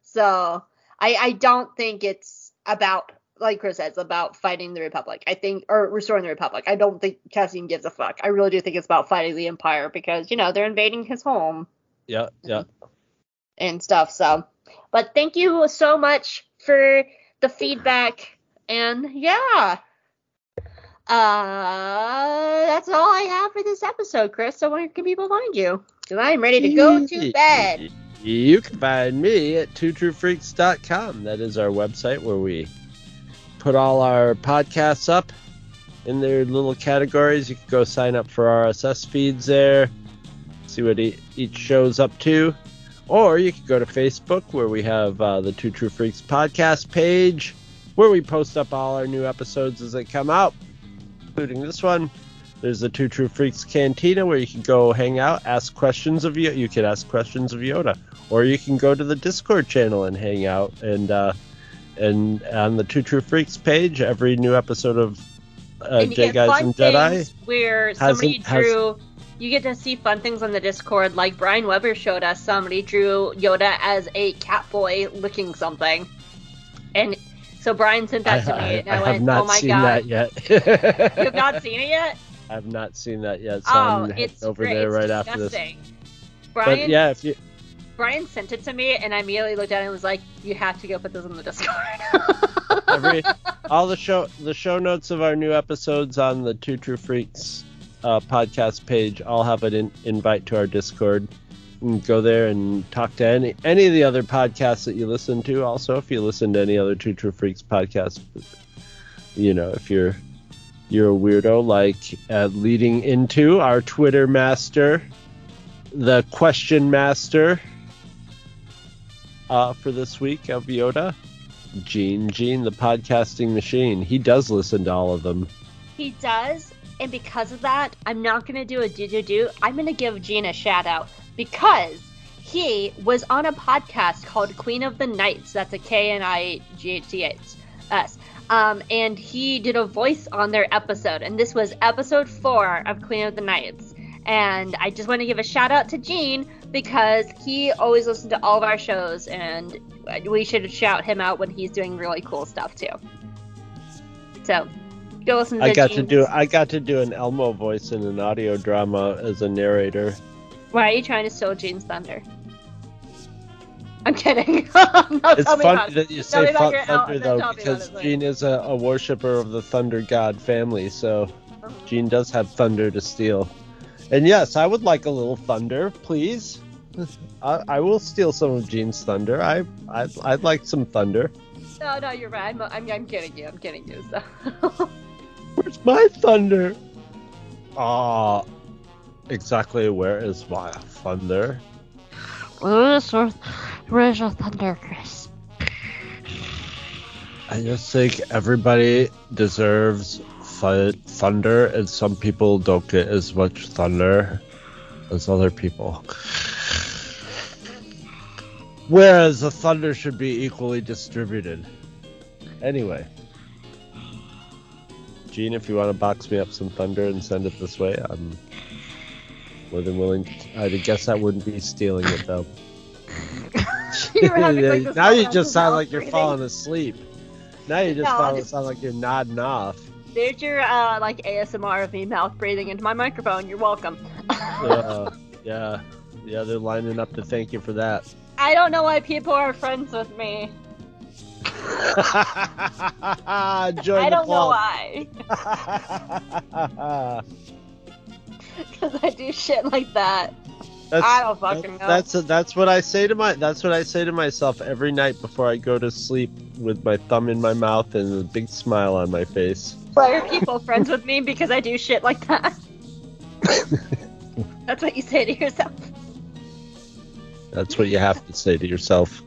So I, I don't think it's about, like Chris says, about fighting the Republic. I think, or restoring the Republic. I don't think Cassian gives a fuck. I really do think it's about fighting the Empire, because, you know, they're invading his home. Yeah, yeah. And stuff, so. But thank you so much for the feedback. And, yeah. Uh, that's all I have for this episode, Chris. So where can people find you? Because I'm ready to go to bed. You can find me at two true freaks dot com. That is our website where we put all our podcasts up in their little categories. You can go sign up for R S S feeds there, see what e- each show's up to. Or you can go to Facebook, where we have uh, the Two True Freaks podcast page, where we post up all our new episodes as they come out, including this one. There's the Two True Freaks Cantina, where you can go hang out, ask questions of Yoda. You can ask questions of Yoda. Or you can go to the Discord channel and hang out. And uh, and on the Two True Freaks page, every new episode of uh, J Guys and Jedi, where somebody drew... You get to see fun things on the Discord, like Brian Weber showed us. Somebody drew Yoda as a catboy licking something. And so Brian sent that I, to me, I, and I, I went, oh my God. I have not seen that yet. You have not seen it yet? I have not seen that yet, so oh, I'm it's over great. there right it's after disgusting. this. Brian, but yeah, if you... Brian sent it to me, and I immediately looked at it and was like, you have to go put this on the Discord. Every, all the show, the show notes of our new episodes on the Two True Freaks Uh, podcast page, I'll have an in- invite to our Discord. And go there and talk to any any of the other podcasts that you listen to. Also, if you listen to any other Two True Freaks podcasts, you know, if you're you're a weirdo, like uh, leading into our Twitter master, the question master uh, for this week of Yoda, Gene Gene, the podcasting machine. He does listen to all of them. He does. And because of that, I'm not going to do a do-do-do. I'm going to give Gene a shout-out because he was on a podcast called Queen of the Knights. That's a K N I G H T S. Um, and he did a voice on their episode. And this was episode four of Queen of the Knights. And I just want to give a shout-out to Gene because he always listens to all of our shows. And we should shout him out when he's doing really cool stuff, too. So... Go listen to I got Gene. to do I got to do an Elmo voice in an audio drama as a narrator. Why are you trying to steal Gene's thunder? I'm kidding. no, it's funny that you say fun, thunder El- though, because Gene is a, a worshiper of the thunder god family, so uh-huh. Gene does have thunder to steal. And yes, I would like a little thunder, please. I, I will steal some of Gene's thunder. I I'd, I'd like some thunder. No, no, you're right. I'm I'm, I'm kidding you. I'm kidding you. So. Where's my thunder? Ah, uh, exactly where is my thunder? Where's your, where's your thunder, Chris? I just think everybody deserves th- thunder, and some people don't get as much thunder as other people. Whereas the thunder should be equally distributed. Anyway. Gene, if you want to box me up some thunder and send it this way, I'm more than willing to. I guess that wouldn't be stealing it, though. you like now you just sound like you're breathing. falling asleep. Now you just no, just... sound like you're nodding off. There's your uh, like A S M R of me mouth breathing into my microphone. You're welcome. uh, yeah, yeah, they're lining up to thank you for that. I don't know why people are friends with me. I don't know why. Because I do shit like that. That's, I don't fucking know. That's a, that's what I say to my that's what I say to myself every night before I go to sleep with my thumb in my mouth and a big smile on my face. Why are people friends with me? Because I do shit like that. That's what you say to yourself. That's what you have to say to yourself.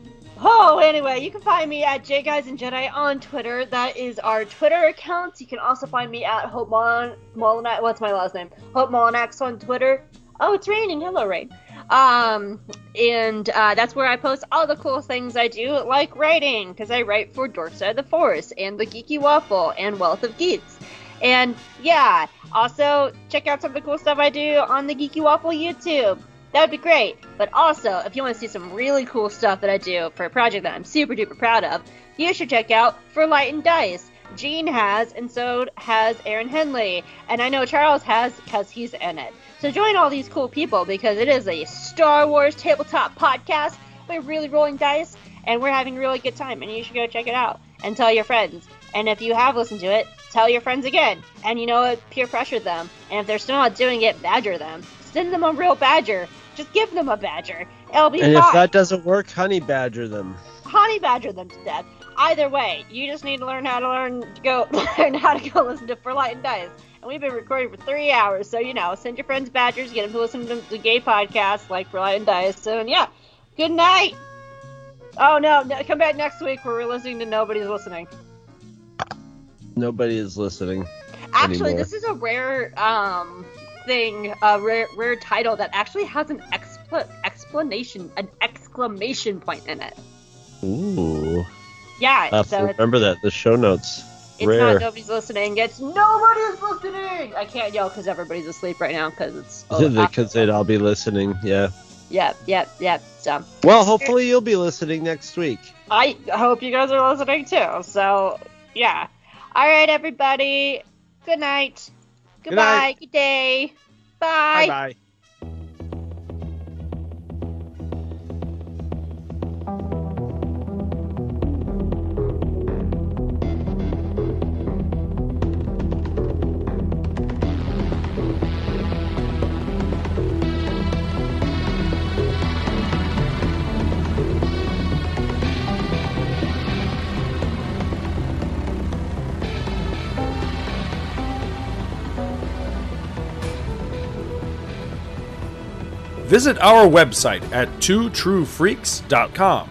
Oh, anyway, you can find me at JGuysandJedi on Twitter. That is our Twitter account. You can also find me at Hope Mon- Mullinax. What's my last name? Hope Mullinax on Twitter. Oh, it's raining. Hello, rain. Um, and uh, that's where I post all the cool things I do, like writing, because I write for Dork Side of the Force and The Geeky Waffle and Wealth of Geeks. And, yeah, also check out some of the cool stuff I do on The Geeky Waffle YouTube. That would be great. But also, if you want to see some really cool stuff that I do for a project that I'm super duper proud of, you should check out For Light and Dice. Gene has, and so has Aaron Henley. And I know Charles has because he's in it. So join all these cool people because it is a Star Wars tabletop podcast. We're really rolling dice and we're having a really good time. And you should go check it out and tell your friends. And if you have listened to it, tell your friends again. And you know what? Peer pressure them. And if they're still not doing it, badger them. Send them a real badger. Just give them a badger. It'll be and fine. And if that doesn't work, honey badger them. Honey badger them to death. Either way, you just need to learn how to learn to go learn how to go listen to For Light and Dice. And we've been recording for three hours, so you know, send your friends badgers, get them to listen to the gay podcasts like For Light and Dice. So, and yeah, Good night! Oh no, no, come back next week. We're listening to Nobody's Listening. Nobody is listening Actually, anymore. This is a rare um thing, a rare rare title that actually has an expl- explanation, an exclamation point in it. Ooh. Yeah. I have so to remember that. The show notes. It's rare. Not Nobody's Listening. It's Nobody's Listening! I can't yell because everybody's asleep right now because it's... Because they'd all be listening, yeah. Yep, yep, yep. So. Well, hopefully you'll be listening next week. I hope you guys are listening too. So, yeah. All right, everybody. Good night. Goodbye. Good night. Good day. Bye. Bye-bye. Visit our website at two true freaks dot com.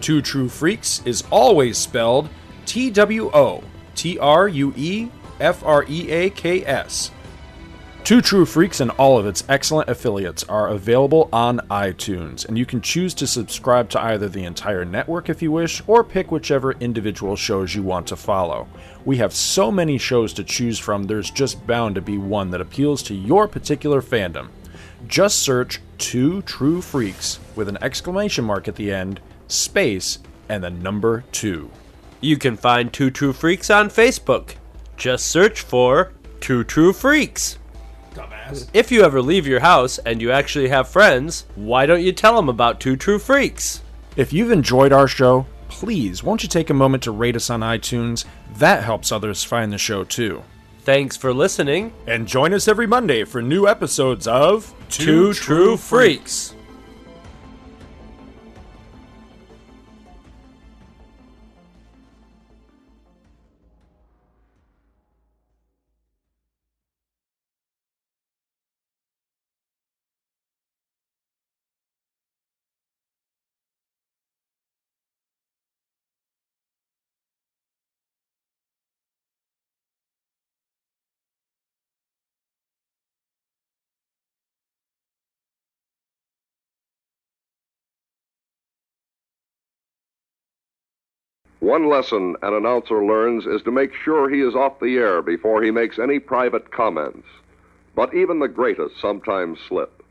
Two True Freaks is always spelled T W O T R U E F R E A K S. Two True Freaks and all of its excellent affiliates are available on iTunes, and you can choose to subscribe to either the entire network if you wish, or pick whichever individual shows you want to follow. We have so many shows to choose from, there's just bound to be one that appeals to your particular fandom. Just search Two True Freaks with an exclamation mark at the end, space, and the number two. You can find Two True Freaks on Facebook. Just search for Two True Freaks. Dumbass. If you ever leave your house and you actually have friends, why don't you tell them about Two True Freaks? If you've enjoyed our show, please won't you take a moment to rate us on iTunes? That helps others find the show too. Thanks for listening, and join us every Monday for new episodes of Two, Two True Freaks. Freaks. One lesson an announcer learns is to make sure he is off the air before he makes any private comments. But even the greatest sometimes slip.